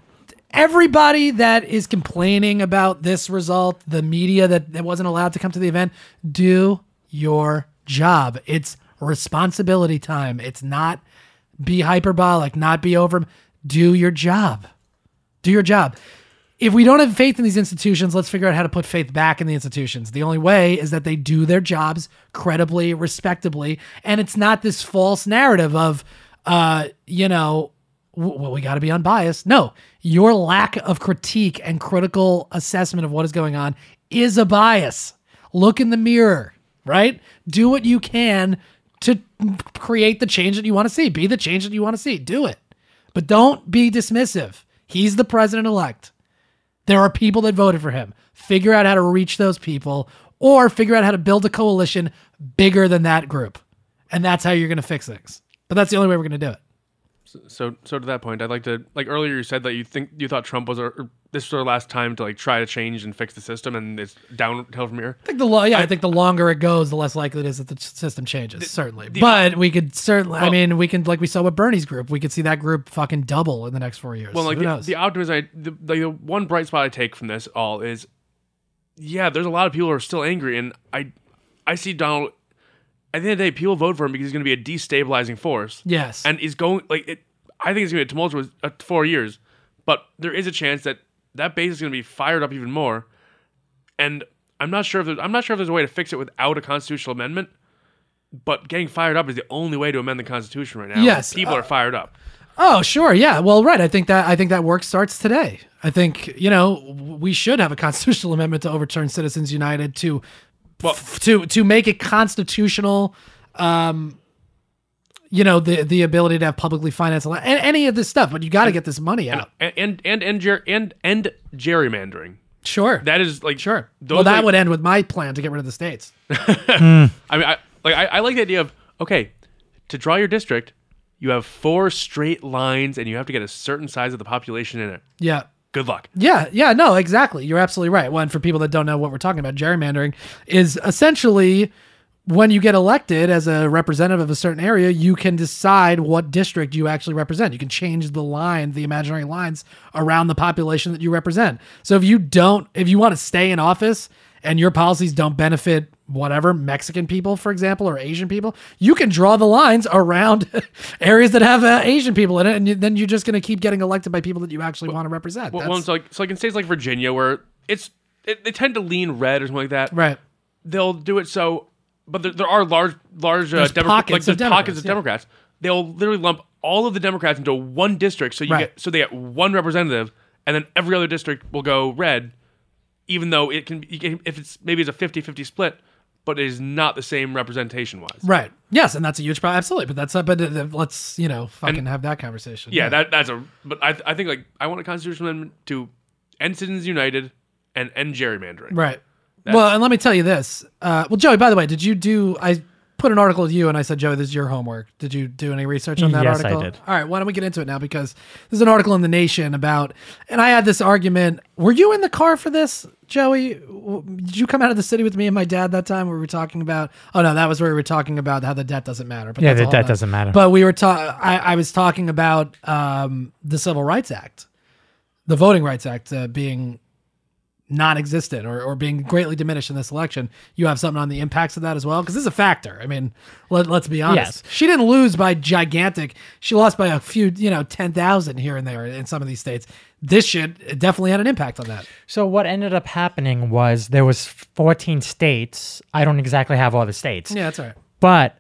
Everybody that is complaining about this result, the media that, that wasn't allowed to come to the event, do your job. It's responsibility time. It's not be hyperbolic, not be over. Do your job. Do your job. If we don't have faith in these institutions, let's figure out how to put faith back in the institutions. The only way is that they do their jobs credibly, respectably, and it's not this false narrative of, uh, you know, well, we got to be unbiased. No, your lack of critique and critical assessment of what is going on is a bias. Look in the mirror, right? Do what you can to create the change that you want to see. Be the change that you want to see. Do it. But don't be dismissive. He's the president-elect. There are people that voted for him. Figure out how to reach those people or figure out how to build a coalition bigger than that group. And that's how you're going to fix things. But that's the only way we're going to do it. So, so to that point, I'd like to, like earlier you said that you think you thought Trump was our, this was our last time to like try to change and fix the system, and it's downhill from here. I think the lo- yeah, I, I think the longer it goes, the less likely it is that the system changes. The, certainly, the, but we could certainly, well, I mean, we can, like we saw with Bernie's group, we could see that group fucking double in the next four years. Well, like Who the, knows? the optimism, I, the, the, the one bright spot I take from this all is, yeah, there's a lot of people who are still angry, and I, I see Donald. At the end of the day, people vote for him because he's going to be a destabilizing force. Yes. And he's going, like, it, I think it's going to be a tumultuous uh, four years, but there is a chance that that base is going to be fired up even more. And I'm not sure if there's, I'm not sure if there's a way to fix it without a constitutional amendment, but getting fired up is the only way to amend the Constitution right now. Yes. People uh, are fired up. Oh, sure. Yeah. Well, right. I think that, I think that work starts today. I think, you know, we should have a constitutional amendment to overturn Citizens United to... Well, to to make it constitutional, um, you know, the the ability to have publicly financed and any of this stuff, but you got to get this money out and and and and, ger- and and gerrymandering. Sure, that is like sure. Those, well, that like, would end with my plan to get rid of the states. mm. I mean, I, like I, I like the idea of okay, to draw your district, you have four straight lines, and you have to get a certain size of the population in it. Yeah. Good luck. Yeah, yeah, no, exactly. You're absolutely right. Well, and for people that don't know what we're talking about, gerrymandering is essentially when you get elected as a representative of a certain area, you can decide what district you actually represent. You can change the line, the imaginary lines around the population that you represent. So if you don't, if you want to stay in office and your policies don't benefit whatever, Mexican people, for example, or Asian people, you can draw the lines around areas that have uh, Asian people in it, and you, then you're just going to keep getting elected by people that you actually well, want to represent. Well, well so, like, so like in states like Virginia, where it's it, they tend to lean red or something like that, right? They'll do it so, but there, there are large, large uh, Demo- pockets, like, of Democrats, pockets of yeah. Democrats. They'll literally lump all of the Democrats into one district, so you right. get so they get one representative, and then every other district will go red, even though it can, if it's maybe it's a fifty-fifty split. But it is not the same representation-wise. Right. Yes, and that's a huge problem. Absolutely, but that's not, but uh, let's, you know, fucking and, have that conversation. Yeah, yeah, that that's a... But I I think, like, I want a constitutional amendment to end Citizens United and end gerrymandering. Right. That's, well, and let me tell you this. Uh, well, Joey, by the way, did you do... I put an article to you, and I said, Joey, this is your homework. Did you do any research on that yes, article? Yes, I did. All right, why don't we get into it now? Because there's an article in The Nation about... And I had this argument. Were you in the car for this? Joey, did you come out of the city with me and my dad that time where we were talking about, oh no, that was where we were talking about how the debt doesn't matter. But yeah, the debt doesn't matter. But we were talking, I was talking about um, the Civil Rights Act, the Voting Rights Act uh, being non-existent or, or being greatly diminished in this election. You have something on the impacts of that as well? Because this is a factor. I mean, let, let's be honest. Yes. She didn't lose by gigantic. She lost by a few, you know, ten thousand here and there in some of these states. This shit definitely had an impact on that. So what ended up happening was there was fourteen states. I don't exactly have all the states. Yeah, that's all right. But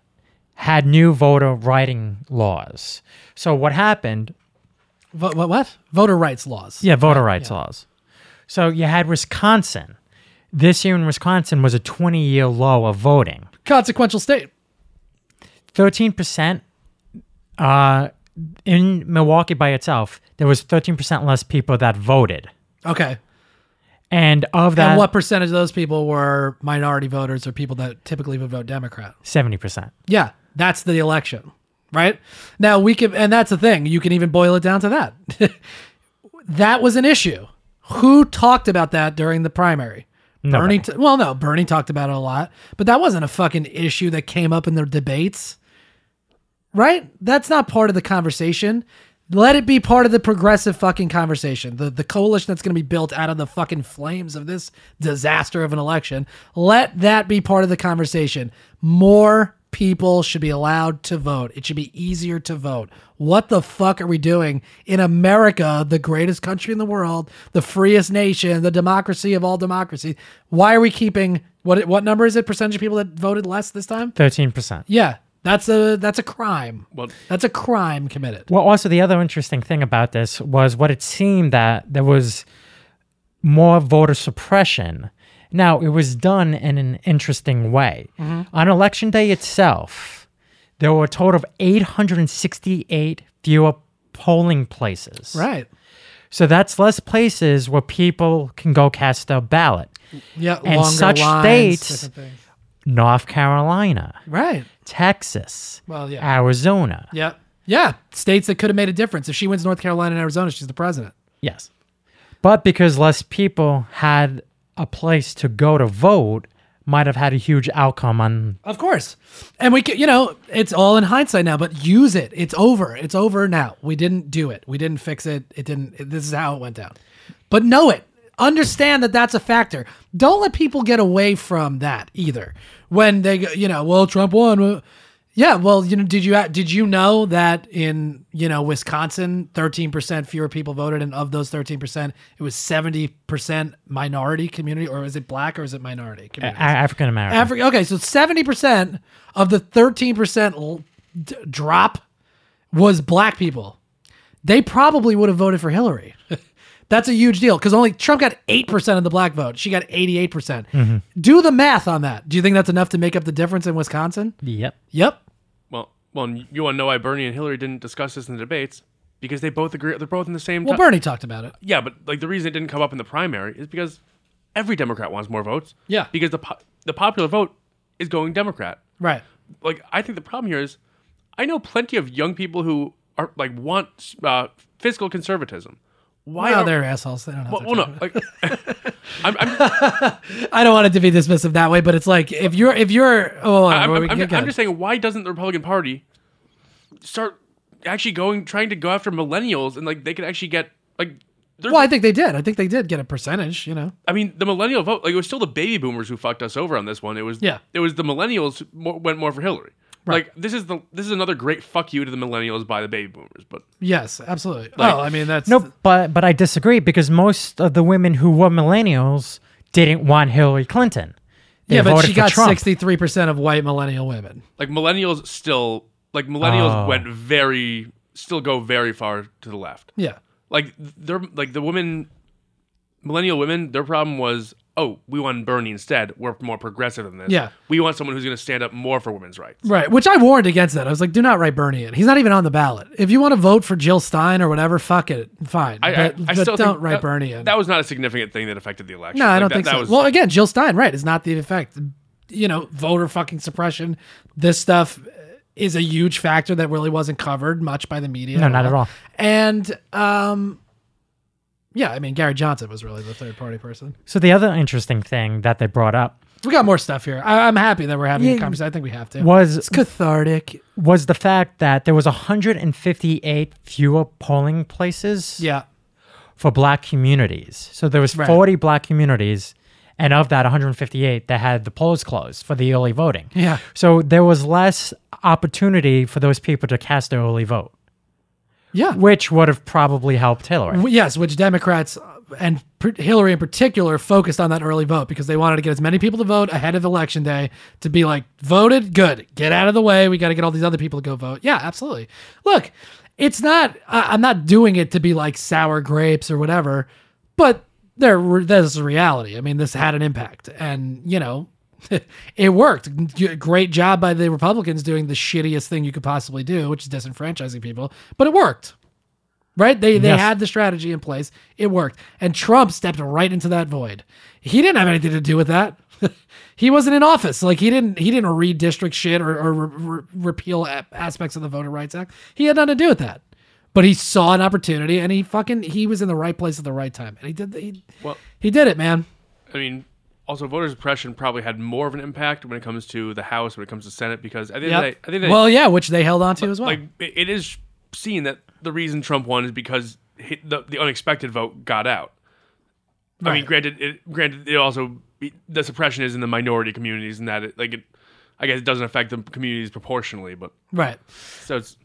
had new voter writing laws. So what happened? Vo- what, what? Voter rights laws. Yeah, voter rights yeah. laws. So you had Wisconsin. This year in Wisconsin was a twenty-year low of voting. Consequential state. thirteen percent uh, in Milwaukee by itself. There was thirteen percent less people that voted. Okay. And of that... And what percentage of those people were minority voters or people that typically would vote Democrat? seventy percent. Yeah, that's the election, right? Now, we can... And that's the thing. You can even boil it down to that. That was an issue. Who talked about that during the primary? Nobody. Bernie. T- well, no, Bernie talked about it a lot, but that wasn't a fucking issue that came up in their debates, right? That's not part of the conversation. Let it be part of the progressive fucking conversation. The the coalition that's going to be built out of the fucking flames of this disaster of an election. Let that be part of the conversation. More people should be allowed to vote. It should be easier to vote. What the fuck are we doing in America, the greatest country in the world, the freest nation, the democracy of all democracies? Why are we keeping, what what number is it, percentage of people that voted less this time? thirteen percent. Yeah. That's a that's a crime. Well, that's a crime committed. Well, also the other interesting thing about this was what it seemed that there was more voter suppression. Now, it was done in an interesting way. Mm-hmm. On election day itself, there were a total of eight hundred sixty-eight fewer polling places. Right. So that's less places where people can go cast their ballot. Yeah, and longer such lines, states, North Carolina. Right. Texas, well, yeah. Arizona, yep. Yeah, states that could have made a difference. If she wins North Carolina and Arizona, she's the president. Yes. But because less people had a place to go to vote, might have had a huge outcome on... Of course. And we can, you know, it's all in hindsight now, but use it. It's over. It's over now. We didn't do it. We didn't fix it. It didn't... It, this is how it went down. But know it. Understand that that's a factor. Don't let people get away from that either. When they go, you know, well, Trump won. Yeah, well, you know, did you did you know that in, you know, Wisconsin, thirteen percent fewer people voted, and of those thirteen percent, it was seventy percent minority community, or is it black, or is it minority community? Uh, African American. Afri- okay, so seventy percent of the thirteen percent l- d- drop was black people. They probably would have voted for Hillary. That's a huge deal, because only Trump got eight percent of the black vote. She got eighty-eight percent. Mm-hmm. Do the math on that. Do you think that's enough to make up the difference in Wisconsin? Yep. Yep. Well, well, you want to know why Bernie and Hillary didn't discuss this in the debates? Because they both agree. They're both in the same. Well, t- Bernie talked about it. Yeah, but like the reason it didn't come up in the primary is because every Democrat wants more votes. Yeah. Because the po- the popular vote is going Democrat. Right. Like, I think the problem here is, I know plenty of young people who are like want uh, fiscal conservatism. Why well, are they're assholes? They don't have well, to. Well, no. Like, I'm, I'm, I don't want it to be dismissive that way, but it's like if you're if you're. Oh, I'm, I'm, I'm, I'm just saying, why doesn't the Republican Party start actually going trying to go after millennials and like they could actually get like? Well, I think they did. I think they did get a percentage. You know, I mean, the millennial vote. Like, it was still the baby boomers who fucked us over on this one. It was yeah. It was the millennials who more, went more for Hillary. Right. Like, this is the this is another great fuck you to the millennials by the baby boomers, but yes, absolutely. Like, oh, I mean that's no, but but I disagree because most of the women who were millennials didn't want Hillary Clinton. They yeah, but she got sixty-three percent of white millennial women. Like millennials still like millennials oh. went very still go very far to the left. Yeah, like they're like the women, millennial women. Their problem was. Oh, we want Bernie instead. We're more progressive than this. Yeah. We want someone who's going to stand up more for women's rights. Right, which I warned against that. I was like, do not write Bernie in. He's not even on the ballot. If you want to vote for Jill Stein or whatever, fuck it. Fine. I, but, I, I but still don't write that, Bernie in. That was not a significant thing that affected the election. No, like, I don't that, think so. Was, well, again, Jill Stein, right, is not the effect. You know, voter fucking suppression, this stuff is a huge factor that really wasn't covered much by the media. No, not at all. And, um... yeah, I mean, Gary Johnson was really the third-party person. So the other interesting thing that they brought up... We got more stuff here. I, I'm happy that we're having yeah, a conversation. I think we have to. Was, it's cathartic. Was the fact that there was one hundred fifty-eight fewer polling places yeah. for black communities. So there was right. forty black communities, and of that, one hundred fifty-eight that had the polls closed for the early voting. Yeah. So there was less opportunity for those people to cast their early vote. Yeah, which would have probably helped Hillary. Yes, which Democrats and Hillary in particular focused on that early vote because they wanted to get as many people to vote ahead of election day to be like, voted, good, get out of the way. We got to get all these other people to go vote. Yeah, absolutely. Look, it's not. Uh, I'm not doing it to be like sour grapes or whatever, but there, there's a reality. I mean, this had an impact, and you know, it worked. Great job by the Republicans doing the shittiest thing you could possibly do, which is disenfranchising people, but it worked, right? They they yes. had the strategy in place. It worked. And Trump stepped right into that void. He didn't have anything to do with that. He wasn't in office. Like he didn't, he didn't redistrict shit or, or re- re- repeal a- aspects of the Voter Rights Act. He had nothing to do with that, but he saw an opportunity and he fucking, he was in the right place at the right time. And he did, he, well, he did it, man. I mean, also, voter suppression probably had more of an impact when it comes to the House, when it comes to Senate, because I think yep. they, I think they, well, yeah, which they held on to as well. Like it is seen that the reason Trump won is because he, the, the unexpected vote got out. Right. I mean, granted, it, granted, it also the suppression is in the minority communities, and that it, like it, I guess it doesn't affect the communities proportionally, but right. So it's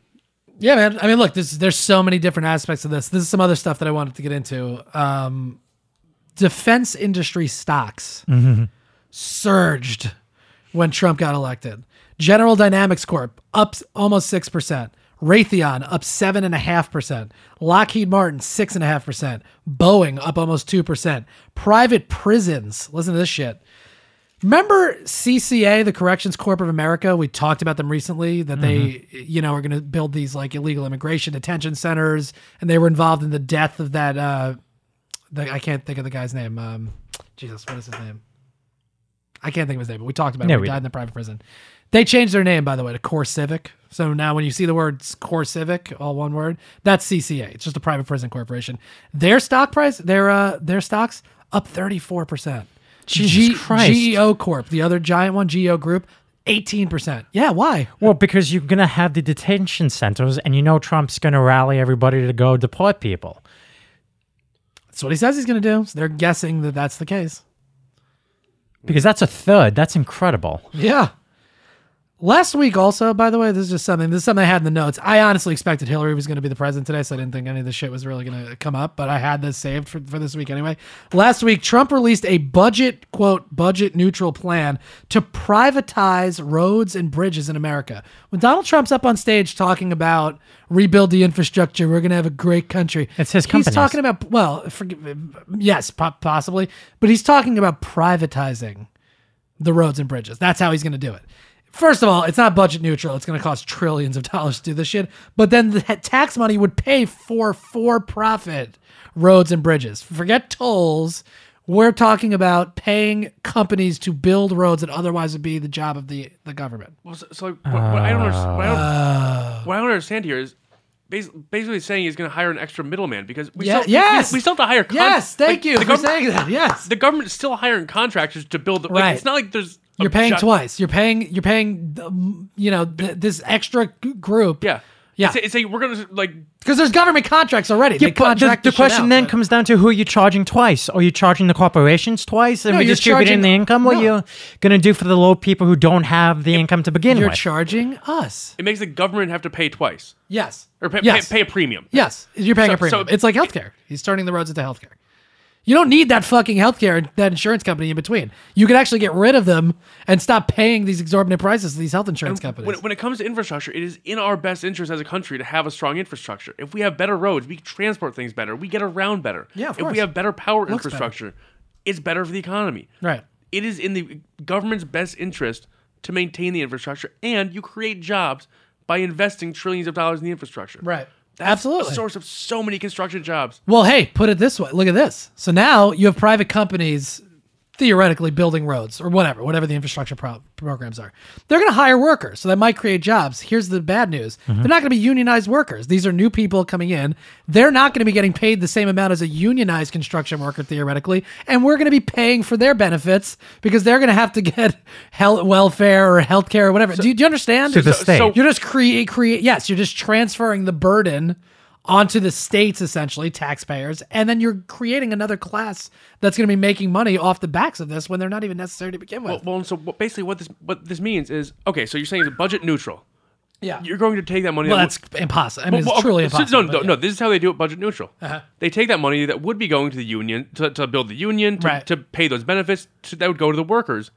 yeah, man. I mean, look, there's there's so many different aspects of this. This is some other stuff that I wanted to get into. Um, Defense industry stocks mm-hmm. surged when Trump got elected. General Dynamics Corp up almost six percent. Raytheon up seven point five percent. Lockheed Martin, six point five percent. Boeing up almost two percent. Private prisons. Listen to this shit. Remember C C A, the Corrections Corp of America? We talked about them recently, that mm-hmm. they, you know, are going to build these like illegal immigration detention centers. And they were involved in the death of that... Uh, The, I can't think of the guy's name. Um, Jesus, what is his name? I can't think of his name, but we talked about no, it. We, we died didn't. in the private prison. They changed their name, by the way, to Core Civic. So now when you see the words Core Civic, all one word, that's C C A. It's just a private prison corporation. Their stock price, their uh, their stocks up thirty-four percent. Jesus G- Christ. G E O Corp, the other giant one, G E O Group, eighteen percent. Yeah, why? Well, because you're going to have the detention centers, and you know Trump's going to rally everybody to go deport people. That's what he says he's going to do. So they're guessing that that's the case. Because that's a third. That's incredible. Yeah. Last week also, by the way, this is just something, this is something I had in the notes. I honestly expected Hillary was going to be the president today, so I didn't think any of this shit was really going to come up, but I had this saved for, for this week anyway. Last week, Trump released a budget, quote, budget neutral plan to privatize roads and bridges in America. When Donald Trump's up on stage talking about rebuild the infrastructure, we're going to have a great country. It's his company. He's talking about, well, forgive, yes, possibly, but he's talking about privatizing the roads and bridges. That's how he's going to do it. First of all, it's not budget neutral. It's going to cost trillions of dollars to do this shit. But then the tax money would pay for for-profit roads and bridges. Forget tolls. We're talking about paying companies to build roads that otherwise would be the job of the, the government. Well, so, so what, what, I don't understand, what, I don't, uh, what I don't understand here is basically saying he's going to hire an extra middleman because we, yeah, still, yes. we, we still have to hire contractors. Yes, thank like, you for saying that. Yes. The government is still hiring contractors to build. Like, right. It's not like there's... You're paying shot. twice. You're paying. You're paying. Um, you know th- this extra g- group. Yeah, yeah. It's a, we're gonna like because there's government contracts already. Yeah, they contract the, the, the question out, then but. comes down to who are you charging twice? Are you charging the corporations twice and no, redistributing the income? No. What are you gonna do for the low people who don't have the it, income to begin you're with? You're charging us. It makes the government have to pay twice. Yes, or pay, yes. pay, pay a premium. Yes, you're paying so, a premium. So it's like healthcare. He's turning the roads into healthcare. You don't need that fucking healthcare, that insurance company in between. You could actually get rid of them and stop paying these exorbitant prices to these health insurance and companies. When, when it comes to infrastructure, it is in our best interest as a country to have a strong infrastructure. If we have better roads, we transport things better. We get around better. Yeah, of course. If we have better power Looks infrastructure, better. It's better for the economy. Right. It is in the government's best interest to maintain the infrastructure, and you create jobs by investing trillions of dollars in the infrastructure. Right. That's Absolutely. a source of so many construction jobs. Well, hey, put it this way. Look at this. So now you have private companies theoretically building roads or whatever, whatever the infrastructure pro- programs are. They're going to hire workers, so that might create jobs. Here's the bad news. Mm-hmm. They're not going to be unionized workers. These are new people coming in. They're not going to be getting paid the same amount as a unionized construction worker, theoretically, and we're going to be paying for their benefits because they're going to have to get health, welfare or healthcare or whatever. So, do, you, do you understand? To the so, state. So you're just create, create, yes, you're just transferring the burden onto the states, essentially, taxpayers, and then you're creating another class that's going to be making money off the backs of this when they're not even necessary to begin with. Well, well so basically what this what this means is, okay, so you're saying it's budget neutral. Yeah. You're going to take that money. Well, that that's w- impossible. I mean, well, it's truly okay, impossible. So, no, no, yeah. no, this is how they do it budget neutral. Uh-huh. They take that money that would be going to the union, to, to build the union, to, right. to pay those benefits, to, that would go to the workers.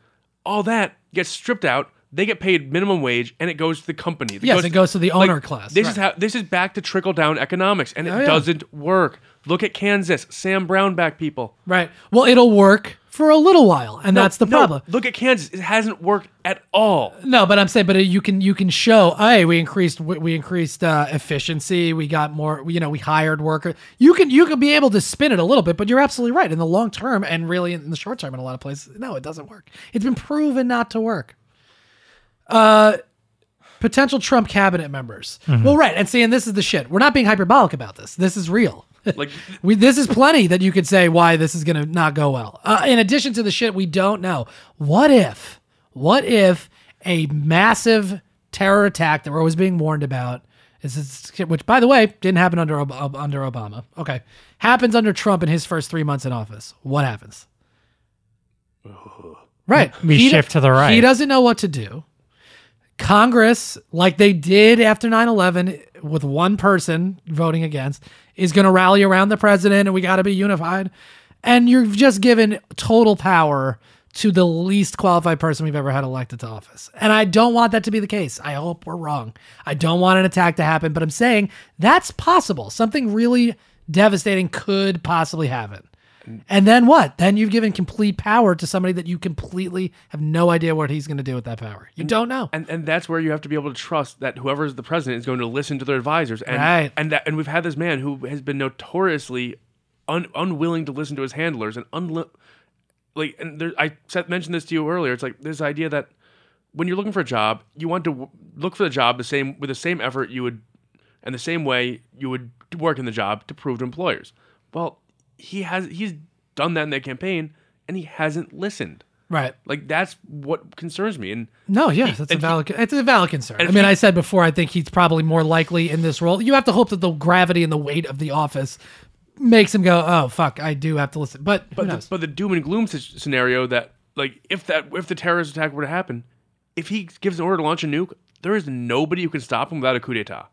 All that gets stripped out. They get paid minimum wage, and it goes to the company. It yes, goes it goes to the owner like, class. This right. is how this is back to trickle down economics, and it oh, yeah. doesn't work. Look at Kansas, Sam Brownback people. Right. Well, it'll work for a little while, and no, that's the no, problem. Look at Kansas; it hasn't worked at all. No, but I'm saying, but you can you can show, hey, we increased we increased uh, efficiency. We got more. You know, we hired workers. You can you can be able to spin it a little bit, but you're absolutely right. In the long term, and really in the short term, in a lot of places, no, it doesn't work. It's been proven not to work. Uh, potential Trump cabinet members. Mm-hmm. Well, right. And see, and this is the shit. We're not being hyperbolic about this. This is real. Like we, this is plenty that you could say why this is going to not go well. Uh, in addition to the shit we don't know. What if, what if a massive terror attack that we're always being warned about is, which by the way, didn't happen under, under Obama. Okay. Happens under Trump in his first three months in office. What happens? Right. We he shift d- to the right. He doesn't know what to do. Congress, like they did after nine eleven with one person voting against, is going to rally around the president and we got to be unified. And you're just given total power to the least qualified person we've ever had elected to office. And I don't want that to be the case. I hope we're wrong. I don't want an attack to happen, but I'm saying that's possible. Something really devastating could possibly happen. And then what? Then you've given complete power to somebody that you completely have no idea what he's going to do with that power. You and, don't know. And and that's where you have to be able to trust that whoever is the president is going to listen to their advisors. And, right. And, that, and we've had this man who has been notoriously un, unwilling to listen to his handlers and un, like, and there, I said, mentioned this to you earlier. It's like this idea that when you're looking for a job, you want to w- look for the job the same with the same effort you would, and the same way you would work in the job to prove to employers. Well, he has he's done that in their campaign, and he hasn't listened. Right, like that's what concerns me. And no, yes, that's a valid. He, it's a valid concern. I mean, he, I said before, I think he's probably more likely in this role. You have to hope that the gravity and the weight of the office makes him go, "Oh fuck, I do have to listen." But but the, but the doom and gloom scenario that, like, if that if the terrorist attack were to happen, if he gives an order to launch a nuke, there is nobody who can stop him without a coup d'état.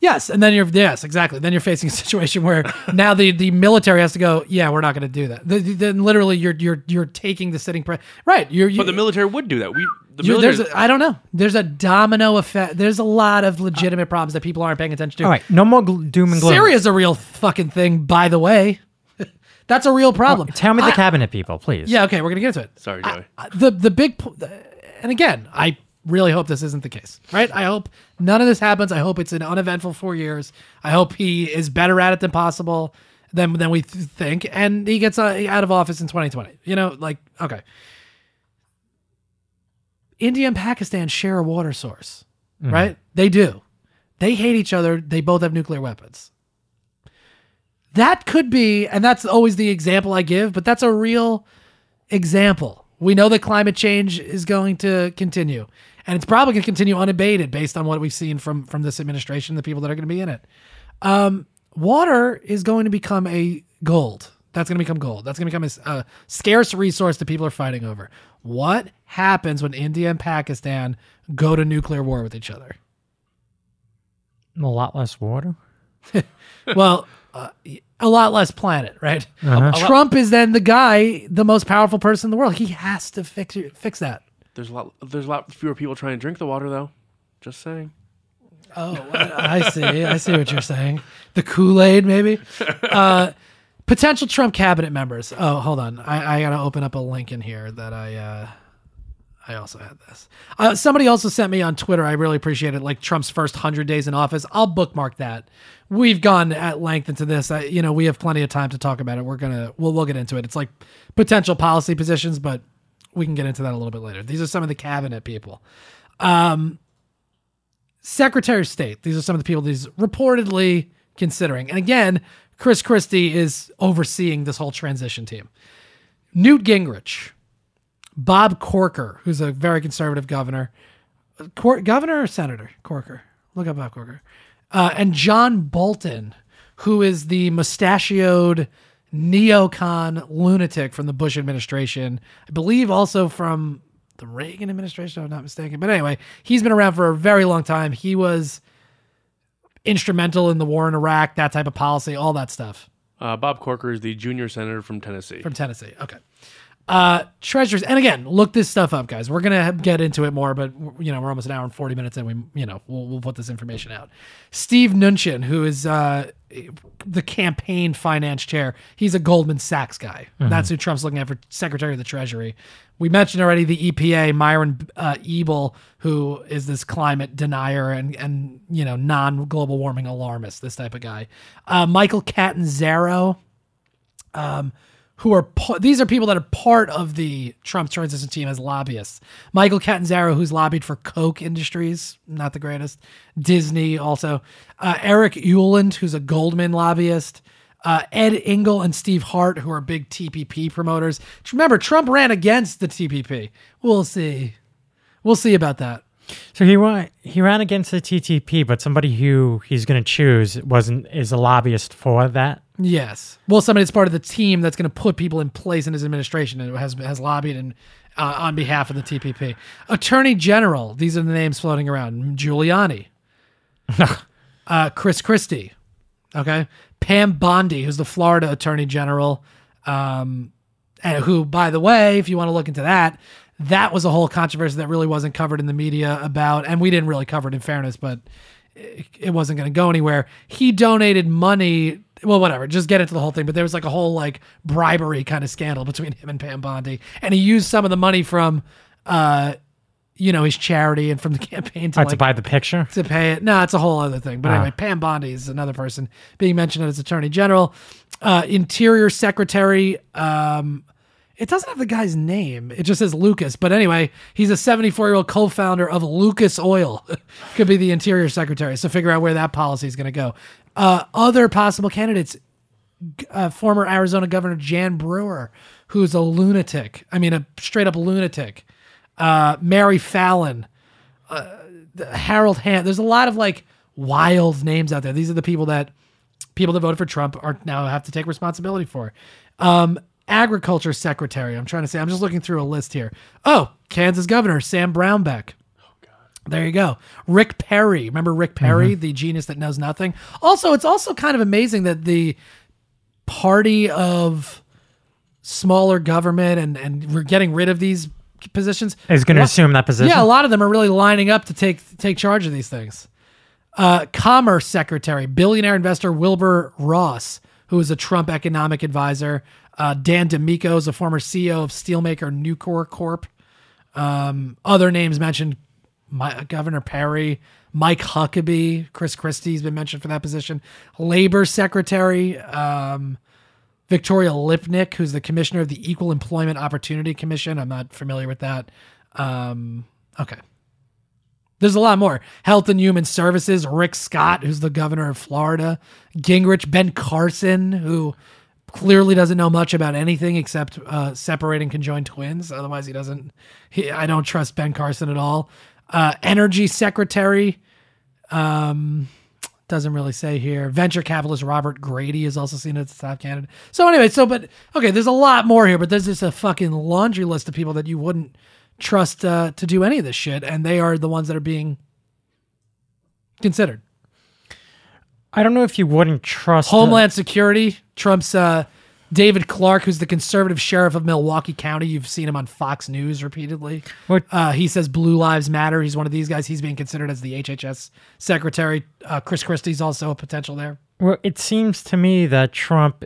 Yes, and then you're yes, exactly. Then you're facing a situation where now the, the military has to go. Yeah, we're not going to do that. The, the, then literally, you're you're you're taking the sitting president. Right. You're, you, but the military would do that. We. The you, military. There's a, I don't know. There's a domino effect. There's a lot of legitimate uh, problems that people aren't paying attention to. All right. No more gl- doom and gloom. Syria's a real fucking thing, by the way. That's a real problem. Well, tell me I, the cabinet people, please. Yeah. Okay. We're gonna get into it. Sorry, Joey. I, I, the the big po- and again, I. really hope this isn't the case, right? I hope none of this happens. I hope it's an uneventful four years. I hope he is better at it than possible than than we th- think, and he gets uh, out of office in twenty twenty. You know, like, okay. India and Pakistan share a water source, mm-hmm. right? They do. They hate each other. They both have nuclear weapons. That could be, and that's always the example I give, but that's a real example. We know that climate change is going to continue. And it's probably going to continue unabated based on what we've seen from, from this administration, the people that are going to be in it. Um, water is going to become a gold. That's going to become gold. That's going to become a, a scarce resource that people are fighting over. What happens when India and Pakistan go to nuclear war with each other? A lot less water? Well, uh, a lot less planet, right? Uh-huh. Trump is then the guy, the most powerful person in the world. He has to fix fix that. There's a lot. There's a lot fewer people trying to drink the water, though. Just saying. Oh, I, I see. I see what you're saying. The Kool-Aid, maybe. Uh, potential Trump cabinet members. Oh, hold on. I, I gotta open up a link in here that I. Uh, I also had this. Uh, somebody also sent me on Twitter. I really appreciate it. Like Trump's first hundred days in office. I'll bookmark that. We've gone at length into this. I, you know, we have plenty of time to talk about it. We're gonna. We'll we'll get into it. It's like potential policy positions, but. We can get into that a little bit later. These are some of the cabinet people. Um, Secretary of State. These are some of the people that he's reportedly considering. And again, Chris Christie is overseeing this whole transition team. Newt Gingrich. Bob Corker, who's a very conservative governor. Cor- governor or senator? Corker. Look up Bob Corker. Uh, and John Bolton, who is the mustachioed neocon lunatic from the Bush administration, I believe also from the Reagan administration, if I'm not mistaken. But anyway, he's been around for a very long time. He was instrumental in the war in Iraq, that type of policy, all that stuff. Uh, Bob Corker is the junior senator from Tennessee. From Tennessee, okay. Uh, treasures, and again, look this stuff up, guys. We're gonna get into it more, but you know, we're almost an hour and forty minutes in. We, you know, we'll, we'll put this information out. Steve Mnuchin, who is uh, the campaign finance chair, he's a Goldman Sachs guy. Mm-hmm. That's who Trump's looking at for Secretary of the Treasury. We mentioned already the E P A, Myron uh, Ebel, who is this climate denier and and you know, non-global warming alarmist, this type of guy. Uh, Michael Catanzaro. Um. Who are these are people that are part of the Trump transition team as lobbyists. Michael Catanzaro, who's lobbied for Coke Industries, not the greatest. Disney also. Uh, Eric Euland, who's a Goldman lobbyist. Uh, Ed Engel and Steve Hart, who are big T P P promoters. Remember, Trump ran against the T P P. We'll see. We'll see about that. So he ran, he ran against the T P P, but somebody who he's going to choose wasn't is a lobbyist for that? Yes. Well, somebody that's part of the team that's going to put people in place in his administration and has has lobbied in, uh, on behalf of the T P P. Attorney General. These are the names floating around. Giuliani. uh, Chris Christie. Okay. Pam Bondi, who's the Florida Attorney General, um, and who, by the way, if you want to look into that, that was a whole controversy that really wasn't covered in the media about, and we didn't really cover it in fairness, but it, it wasn't going to go anywhere. He donated money. Well, whatever, just get into the whole thing. But there was like a whole like bribery kind of scandal between him and Pam Bondi. And he used some of the money from, uh, you know, his charity and from the campaign to, right, like, to buy the picture, to pay it. No, it's a whole other thing. But uh. anyway, Pam Bondi is another person being mentioned as Attorney General, uh, Interior Secretary, um, It doesn't have the guy's name. It just says Lucas. But anyway, he's a seventy-four-year-old co-founder of Lucas Oil. Could be the Interior Secretary. So figure out where that policy is going to go. Uh, other possible candidates, uh, former Arizona Governor Jan Brewer, who's a lunatic. I mean, a straight-up lunatic. Uh, Mary Fallon. Uh, Harold Hand. There's a lot of, like, wild names out there. These are the people that people that voted for Trump are now have to take responsibility for. Um, Agriculture Secretary. I'm trying to say, I'm just looking through a list here. Oh, Kansas Governor Sam Brownback. Oh, God. There you go. Rick Perry. Remember Rick Perry, mm-hmm. the genius that knows nothing? Also, it's also kind of amazing that the party of smaller government and, and we're getting rid of these positions is going to assume that position. Yeah, a lot of them are really lining up to take take charge of these things. Uh, Commerce Secretary, billionaire investor Wilbur Ross, who is a Trump economic advisor. Uh, Dan DiMicco is a former C E O of steelmaker Nucor Corp. Um, other names mentioned: My, Governor Perry, Mike Huckabee, Chris Christie has been mentioned for that position. Labor Secretary um, Victoria Lipnick, who's the commissioner of the Equal Employment Opportunity Commission. I'm not familiar with that. Um, okay. There's a lot more. Health and Human Services, Rick Scott, who's the governor of Florida. Gingrich, Ben Carson, who clearly doesn't know much about anything except uh, separating conjoined twins. Otherwise, he doesn't. He, I don't trust Ben Carson at all. Uh, Energy Secretary, um, doesn't really say here. Venture capitalist Robert Grady is also seen as the top candidate. So anyway, so but okay, there's a lot more here, but there's just a fucking laundry list of people that you wouldn't trust uh, to do any of this shit, and they are the ones that are being considered. I don't know if you wouldn't trust Homeland the- Security. Trump's uh, David Clark, who's the conservative sheriff of Milwaukee County. You've seen him on Fox News repeatedly. Uh, he says Blue Lives Matter. He's one of these guys. He's being considered as the H H S secretary. Uh, Chris Christie's also a potential there. Well, it seems to me that Trump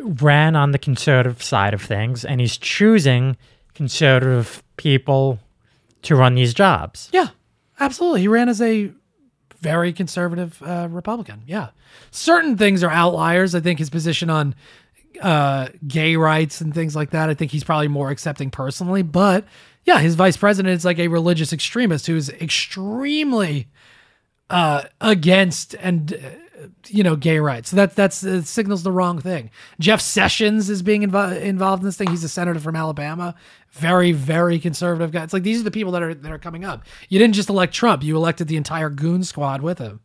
ran on the conservative side of things, and he's choosing conservative people to run these jobs. Yeah, absolutely. He ran as a very conservative uh, Republican. Yeah. Certain things are outliers. I think his position on uh, gay rights and things like that, I think he's probably more accepting personally. But yeah, his vice president is like a religious extremist who's extremely uh, against and, uh, you know, gay rights. So that that's, uh, signals the wrong thing. Jeff Sessions is being invo- involved in this thing. He's a senator from Alabama. Very, very conservative guy. It's like these are the people that are that are coming up. You didn't just elect Trump. You elected the entire goon squad with him.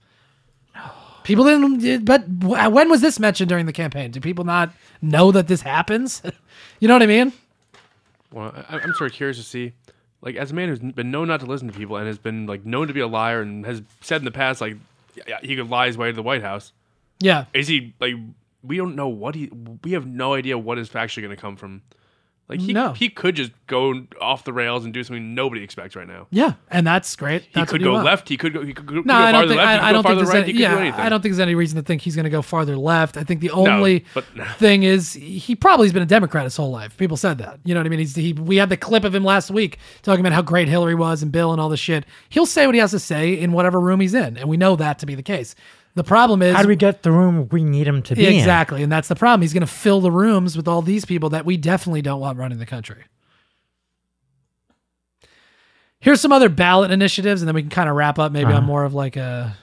People didn't. But when was this mentioned during the campaign? Do people not know that this happens? You know what I mean? Well, I'm sort of curious to see, like, as a man who's been known not to listen to people and has been like known to be a liar and has said in the past like he could lie his way to the White House. Yeah. Is he like? We don't know what he. We have no idea what is actually going to come from. Like he, no. he could just go off the rails and do something nobody expects right now. Yeah, and that's great. That's he could go want. left. He could go. He could go, no, go I don't farther think, left. I, he could I don't go farther right. Any, he yeah, could do anything. I don't think there's any reason to think he's going to go farther left. I think the only no, but, no. thing is he probably has been a Democrat his whole life. People said that. You know what I mean? He's he. We had the clip of him last week talking about how great Hillary was and Bill and all this shit. He'll say what he has to say in whatever room he's in, and we know that to be the case. The problem is... How do we get the room we need him to be exactly, in? Exactly, and that's the problem. He's going to fill the rooms with all these people that we definitely don't want running the country. Here's some other ballot initiatives, and then we can kind of wrap up maybe uh-huh. on more of like a,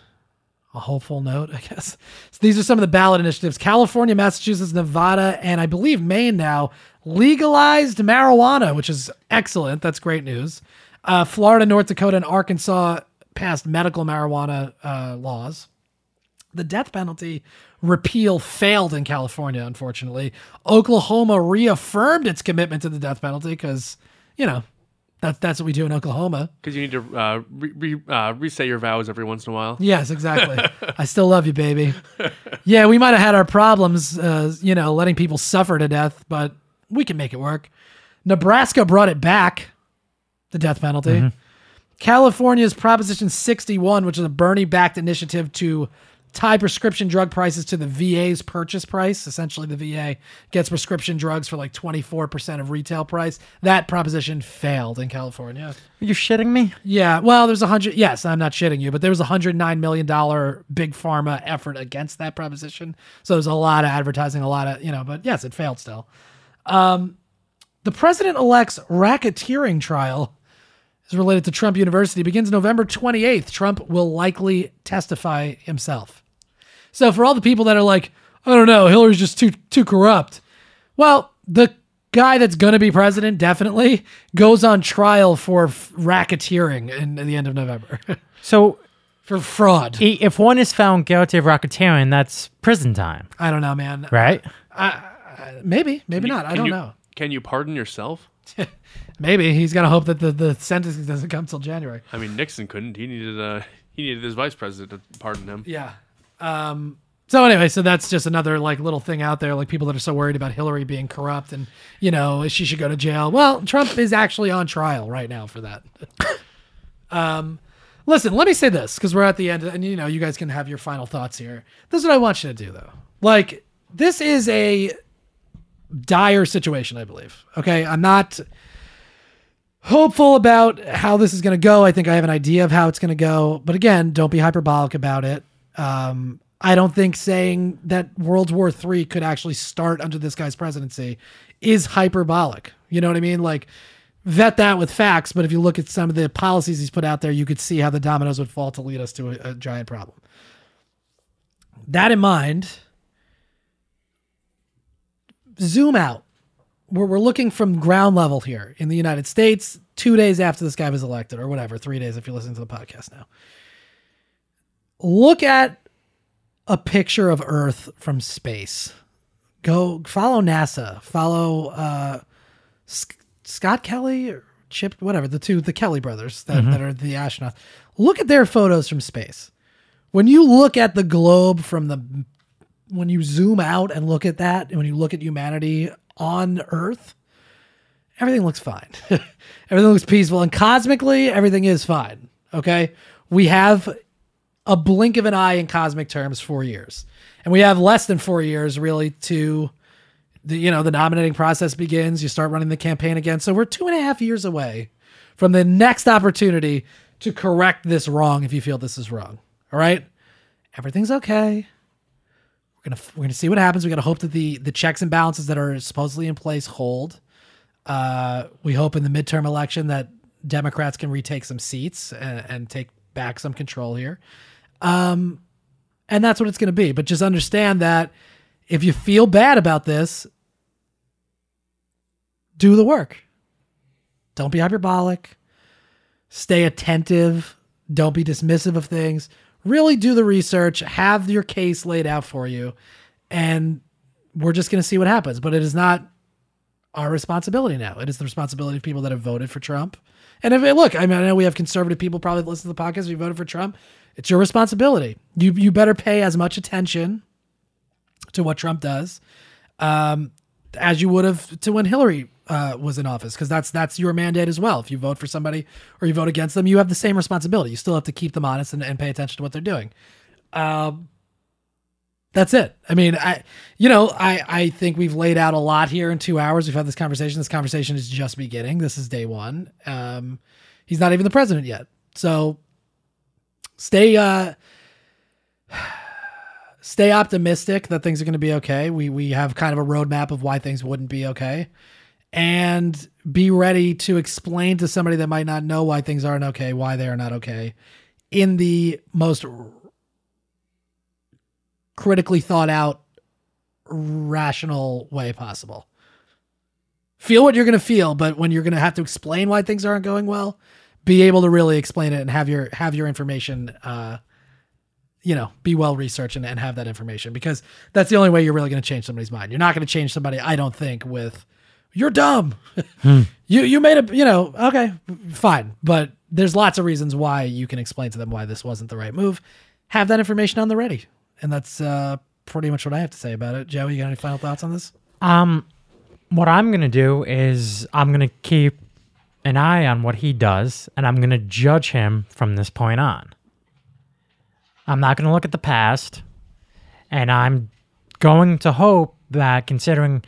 a hopeful note, I guess. So these are some of the ballot initiatives. California, Massachusetts, Nevada, and I believe Maine now, legalized marijuana, which is excellent. That's great news. Uh, Florida, North Dakota, and Arkansas passed medical marijuana uh, laws. The death penalty repeal failed in California, unfortunately. Oklahoma reaffirmed its commitment to the death penalty because, you know, that, that's what we do in Oklahoma. Because you need to uh, re, re, uh, re-say your vows every once in a while. Yes, exactly. I still love you, baby. Yeah, we might have had our problems, uh, you know, letting people suffer to death, but we can make it work. Nebraska brought it back, the death penalty. Mm-hmm. California's Proposition sixty-one, which is a Bernie-backed initiative to tie prescription drug prices to the V A's purchase price. Essentially, the V A gets prescription drugs for like twenty-four percent of retail price. That proposition failed in California. Are you shitting me? Yeah. Well, there's a hundred. Yes, I'm not shitting you, but there was a one hundred nine million dollars big pharma effort against that proposition. So there's a lot of advertising, a lot of, you know, but yes, it failed still. Um, The president-elect's racketeering trial is related to Trump University. It begins November twenty-eighth. Trump will likely testify himself. So for all the people that are like, I don't know, Hillary's just too too corrupt. Well, the guy that's going to be president definitely goes on trial for f- racketeering in, in the end of November. So for fraud. If one is found guilty of racketeering, that's prison time. I don't know, man. Right? I, I, maybe, maybe you, not. I don't you, know. Can you pardon yourself? Maybe. He's got to hope that the, the sentence doesn't come till January. I mean, Nixon couldn't. He needed uh, he needed his vice president to pardon him. Yeah. Um, so anyway, so that's just another like little thing out there, like people that are so worried about Hillary being corrupt and, you know, she should go to jail. Well, Trump is actually on trial right now for that. um, listen, let me say this because we're at the end and, you know, you guys can have your final thoughts here. This is what I want you to do, though. Like, this is a dire situation, I believe. Okay. I'm not hopeful about how this is going to go. I think I have an idea of how it's going to go, but again, don't be hyperbolic about it. Um, I don't think saying that World War Three could actually start under this guy's presidency is hyperbolic. You know what I mean? Like, vet that with facts. But if you look at some of the policies he's put out there, you could see how the dominoes would fall to lead us to a, a giant problem. That in mind, zoom out. We're, we're looking from ground level here in the United States, two days after this guy was elected or whatever, three days if you're listening to the podcast now. Look at a picture of Earth from space. Go follow NASA, follow uh, S- Scott Kelly or Chip, whatever, the two, the Kelly brothers that, mm-hmm. that are the astronauts. Look at their photos from space. When you look at the globe from the, when you zoom out and look at that, when you look at humanity on Earth, everything looks fine. Everything looks peaceful. And cosmically, everything is fine. Okay. We have a blink of an eye in cosmic terms, four years. And we have less than four years really to the, you know, the nominating process begins. You start running the campaign again. So we're two and a half years away from the next opportunity to correct this wrong. If you feel this is wrong. All right. Everything's okay. We're going to, we're going to see what happens. We got to hope that the, the checks and balances that are supposedly in place hold. Uh, we hope in the midterm election that Democrats can retake some seats and, and take back some control here. Um, and that's what it's going to be. But just understand that if you feel bad about this, do the work. Don't be hyperbolic. Stay attentive. Don't be dismissive of things. Really do the research. Have your case laid out for you. And we're just going to see what happens. But it is not our responsibility now. It is the responsibility of people that have voted for Trump. And if it, look, I mean, I know we have conservative people probably that listen to the podcast. If you voted for Trump, it's your responsibility. You you better pay as much attention to what Trump does um, as you would have to when Hillary uh, was in office, because that's that's your mandate as well. If you vote for somebody or you vote against them, you have the same responsibility. You still have to keep them honest and, and pay attention to what they're doing. Um, that's it. I mean, I you know, I, I think we've laid out a lot here in two hours. We've had this conversation. This conversation is just beginning. This is day one. Um, he's not even the president yet. So stay uh, stay optimistic that things are going to be okay. We we have kind of a roadmap of why things wouldn't be okay. And be ready to explain to somebody that might not know why things aren't okay, why they are not okay, in the most critically thought out, rational way possible. Feel what you're going to feel, but when you're going to have to explain why things aren't going well, be able to really explain it and have your, have your information, uh, you know, be well researched and, and have that information, because that's the only way you're really going to change somebody's mind. You're not going to change somebody, I don't think, with you're dumb. Hmm. You, you made a, you know, okay, fine. But there's lots of reasons why you can explain to them why this wasn't the right move. Have that information on the ready. And that's uh, pretty much what I have to say about it. Joey, you got any final thoughts on this? Um, what I'm going to do is I'm going to keep an eye on what he does, and I'm going to judge him from this point on. I'm not going to look at the past, and I'm going to hope that, considering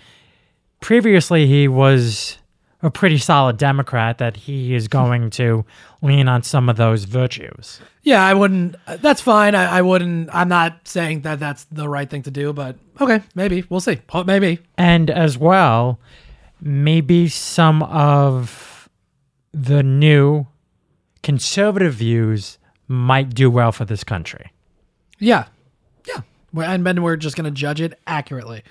previously he was a pretty solid Democrat, that he is going to lean on some of those virtues. Yeah, I wouldn't, that's fine. I, I wouldn't, I'm not saying that that's the right thing to do, but okay, maybe, we'll see, maybe. And as well, maybe some of the new conservative views might do well for this country. Yeah. Yeah. And then we're just going to judge it accurately.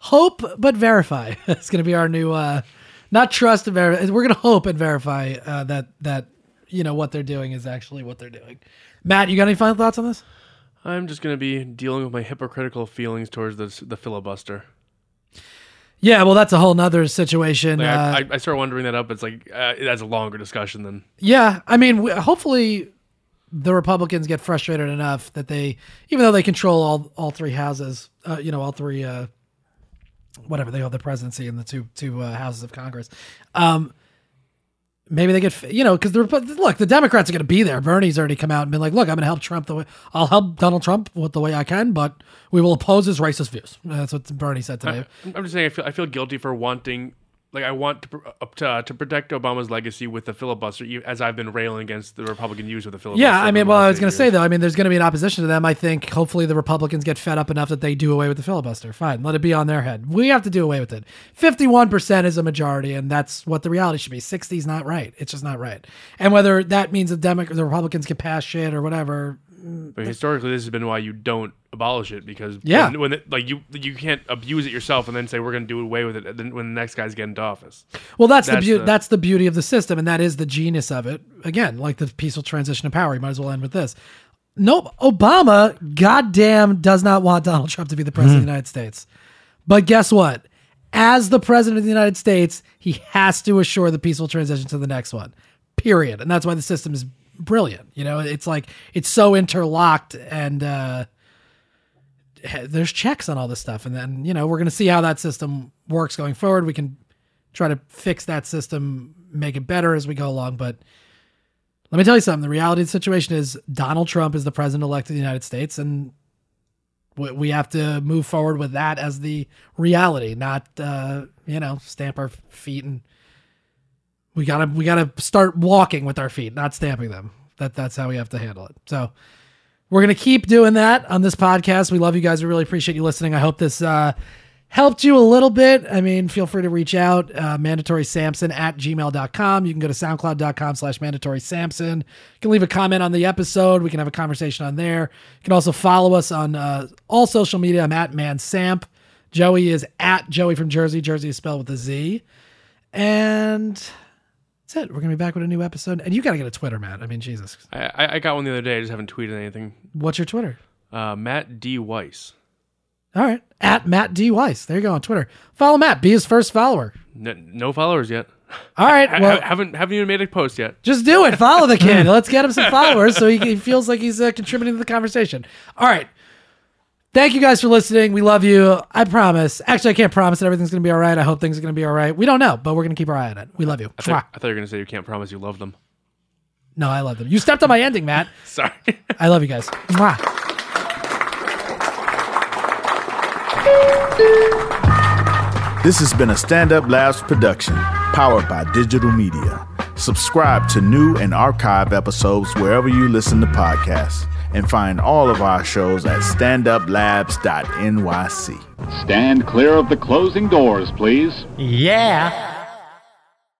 Hope, but verify. It's going to be our new, uh, not trust, and verify. We're going to hope and verify uh, that, that, you know, what they're doing is actually what they're doing. Matt, you got any final thoughts on this? I'm just going to be dealing with my hypocritical feelings towards this, the filibuster. Yeah, well, that's a whole nother situation. Like, uh, I, I start wondering that up. It's like, uh, that's a longer discussion than... Yeah, I mean, we, hopefully the Republicans get frustrated enough that they, even though they control all all three houses, uh, you know, all three, uh, whatever, they hold the presidency and the two two uh, houses of Congress. Um, maybe they get, you know, because the look, the Democrats are going to be there. Bernie's already come out and been like, look, I'm going to help Trump the way, I'll help Donald Trump with the way I can, but we will oppose his racist views. That's what Bernie said today. I, I'm just saying, I feel I feel guilty for wanting, like, I want to uh, to protect Obama's legacy with the filibuster, as I've been railing against the Republican use of the filibuster. Yeah, I mean, well, I was going to say though, I mean, there's going to be an opposition to them. I think hopefully the Republicans get fed up enough that they do away with the filibuster. Fine, let it be on their head. We have to do away with it. fifty-one percent is a majority, and that's what the reality should be. sixty is not right. It's just not right. And whether that means the Democrats, the Republicans can pass shit or whatever. But historically, this has been why you don't abolish it, because yeah, when, when it, like you you can't abuse it yourself and then say we're going to do away with it when the next guy's getting into office. Well, that's, that's the, be- the that's the beauty of the system, and that is the genius of it. Again, like the peaceful transition of power, you might as well end with this. Nope, Obama, goddamn, does not want Donald Trump to be the president mm. of the United States. But guess what? As the president of the United States, he has to assure the peaceful transition to the next one. Period. And that's why the system is brilliant. You know, it's like, it's so interlocked, and uh there's checks on all this stuff, and then, you know, we're going to see how that system works going forward. We can try to fix that system, make it better as we go along, but let me tell you something, the reality of the situation is Donald Trump is the president-elect of the United States, and we have to move forward with that as the reality, not uh you know, stamp our feet, and We gotta, we gotta start walking with our feet, not stamping them. That, that's how we have to handle it. So we're gonna keep doing that on this podcast. We love you guys. We really appreciate you listening. I hope this uh, helped you a little bit. I mean, feel free to reach out. Uh, mandatory sampson at gmail dot com. You can go to soundcloud dot com slash mandatory sampson. You can leave a comment on the episode. We can have a conversation on there. You can also follow us on uh, all social media. I'm at mansamp. Joey is at Joey from Jersey. Jersey is spelled with a Z. And that's it. We're going to be back with a new episode. And you got to get a Twitter, Matt. I mean, Jesus. I, I got one the other day. I just haven't tweeted anything. What's your Twitter? Uh, Matt D. Weiss. All right. At Matt D. Weiss. There you go on Twitter. Follow Matt. Be his first follower. No, no followers yet. All right. I, well, I haven't, haven't even made a post yet. Just do it. Follow the kid. Let's get him some followers so he, he feels like he's uh, contributing to the conversation. All right. Thank you guys for listening. We love you. I promise. Actually, I can't promise that everything's going to be all right. I hope things are going to be all right. We don't know, but we're going to keep our eye on it. We love you. I thought, I thought you were going to say you can't promise you love them. No, I love them. You stepped on my ending, Matt. Sorry. I love you guys. This has been a Stand Up Labs production, powered by digital media. Subscribe to new and archive episodes wherever you listen to podcasts, and find all of our shows at stand up labs dot n y c. Stand clear of the closing doors, please. Yeah.